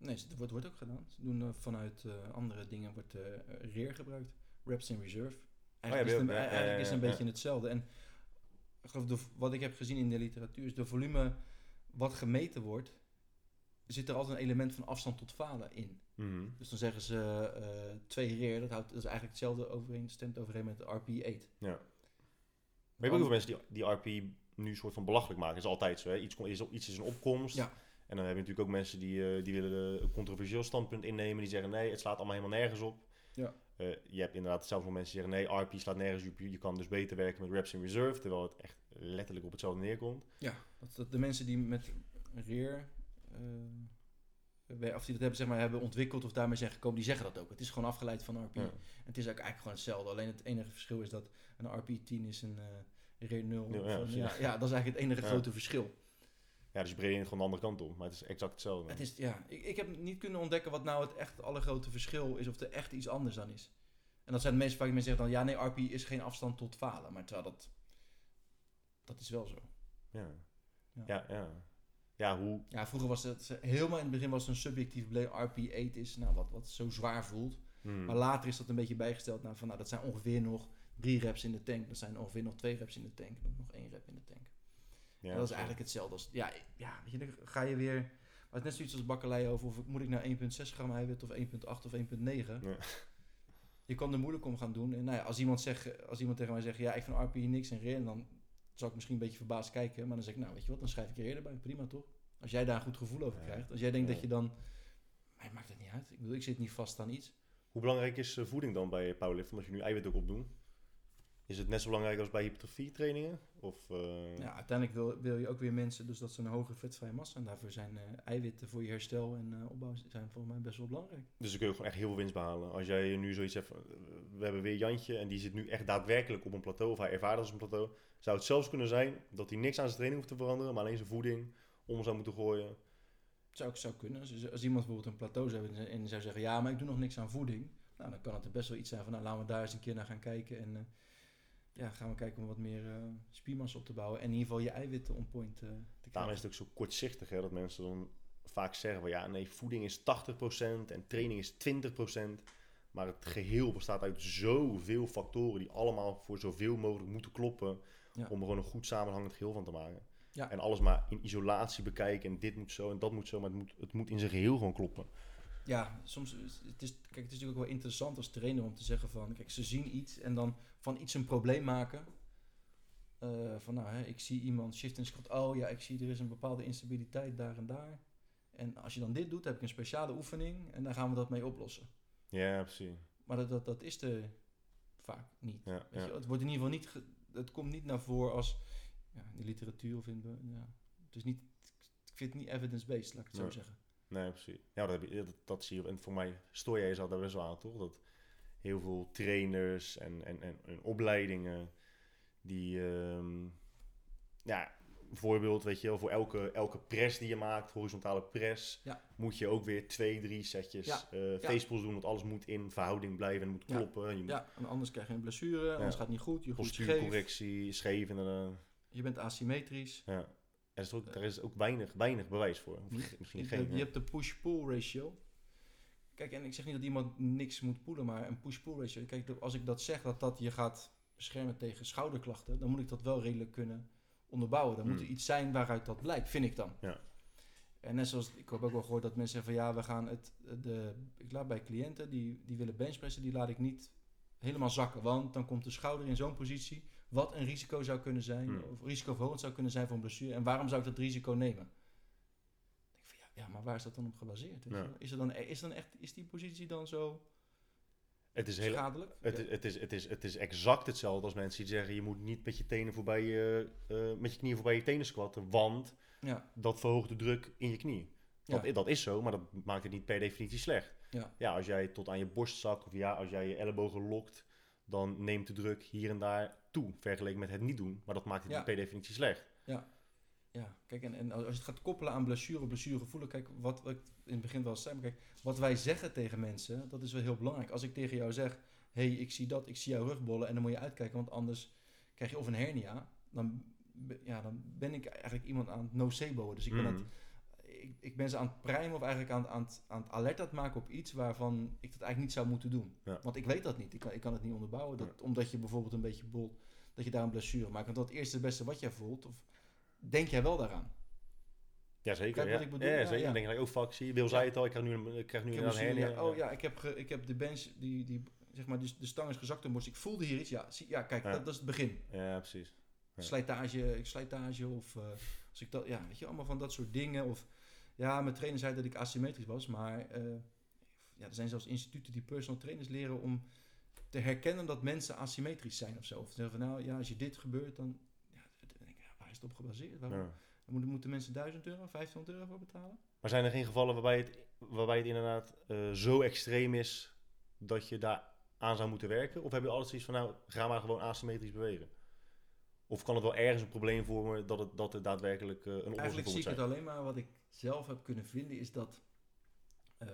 Nee, dat wordt, wordt ook gedaan. Ze doen uh, vanuit uh, andere dingen wordt uh, R E R gebruikt. Reps in Reserve. Eigenlijk oh ja, is het een, uh, uh, is het een uh, beetje uh. hetzelfde. En ik geloof de, wat ik heb gezien in de literatuur is de volume wat gemeten wordt, zit er altijd een element van afstand tot falen in. Mm-hmm. Dus dan zeggen ze uh, twee R E R, dat, houdt, dat is eigenlijk hetzelfde overeen, stemt overeen met de R P E acht. Ja. Maar je hebt ook veel mensen die, die R P E nu soort van belachelijk maken. Dat is altijd zo. Hè? Iets, is, iets is een opkomst. Ja. En dan heb je natuurlijk ook mensen die, uh, die willen een controversieel standpunt innemen. Die zeggen, nee, het slaat allemaal helemaal nergens op. Ja. Uh, je hebt inderdaad zelfs nog mensen die zeggen, nee, R P slaat nergens op. Je kan dus beter werken met reps in reserve. Terwijl het echt letterlijk op hetzelfde neerkomt. Ja, dat, dat de mensen die met R E R, uh, of die dat hebben, zeg maar, hebben ontwikkeld of daarmee zijn gekomen, die zeggen dat ook. Het is gewoon afgeleid van R P. Ja. En het is eigenlijk gewoon hetzelfde. Alleen het enige verschil is dat een R P tien is een uh, R E R nul. Ja, ja, ja. ja, dat is eigenlijk het enige ja. grote verschil. Ja, dus breder gewoon de andere kant op, maar het is exact hetzelfde. Het is, ja, ik, ik heb niet kunnen ontdekken wat nou het echt allergrote verschil is, of er echt iets anders aan is. En dat zijn de meeste vaak die mensen zeggen dan, ja nee, R P is geen afstand tot falen, maar terwijl dat, dat is wel zo. Ja, ja, ja. ja. ja hoe... Ja, vroeger was het, helemaal in het begin was het een subjectief beleid, R P acht is, nou wat, wat zo zwaar voelt. Hmm. Maar later is dat een beetje bijgesteld, nou, van, nou dat zijn ongeveer nog drie reps in de tank, dat zijn ongeveer nog twee reps in de tank, nog één rep in de tank. Ja, dat is eigenlijk hetzelfde als... Ja, ja weet je, dan ga je weer... Maar het is net zoiets als bakkelei over... Of moet ik naar één komma zes gram eiwit of één komma acht of één komma negen? Ja. Je kan er moeilijk om gaan doen. En nou ja, als iemand, zegt, als iemand tegen mij zegt... Ja, ik vind R P niks en R E R... Dan zal ik misschien een beetje verbaasd kijken. Maar dan zeg ik... Nou, weet je wat? Dan schrijf ik R E R erbij. Prima, toch? Als jij daar een goed gevoel over ja. krijgt. Als jij denkt ja. dat je dan... Maar maakt het niet uit. Ik bedoel, ik zit niet vast aan iets. Hoe belangrijk is voeding dan bij powerlifting? Als je nu eiwit ook opdoet? Is het net zo belangrijk als bij hypertrofie trainingen? Of, uh... ja, uiteindelijk wil, wil je ook weer mensen, dus dat ze een hogere vetvrije massa. En daarvoor zijn uh, eiwitten voor je herstel en uh, opbouw zijn volgens mij best wel belangrijk. Dus dan kun je gewoon echt heel veel winst behalen. Als jij nu zoiets hebt, we hebben weer Jantje en die zit nu echt daadwerkelijk op een plateau. Of hij ervaart als een plateau. Zou het zelfs kunnen zijn dat hij niks aan zijn training hoeft te veranderen. Maar alleen zijn voeding om zou moeten gooien. Zou, zou kunnen. Dus als iemand bijvoorbeeld een plateau zou hebben en zou zeggen, ja, maar ik doe nog niks aan voeding. Nou, dan kan het er best wel iets zijn van, nou, laten we daar eens een keer naar gaan kijken. En uh, ja, gaan we kijken om wat meer uh, spiermassa op te bouwen. En in ieder geval je eiwitten on point uh, te krijgen. Daarom is het ook zo kortzichtig, hè, dat mensen dan vaak zeggen van, ja, nee, voeding is tachtig procent en training is twintig procent. Maar het geheel bestaat uit zoveel factoren die allemaal voor zoveel mogelijk moeten kloppen. Ja. Om er gewoon een goed samenhangend geheel van te maken. Ja. En alles maar in isolatie bekijken en dit moet zo en dat moet zo. Maar het moet, het moet in zijn geheel gewoon kloppen. Ja, soms het is, kijk, het is natuurlijk ook wel interessant als trainer om te zeggen van, kijk, ze zien iets en dan van iets een probleem maken. Uh, van nou, hè, ik zie iemand shift en squat, oh ja, ik zie er is een bepaalde instabiliteit daar en daar. En als je dan dit doet, heb ik een speciale oefening en daar gaan we dat mee oplossen. Ja, precies. Maar dat, dat, dat is er vaak niet. Ja, weet ja. Je, het wordt in ieder geval niet, ge, het komt niet naar voren als ja, in de literatuur of in de, ja, het is niet, ik vind het niet evidence-based, laat ik het zo nee. zeggen. Nee, precies. Ja, dat, heb je, dat, dat zie je. En voor mij stoor jij jezelf daar best wel aan, toch? Dat heel veel trainers en, en, en, en opleidingen die, um, ja, bijvoorbeeld, weet je wel, voor elke, elke press die je maakt, horizontale press, ja. moet je ook weer twee, drie setjes ja. uh, facepulls ja. doen, want alles moet in verhouding blijven en moet kloppen. Ja, en je moet, ja. En anders krijg je een blessure, ja. anders gaat het niet goed, je postuurcorrectie, scheef inderdaad. Je bent asymmetrisch. Ja. Er is, ook, er is ook weinig, weinig bewijs voor. Of misschien geen, je, je hebt de push-pull ratio. Kijk, en ik zeg niet dat iemand niks moet poelen, maar een push-pull ratio. Kijk, als ik dat zeg, dat dat je gaat beschermen tegen schouderklachten, dan moet ik dat wel redelijk kunnen onderbouwen. Dan hmm. moet er iets zijn waaruit dat blijkt, vind ik dan. Ja. En net zoals, ik heb ook wel gehoord dat mensen zeggen van, ja, we gaan het, de, ik laat bij cliënten die, die willen benchpressen, die laat ik niet helemaal zakken, want dan komt de schouder in zo'n positie, wat een risico zou kunnen zijn, hmm. of risicoverhogend zou kunnen zijn voor een blessure. En waarom zou ik dat risico nemen? Ik denk van, ja, ja, maar waar is dat dan op gebaseerd? Ja. Is er dan, is dan echt, is die positie dan zo het is schadelijk? Heel, het, ja. is, het, is, het, is, het is exact hetzelfde als mensen die zeggen, je moet niet met je tenen voorbij je, uh, met je knieën voorbij je tenen squatten, want ja. dat verhoogt de druk in je knie. Dat, ja. dat is zo, maar dat maakt het niet per definitie slecht. Ja. ja, als jij tot aan je borst zakt, of ja, als jij je ellebogen lokt, dan neemt de druk hier en daar toe, vergeleken met het niet doen. Maar dat maakt het ja. niet per definitie slecht. Ja, ja. Kijk, en, en als je het gaat koppelen aan blessure, blessuregevoel, kijk, wat, wat ik in het begin wel zei, maar kijk, wat wij zeggen tegen mensen, dat is wel heel belangrijk. Als ik tegen jou zeg, hey, ik zie dat, ik zie jouw rugbollen, en dan moet je uitkijken, want anders krijg je of een hernia, dan, ja, dan ben ik eigenlijk iemand aan het noceboen. Dus ik ben mm. dat... Ik, ik ben ze aan het primen of eigenlijk aan, aan, aan het alert aan het maken op iets waarvan ik dat eigenlijk niet zou moeten doen. Ja. Want ik weet dat niet. Ik kan, ik kan het niet onderbouwen. Dat, ja. Omdat je bijvoorbeeld een beetje bolt, dat je daar een blessure maakt. Want dat is het eerste beste wat jij voelt. Of denk jij wel daaraan? Ja, zeker. Ja. Wat ik bedoel? Ja, ja, zeker. Ja, ja. Dan denk ik, oh fuck, zie je, Wil ja. zei het al, ik krijg nu, ik krijg nu ik een hernia. Ja. Oh ja, ik heb, ge, ik heb de bench, die, die, zeg maar, de, de stang is gezakt en borst. Ik voelde hier iets. Ja, zie, ja kijk, ja. Dat, dat is het begin. Ja, precies. Ja. Slijtage, slijtage of uh, als ik dat, ja, weet je, allemaal van dat soort dingen. Of ja, mijn trainer zei dat ik asymmetrisch was, maar uh, ja, er zijn zelfs instituten die personal trainers leren om te herkennen dat mensen asymmetrisch zijn of zo. Of zeggen van, nou ja, als je dit gebeurt, dan, ja, dan denk ik, ja, waar is het op gebaseerd? Waarom, ja. Dan moeten mensen duizend euro, vijfhonderd euro voor betalen? Maar zijn er geen gevallen waarbij het, waarbij het inderdaad uh, zo extreem is dat je daar aan zou moeten werken? Of heb je altijd iets van, nou, ga maar gewoon asymmetrisch bewegen? Of kan het wel ergens een probleem vormen dat het, dat het daadwerkelijk uh, een oplossing voor moet zijn? Eigenlijk zie ik het alleen maar, wat ik zelf heb kunnen vinden, is dat uh,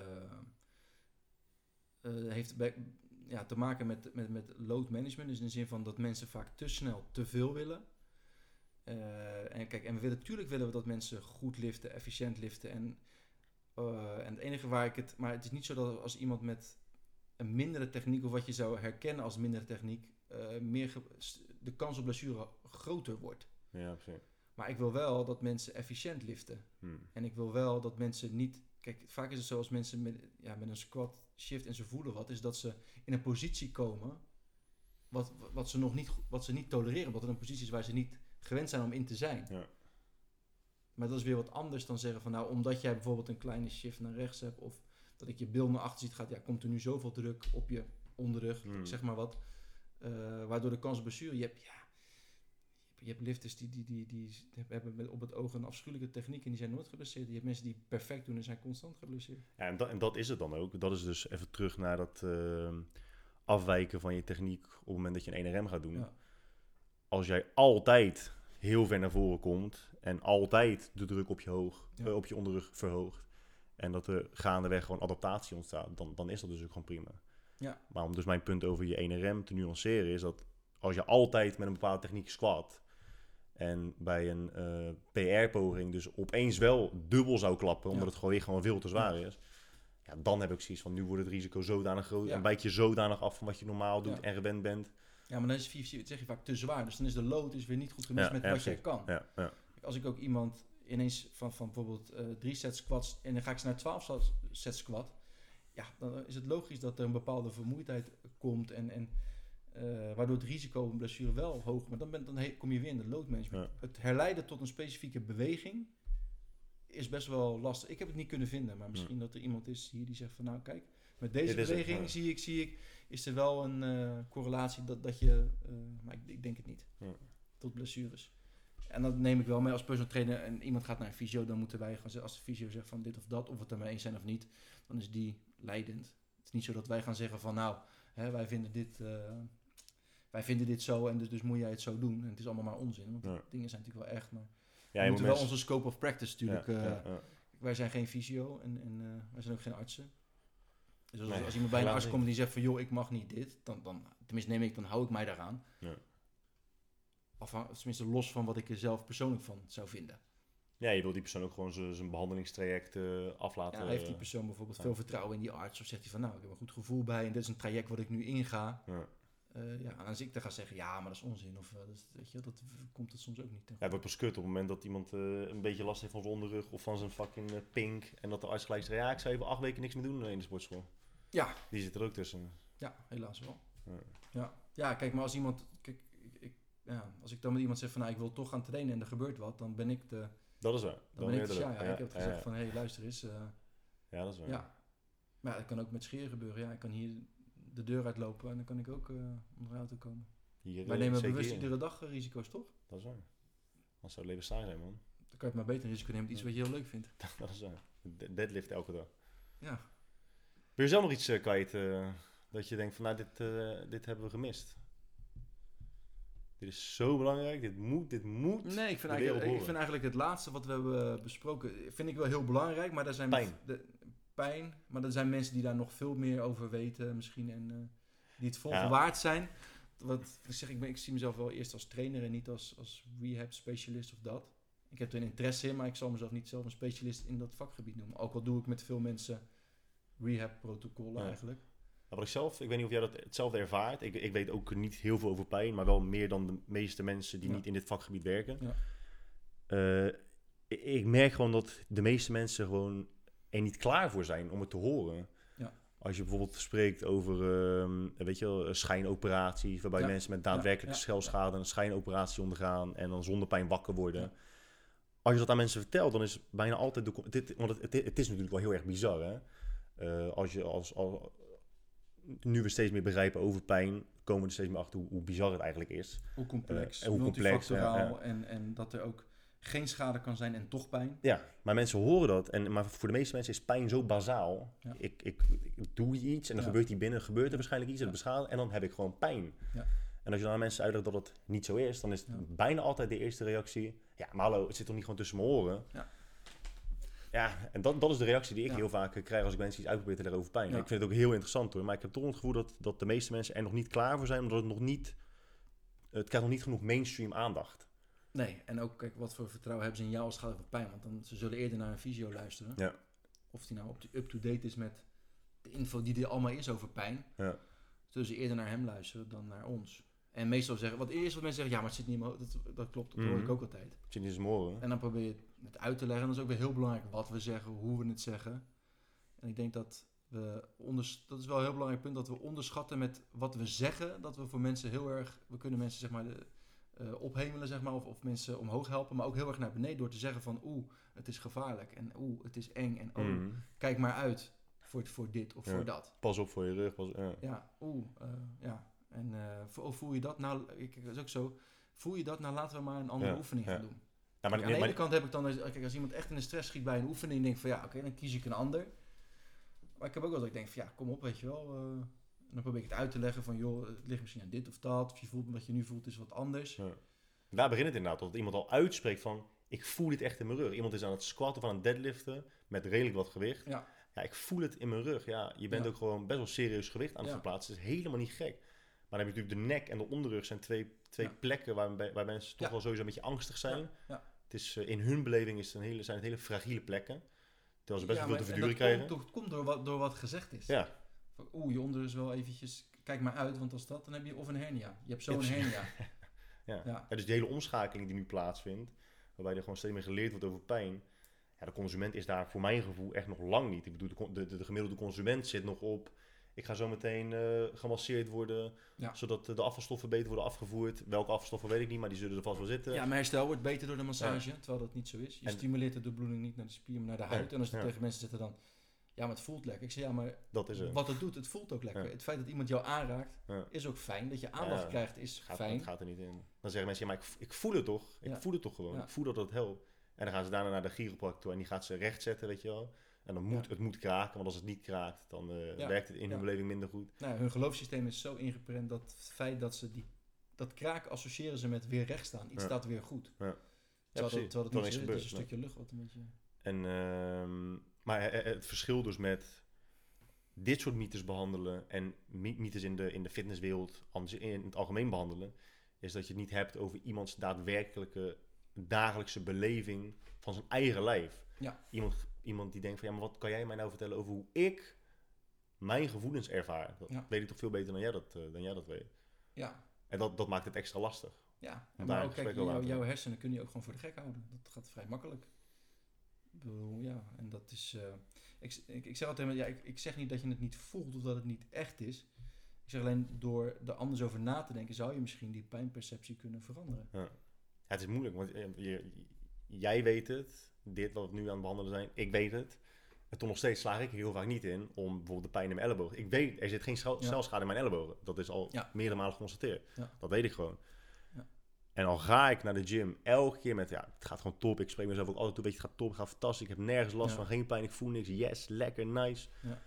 uh, heeft bij, ja, te maken met, met, met load management. Dus in de zin van dat mensen vaak te snel te veel willen. Uh, en kijk, en we willen, natuurlijk willen we dat mensen goed liften, efficiënt liften. En, uh, en het enige waar ik het... Maar het is niet zo dat als iemand met een mindere techniek, of wat je zou herkennen als mindere techniek, Uh, meer ge- de kans op blessure groter wordt. Ja, precies. Maar ik wil wel dat mensen efficiënt liften. Hmm. En ik wil wel dat mensen niet... Kijk, vaak is het zo als mensen met, ja, met een squat shift en ze voelen wat, is dat ze in een positie komen wat, wat, ze, nog niet, wat ze niet tolereren. Wat er een positie is waar ze niet gewend zijn om in te zijn. Ja. Maar dat is weer wat anders dan zeggen van, nou, omdat jij bijvoorbeeld een kleine shift naar rechts hebt, of dat ik je bil naar achter ziet gaat, ja, komt er nu zoveel druk op je onderrug, hmm. zeg maar wat. Uh, waardoor de kans op blessure, je hebt, ja, je hebt lifters die, die, die, die hebben op het oog een afschuwelijke techniek en die zijn nooit geblesseerd. Je hebt mensen die perfect doen en zijn constant geblesseerd. Ja, en dat, en dat is het dan ook. Dat is dus even terug naar dat uh, afwijken van je techniek op het moment dat je een één R M gaat doen. Ja. Als jij altijd heel ver naar voren komt en altijd de druk op je, hoog, ja. uh, op je onderrug verhoogt en dat er gaandeweg gewoon adaptatie ontstaat, dan, dan is dat dus ook gewoon prima. Ja. Maar om dus mijn punt over je één R M te nuanceren is dat als je altijd met een bepaalde techniek squat en bij een uh, P R-poging dus opeens wel dubbel zou klappen, omdat ja. het gewoon weer gewoon veel te zwaar is, ja, dan heb ik zoiets van nu wordt het risico zodanig groot ja. en wijk je zodanig af van wat je normaal doet ja. en gewend bent. Ja, maar dan is het, zeg je vaak, te zwaar. Dus dan is de load is weer niet goed gemist ja, met ja, wat je kan. Ja, ja. Als ik ook iemand ineens van, van bijvoorbeeld uh, drie sets squats en dan ga ik ze naar twaalf sets squat, ja, dan is het logisch dat er een bepaalde vermoeidheid komt en, en uh, waardoor het risico op een blessure wel hoog is. Maar dan, ben, dan he, kom je weer in de load management. Ja. Het herleiden tot een specifieke beweging is best wel lastig. Ik heb het niet kunnen vinden, maar misschien ja. dat er iemand is hier die zegt van nou kijk, met deze ja, beweging het, ja. zie ik, zie ik, is er wel een uh, correlatie dat, dat je, uh, maar ik, ik denk het niet, ja. tot blessures. En dat neem ik wel mee als personal trainer en iemand gaat naar een fysio, dan moeten wij gaan, als de fysio zegt van dit of dat, of we het ermee eens zijn of niet, dan is die leidend. Het is niet zo dat wij gaan zeggen van nou, hè, wij, vinden dit, uh, wij vinden dit zo en dus, dus moet jij het zo doen. En het is allemaal maar onzin, want ja. dingen zijn natuurlijk wel echt, maar ja, we moeten wel mensen... onze scope of practice natuurlijk. Ja, uh, ja, ja. Wij zijn geen fysio en, en uh, wij zijn ook geen artsen. Dus als, nee, als iemand bij een arts komt die zegt van joh, ik mag niet dit, dan, dan tenminste neem ik, dan hou ik mij daaraan. Ja. Afhan- tenminste los van wat ik er zelf persoonlijk van zou vinden. Ja, je wil die persoon ook gewoon zijn behandelingstraject uh, aflaten. Ja, heeft die persoon bijvoorbeeld ja. veel vertrouwen in die arts of zegt hij van nou, ik heb een goed gevoel bij en dit is een traject wat ik nu inga. Ja. Uh, ja, en als ik dan ga zeggen, ja, maar dat is onzin, of uh, dat, weet je, dat komt het soms ook niet. Ja, het wordt pas kut op het moment dat iemand uh, een beetje last heeft van zijn onderrug of van zijn fucking uh, pink en dat de arts gelijk zegt, ja, ik zou even acht weken niks meer doen in de sportschool. Ja. Die zit er ook tussen. Ja, helaas wel. Ja, ja. ja kijk, maar als iemand, kijk, ik, ik, ja, als ik dan met iemand zeg van, nou, ik wil toch gaan trainen en er gebeurt wat, dan ben ik de... Dat is waar. Dan, dan ben ik de ja, ja, ja, ik heb ja, gezegd ja. van, hé, hey, luister eens. Uh, ja, dat is waar. Ja. Maar ja, dat kan ook met scheren gebeuren, ja, ik kan hier... de deur uitlopen en dan kan ik ook uh, onder de auto komen. Hier, wij nemen bewust in. Iedere dag risico's, toch? Dat is waar. Als zou het leven saai zijn, man. Dan kan je maar beter een risico nemen met iets ja. wat je heel leuk vindt. Dat is waar. Deadlift elke dag. Ja. Wil je zelf nog iets uh, kwijt? Uh, dat je denkt van, nou, dit, uh, dit hebben we gemist. Dit is zo belangrijk. Dit moet, dit moet. Nee, ik vind, eigenlijk, ik vind eigenlijk het laatste wat we hebben besproken, vind ik wel heel belangrijk, maar daar zijn... Pijn. De, pijn, maar er zijn mensen die daar nog veel meer over weten misschien en uh, die het vol ja. waard zijn. Wat ik zeg, ik, ben, ik zie mezelf wel eerst als trainer en niet als, als rehab specialist of dat. Ik heb er een interesse in, maar ik zal mezelf niet zelf een specialist in dat vakgebied noemen. Ook al doe ik met veel mensen rehab protocollen ja. eigenlijk. Nou, wat ik zelf, ik weet niet of jij dat hetzelfde ervaart. Ik, ik weet ook niet heel veel over pijn, maar wel meer dan de meeste mensen die ja. niet in dit vakgebied werken. Ja. Uh, ik, ik merk gewoon dat de meeste mensen gewoon en niet klaar voor zijn om het te horen. Ja. Als je bijvoorbeeld spreekt over um, weet je wel, schijnoperaties, waarbij ja. mensen met daadwerkelijke ja. schelschade ja. een schijnoperatie ondergaan en dan zonder pijn wakker worden. Ja. Als je dat aan mensen vertelt, dan is bijna altijd de dit, want het, het, het is natuurlijk wel heel erg bizar, hè? Uh, als je als, als nu we steeds meer begrijpen over pijn, komen we er steeds meer achter hoe, hoe bizar het eigenlijk is. Hoe complex, uh, en hoe complex ja, ja. en en dat er ook geen schade kan zijn en toch pijn. Ja, maar mensen horen dat. En, maar voor de meeste mensen is pijn zo bazaal. Ja. Ik, ik, ik doe iets en dan ja. gebeurt hier binnen, gebeurt er waarschijnlijk iets, ja. en het beschadigt, en dan heb ik gewoon pijn. Ja. En als je dan aan mensen uitlegt dat het niet zo is, dan is het ja. bijna altijd de eerste reactie. Ja, maar hallo, het zit toch niet gewoon tussen mijn oren? Ja, ja en dat, dat is de reactie die ik ja. heel vaak krijg als ik mensen iets uitprobeer te leggen over pijn. Ja. Ik vind het ook heel interessant hoor, maar ik heb toch het gevoel dat, dat de meeste mensen er nog niet klaar voor zijn, omdat het nog niet, het krijgt nog niet genoeg mainstream aandacht. Nee, en ook kijk, wat voor vertrouwen hebben ze in jou als het gaat over pijn? Want dan, ze zullen eerder naar een fysio luisteren. Ja. Of die nou op de up-to-date is met de info die er allemaal is over pijn. Ja. Zullen ze eerder naar hem luisteren dan naar ons. En meestal zeggen, wat eerst wat mensen zeggen, ja, maar het zit niet in mijn hoofd. Dat, dat klopt, dat mm-hmm. hoor ik ook altijd. Het zit niet in mijn oren. En dan probeer je het uit te leggen. En dat is ook weer heel belangrijk wat we zeggen, hoe we het zeggen. En ik denk dat we, onders- dat is wel een heel belangrijk punt, dat we onderschatten met wat we zeggen. Dat we voor mensen heel erg, we kunnen mensen zeg maar... De, Uh, ophemelen, zeg maar, of, of mensen omhoog helpen, maar ook heel erg naar beneden door te zeggen van oeh, het is gevaarlijk en oeh, het is eng en oeh, mm. kijk maar uit voor, voor dit of ja. voor dat. Pas op voor je rug. Pas, ja. ja, oeh, uh, ja. En uh, voel je dat nou, ik, dat is ook zo, voel je dat nou, laten we maar een andere ja. oefening gaan ja. doen. Ja, maar, kijk, nee, aan de ene kant heb ik dan, kijk, als iemand echt in de stress schiet bij een oefening, denk ik van ja, oké, okay, dan kies ik een ander. Maar ik heb ook wel dat ik denk van ja, kom op, weet je wel. Uh, dan probeer ik het uit te leggen van joh, het ligt misschien aan dit of dat. Of je voelt wat je nu voelt is wat anders. Ja. Daar begint het inderdaad, dat iemand al uitspreekt van ik voel dit echt in mijn rug. Iemand is aan het squatten of aan het deadliften met redelijk wat gewicht. Ja. Ja, ik voel het in mijn rug. Ja, je bent ja. ook gewoon best wel serieus gewicht aan het ja. verplaatsen. Dat is helemaal niet gek. Maar dan heb je natuurlijk de nek en de onderrug zijn twee, twee ja. plekken waar, waar mensen toch ja. wel sowieso een beetje angstig zijn. Ja. Ja. Het is, in hun beleving is het een hele, zijn het hele fragiele plekken. Terwijl ze best ja, wel veel te verduren krijgen. Het komt, komt door, wat, door wat gezegd is. Ja. Oeh, je onderrug is wel eventjes... Kijk maar uit, want als dat, dan heb je of een hernia. Je hebt zo'n ja, hernia. ja. Ja. Ja, dus die hele omschakeling die nu plaatsvindt, waarbij er gewoon steeds meer geleerd wordt over pijn. Ja, de consument is daar voor mijn gevoel echt nog lang niet. Ik bedoel, de, de, de gemiddelde consument zit nog op... Ik ga zo meteen uh, gemasseerd worden, ja. zodat de afvalstoffen beter worden afgevoerd. Welke afvalstoffen weet ik niet, maar die zullen er vast wel zitten. Ja, mijn herstel wordt beter door de massage, ja. terwijl dat niet zo is. Je en stimuleert de doorbloeding niet naar de spier, maar naar de huid. Ja. En als je ja. tegen mensen zegt dan, ja, maar het voelt lekker. Ik zeg, ja, maar dat is het. Wat het doet, het voelt ook lekker. Ja. Het feit dat iemand jou aanraakt, ja. is ook fijn. Dat je aandacht ja. krijgt, is gaat, fijn. Dat gaat er niet in. Dan zeggen mensen, ja, maar ik, ik voel het toch? Ik ja. voel het toch gewoon? Ja. Ik voel dat het helpt. En dan gaan ze daarna naar de chiropractor toe en die gaat ze recht zetten, weet je wel. En dan moet ja. het moet kraken, want als het niet kraakt, dan uh, ja. werkt het in hun ja. beleving minder goed. Nou, hun geloofssysteem is zo ingeprent dat het feit dat ze die, dat kraak associëren ze met weer recht staan. Iets ja. staat weer goed. Ja. Ja, terwijl, dat, terwijl het niet is, gebeurt, is een nee. stukje lucht wat een beetje... En, uh, maar het verschil dus met dit soort mythes behandelen en mythes in de, in de fitnesswereld, in het algemeen behandelen, is dat je het niet hebt over iemands daadwerkelijke dagelijkse beleving van zijn eigen lijf. Ja. Iemand... Iemand die denkt van, ja, maar wat kan jij mij nou vertellen over hoe ik mijn gevoelens ervaar? Dat ja. weet ik toch veel beter dan jij dat, uh, dan jij dat weet. Ja. En dat, dat maakt het extra lastig. Ja, en maar ook, kijk, jou, jouw hersenen kun je ook gewoon voor de gek houden. Dat gaat vrij makkelijk. Ik bedoel, ja, en dat is... Uh, ik, ik, ik zeg altijd, ja, ik, ik zeg niet dat je het niet voelt of dat het niet echt is. Ik zeg alleen, door er anders over na te denken, zou je misschien die pijnperceptie kunnen veranderen. Ja, ja, het is moeilijk, want je, je, jij weet het... Dit, wat we nu aan het behandelen zijn, ik weet het. En toch nog steeds slaag ik heel vaak niet in om bijvoorbeeld de pijn in mijn elleboog. Ik weet, er zit geen celschade ja. in mijn elleboog. Dat is al ja. meerdere malen geconstateerd. Ja. Dat weet ik gewoon. Ja. En al ga ik naar de gym elke keer met, ja, het gaat gewoon top. Ik spreek mezelf ook altijd toe, weet je, het gaat top, het gaat fantastisch. Ik heb nergens last ja. van, geen pijn, ik voel niks. Yes, lekker, nice. Ja. Op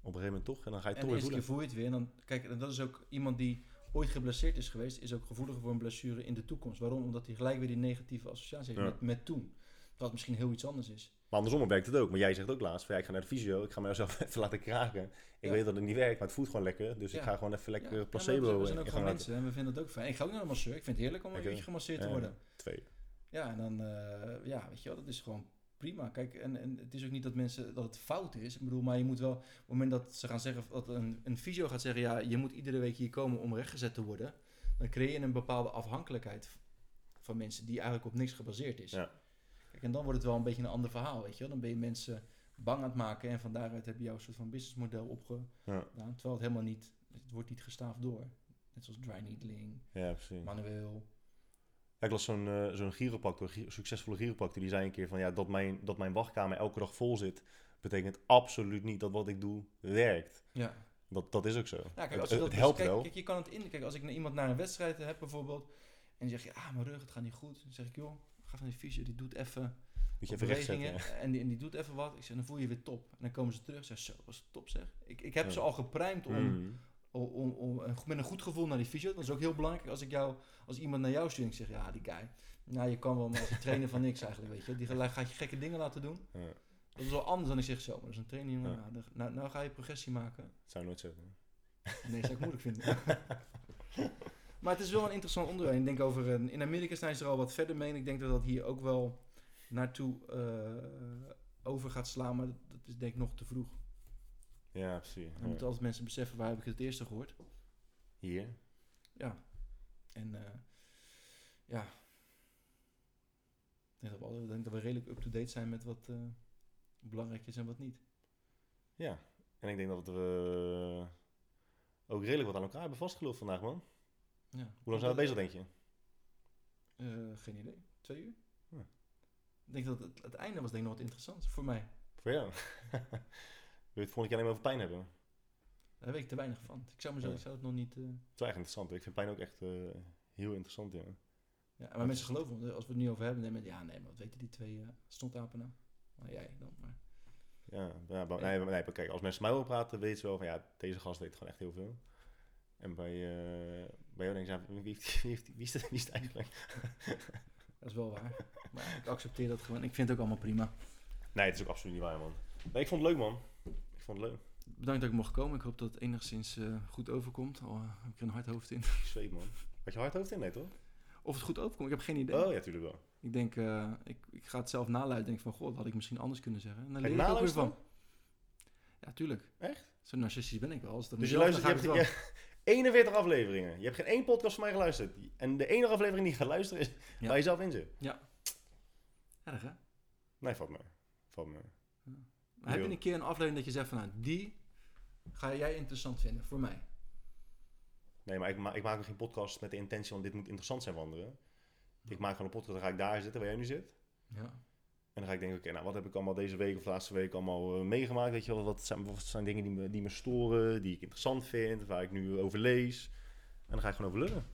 een gegeven moment toch, en dan ga je het en toch weer voelen. En voel je het weer. En dan, kijk, en dat is ook iemand die ooit geblesseerd is geweest, is ook gevoeliger voor een blessure in de toekomst. Waarom? Omdat hij gelijk weer die negatieve associatie heeft ja. met, met toen. Dat misschien heel iets anders is. Maar andersom werkt het ook. Maar jij zegt ook laatst, van, ja, ik ga naar de fysio, ik ga mezelf even laten kraken. Ik ja. weet dat het niet werkt, maar het voelt gewoon lekker. Dus ja. ik ga gewoon even lekker ja. placebo. Ja, we zijn ook gewoon mensen en we vinden het ook fijn. Ik ga ook naar een masseur. Ik vind het heerlijk om okay. een beetje gemasseerd ja, te worden. Twee. Ja, en dan, uh, ja, weet je wel, dat is gewoon prima. Kijk, en, en het is ook niet dat mensen, dat het fout is. Ik bedoel, maar je moet wel, op het moment dat ze gaan zeggen, dat een, een fysio gaat zeggen, ja, je moet iedere week hier komen om rechtgezet te worden. Dan creëer je een bepaalde afhankelijkheid van mensen die eigenlijk op niks gebaseerd is. Ja. En dan wordt het wel een beetje een ander verhaal, weet je wel. Dan ben je mensen bang aan het maken en van daaruit heb je jouw soort van businessmodel opgedaan. Ja. Terwijl het helemaal niet, het wordt niet gestaafd door. Net zoals dry needling, ja, manueel. Ja, ik las zo'n, uh, zo'n chiropractor, succesvolle chiropractor, die zei een keer van ja, dat mijn, dat mijn wachtkamer elke dag vol zit, betekent absoluut niet dat wat ik doe werkt. Ja. Dat, dat is ook zo. Ja, kijk, als het, het, het helpt kijk, wel. Kijk, je kan het in, kijk, als ik iemand naar een wedstrijd heb bijvoorbeeld en die zegt, ja, ah, mijn rug, het gaat niet goed. Dan zeg ik, joh, ga van die fysio, die doet even bewegingen ja. en, die, en die doet even wat. Ik zeg, dan voel je je weer top. En dan komen ze terug en zeggen, zo, was het top zeg. Ik, ik heb ja. ze al geprimed om, mm. om, om, om met een goed gevoel naar die fysio. Dat is ook heel belangrijk. Als ik jou, als iemand naar jou stuurt, ik zeg, ja, die guy, nou, je kan wel, maar als een trainer van niks eigenlijk, weet je. Die gaat je gekke dingen laten doen. Ja. Dat is wel anders dan ik zeg, zo, maar dat is een trainer, jongen. Ja. Nou, nou, nou ga je progressie maken. Dat zou je nooit zeggen. Nee, dat zou ik moeilijk vinden. Maar het is wel een interessant onderwerp. Ik denk over een, in Amerika zijn ze er al wat verder mee. En ik denk dat dat hier ook wel naartoe uh, over gaat slaan. Maar dat, dat is denk ik nog te vroeg. Ja, precies. Dan ja. moeten altijd mensen beseffen, waar heb ik het, het eerste gehoord? Hier? Ja. En uh, ja. Ik denk, we, ik denk dat we redelijk up-to-date zijn met wat uh, belangrijk is en wat niet. Ja. En ik denk dat we ook redelijk wat aan elkaar hebben vastgeloofd vandaag, man. Ja. Hoe lang zijn we bezig, denk je? Uh, geen idee. Twee uur? Ja. Ik denk dat het, het einde was denk ik nog wat interessant voor mij. Voor jou? Wil je het volgende keer alleen maar over pijn hebben? Daar weet ik te weinig van. Ik zou, me zo, ja. ik zou het nog niet... Uh... Het is eigenlijk interessant. Ik vind pijn ook echt uh, heel interessant, ja. ja maar, maar mensen geloven, als we het nu over hebben, denken ja, nee, maar wat weten die twee uh, stondapen nou? Nou, jij dan, maar... Ja, ja maar, nee, nee, maar kijk, als mensen mij over praten, weten ze wel van, ja, deze gast weet gewoon echt heel veel. En bij, uh, bij jou denken ze, wie, wie, wie, wie, is het, wie is het eigenlijk? Dat is wel waar. Maar ik accepteer dat gewoon. Ik vind het ook allemaal prima. Nee, het is ook absoluut niet waar, man. Nee, ik vond het leuk, man. Ik vond het leuk. Bedankt dat ik mocht komen. Ik hoop dat het enigszins uh, goed overkomt. Al oh, heb ik er een hard hoofd in. Zweet, man. Had je hard hoofd in? Nee, toch? Of het goed overkomt? Ik heb geen idee. Oh, ja, tuurlijk wel. Ik denk, uh, ik, ik ga het zelf naluiden. Ik denk van, god, dat had ik misschien anders kunnen zeggen. En dan leer ik ook weer van. Ja, tuurlijk. Echt? Zo narcistisch ben ik wel. Als dat dus je luistert, je hebt wel. Je, eenenveertig afleveringen. Je hebt geen één podcast van mij geluisterd. En de enige aflevering die je gaat luisteren is ja. waar je zelf in zit. Ja. Erg, hè? Nee, valt me. Valt me. Ja. Maar heb je een keer een aflevering dat je zegt van, nou, die ga jij interessant vinden voor mij? Nee, maar ik, ma- ik maak geen podcast met de intentie van dit moet interessant zijn voor anderen. Ik maak gewoon een podcast, dan ga ik daar zitten waar jij nu zit. Ja. En dan ga ik denken, oké, okay, nou, wat heb ik allemaal deze week of de laatste week allemaal uh, meegemaakt? Weet je wel, wat zijn, wat zijn dingen die me, die me storen, die ik interessant vind, waar ik nu over lees. En dan ga ik gewoon over lullen.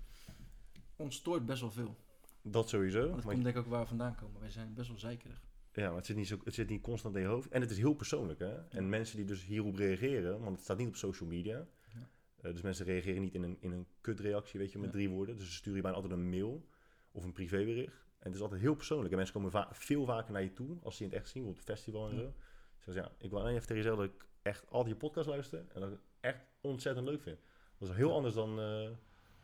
Ons stoort best wel veel. Dat sowieso. Want dat maar komt denk ik ook waar we vandaan komen. Wij zijn best wel zeikerig. Ja, maar het zit niet, zo, het zit niet constant in je hoofd. En het is heel persoonlijk, hè. En ja. mensen die dus hierop reageren, want het staat niet op social media. Ja. Uh, dus mensen reageren niet in een, in een kutreactie, weet je, met ja. drie woorden. Dus ze sturen je bijna altijd een mail of een privébericht. En het is altijd heel persoonlijk. En mensen komen va- veel vaker naar je toe als ze je het echt zien, op het festival en ja. zo. Ze zeggen, ja, ik wil alleen even tegen jezelf dat ik echt al die podcast luister en dat ik het echt ontzettend leuk vind. Dat is heel ja. anders dan uh,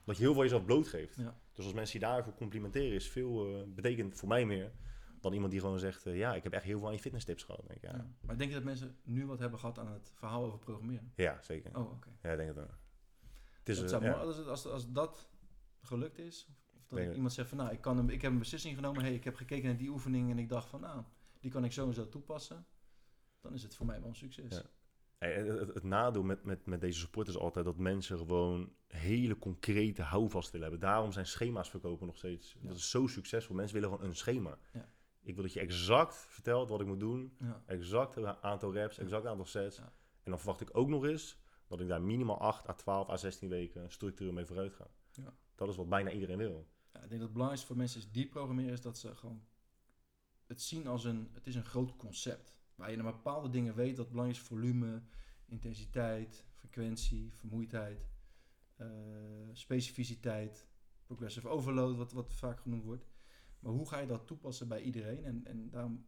dat je heel veel jezelf blootgeeft. Ja. Dus als mensen je daarvoor complimenteren, is veel uh, betekent voor mij meer dan iemand die gewoon zegt, uh, ja, ik heb echt heel veel aan je fitness tips gehad. Denk ik, ja. Ja. Maar denk je dat mensen nu wat hebben gehad aan het verhaal over programmeren? Ja, zeker. Oh, oké. Okay. Ja, ik denk het wel. Het is, dat uh, ja. als, als, als dat gelukt is... Dat ik iemand zegt van, nou, ik, kan een, ik heb een beslissing genomen. Hey, ik heb gekeken naar die oefening en ik dacht van, nou, die kan ik zo en zo toepassen. Dan is het voor mij wel een succes. Ja. Hey, het, het nadeel met, met, met deze sport is altijd dat mensen gewoon hele concrete houvast willen hebben. Daarom zijn schema's verkopen nog steeds. Ja. Dat is zo succesvol. Mensen willen gewoon een schema. Ja. Ik wil dat je exact vertelt wat ik moet doen. Ja. Exact een aantal reps, exact een aantal sets. Ja. En dan verwacht ik ook nog eens dat ik daar minimaal acht à twaalf à zestien weken structureel mee vooruit ga. Ja. Dat is wat bijna iedereen wil. Ja, ik denk dat het belangrijkste voor mensen is die programmeren is dat ze gewoon het zien als een, het is een groot concept. Waar je naar bepaalde dingen weet dat belangrijk is, volume, intensiteit, frequentie, vermoeidheid, uh, specificiteit, progressive overload, wat, wat vaak genoemd wordt. Maar hoe ga je dat toepassen bij iedereen? En, en daarom,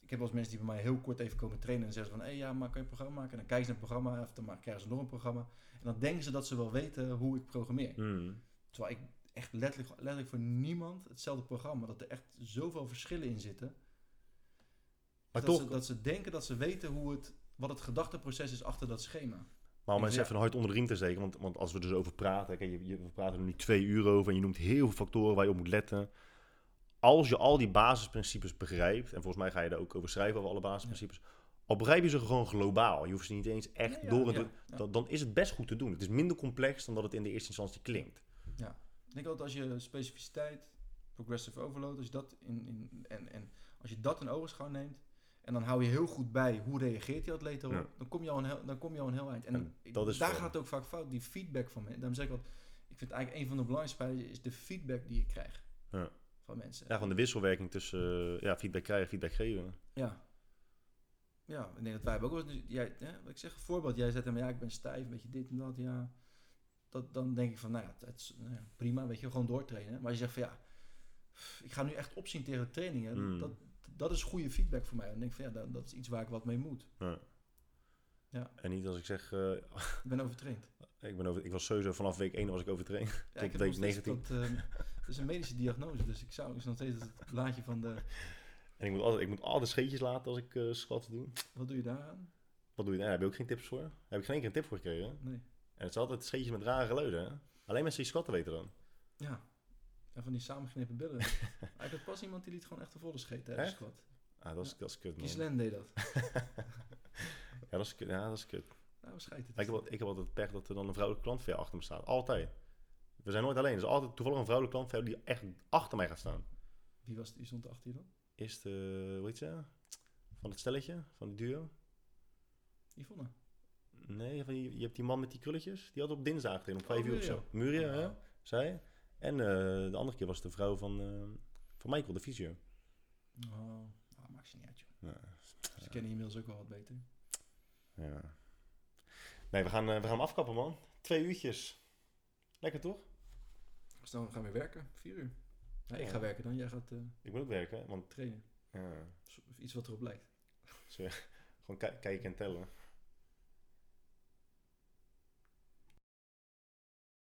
ik heb wel eens mensen die bij mij heel kort even komen trainen en zeggen van, hé hey, ja, maar kan je een programma maken? En dan kijken ze naar het programma, of dan krijgen ze nog een programma. En dan denken ze dat ze wel weten hoe ik programmeer. Mm. Terwijl ik echt letterlijk, letterlijk voor niemand hetzelfde programma. Dat er echt zoveel verschillen in zitten. Maar dat, toch, ze, dat ze denken dat ze weten hoe het, wat het gedachteproces is achter dat schema. Maar om mensen even een hard onder de riem te steken. Want, want als we dus over praten. Kijk, je, je, we praten er nu twee uur over. En je noemt heel veel factoren waar je op moet letten. Als je al die basisprincipes begrijpt. En volgens mij ga je daar ook over schrijven over alle basisprincipes. Ja. Al begrijp je ze gewoon globaal. Je hoeft ze niet eens echt ja, door. Ja, ja, ja. Dan, dan is het best goed te doen. Het is minder complex dan dat het in de eerste instantie klinkt. Ja. Ik denk altijd als je specificiteit, progressive overload, als je dat in, in, en, en als je dat in oogschouw neemt en dan hou je heel goed bij hoe reageert die atleet erop, ja. dan kom je al een heel, dan kom je al een heel eind. En, en ik, daar fun. gaat het ook vaak fout, die feedback van mensen. Daarom zeg ik altijd, ik vind eigenlijk een van de belangrijkste spijlen is de feedback die je krijgt ja. van mensen. Ja, van de wisselwerking tussen uh, ja, feedback krijgen en feedback geven. Ja. Ja, ik denk dat wij ook wel eens, jij, hè, wat ik zeg, voorbeeld, jij zegt hem, ja, ik ben stijf, een beetje dit en dat, ja. Dat, dan denk ik van, nou ja, het is, nou ja, prima, weet je, gewoon doortrainen. Maar je zegt van, ja, ik ga nu echt opzien tegen de trainingen. Mm. Dat, dat is goede feedback voor mij. Dan denk ik van, ja, dat, dat is iets waar ik wat mee moet. Ja. Ja. En niet als ik zeg... Uh, ik ben overtraind. ik, ben over, ik was sowieso vanaf week één was ik overtraind. Ja, ik heb week negentien. Dat, uh, dat is een medische diagnose, dus ik zou nog steeds het blaadje van de... En ik moet altijd, ik moet altijd scheetjes laten als ik uh, squats doe. Wat doe je daaraan? Wat doe je daar? Heb je ook geen tips voor? Daar heb ik geen keer een tip voor gekregen. Nee. En het is altijd scheetjes met rare geluiden, hè? Alleen mensen die squatten weten dan. Ja, en van die samengeknepen billen. Ik had pas iemand die liet gewoon echt de volle scheet tijdens de squat. Ah, dat is, ja. dat is kut, man. Kislen deed dat. ja, dat is kut. Ja, dat is kut. Nou, schijt het. Ik heb, ik heb altijd het pech dat er dan een vrouwelijke klant van achter me staat. Altijd. We zijn nooit alleen. Er is altijd toevallig een vrouwelijke klant van die echt achter mij gaat staan. Wie was die stond achter je dan? Is de, hoe heet ze? Van het stelletje, van het duo. Yvonne. Nee, van die, je hebt die man met die krulletjes. Die had op dinsdag erin, om vijf oh, uur of zo. Muria, hè? Zij. En uh, de andere keer was de vrouw van, uh, van Michael, de fysio. Oh, nou, maakt ze niet uit, joh. Ja. Ze kennen inmiddels ook wel wat beter. Ja. Nee, we gaan, uh, we gaan hem afkappen, man. Twee uurtjes. Lekker, toch? Dus dan gaan we weer werken. Vier uur. Ja, ik ga werken dan. Jij gaat... Uh, ik moet ook werken, want... Trainen. Ja. Iets wat erop lijkt. Gewoon k- kijken en tellen.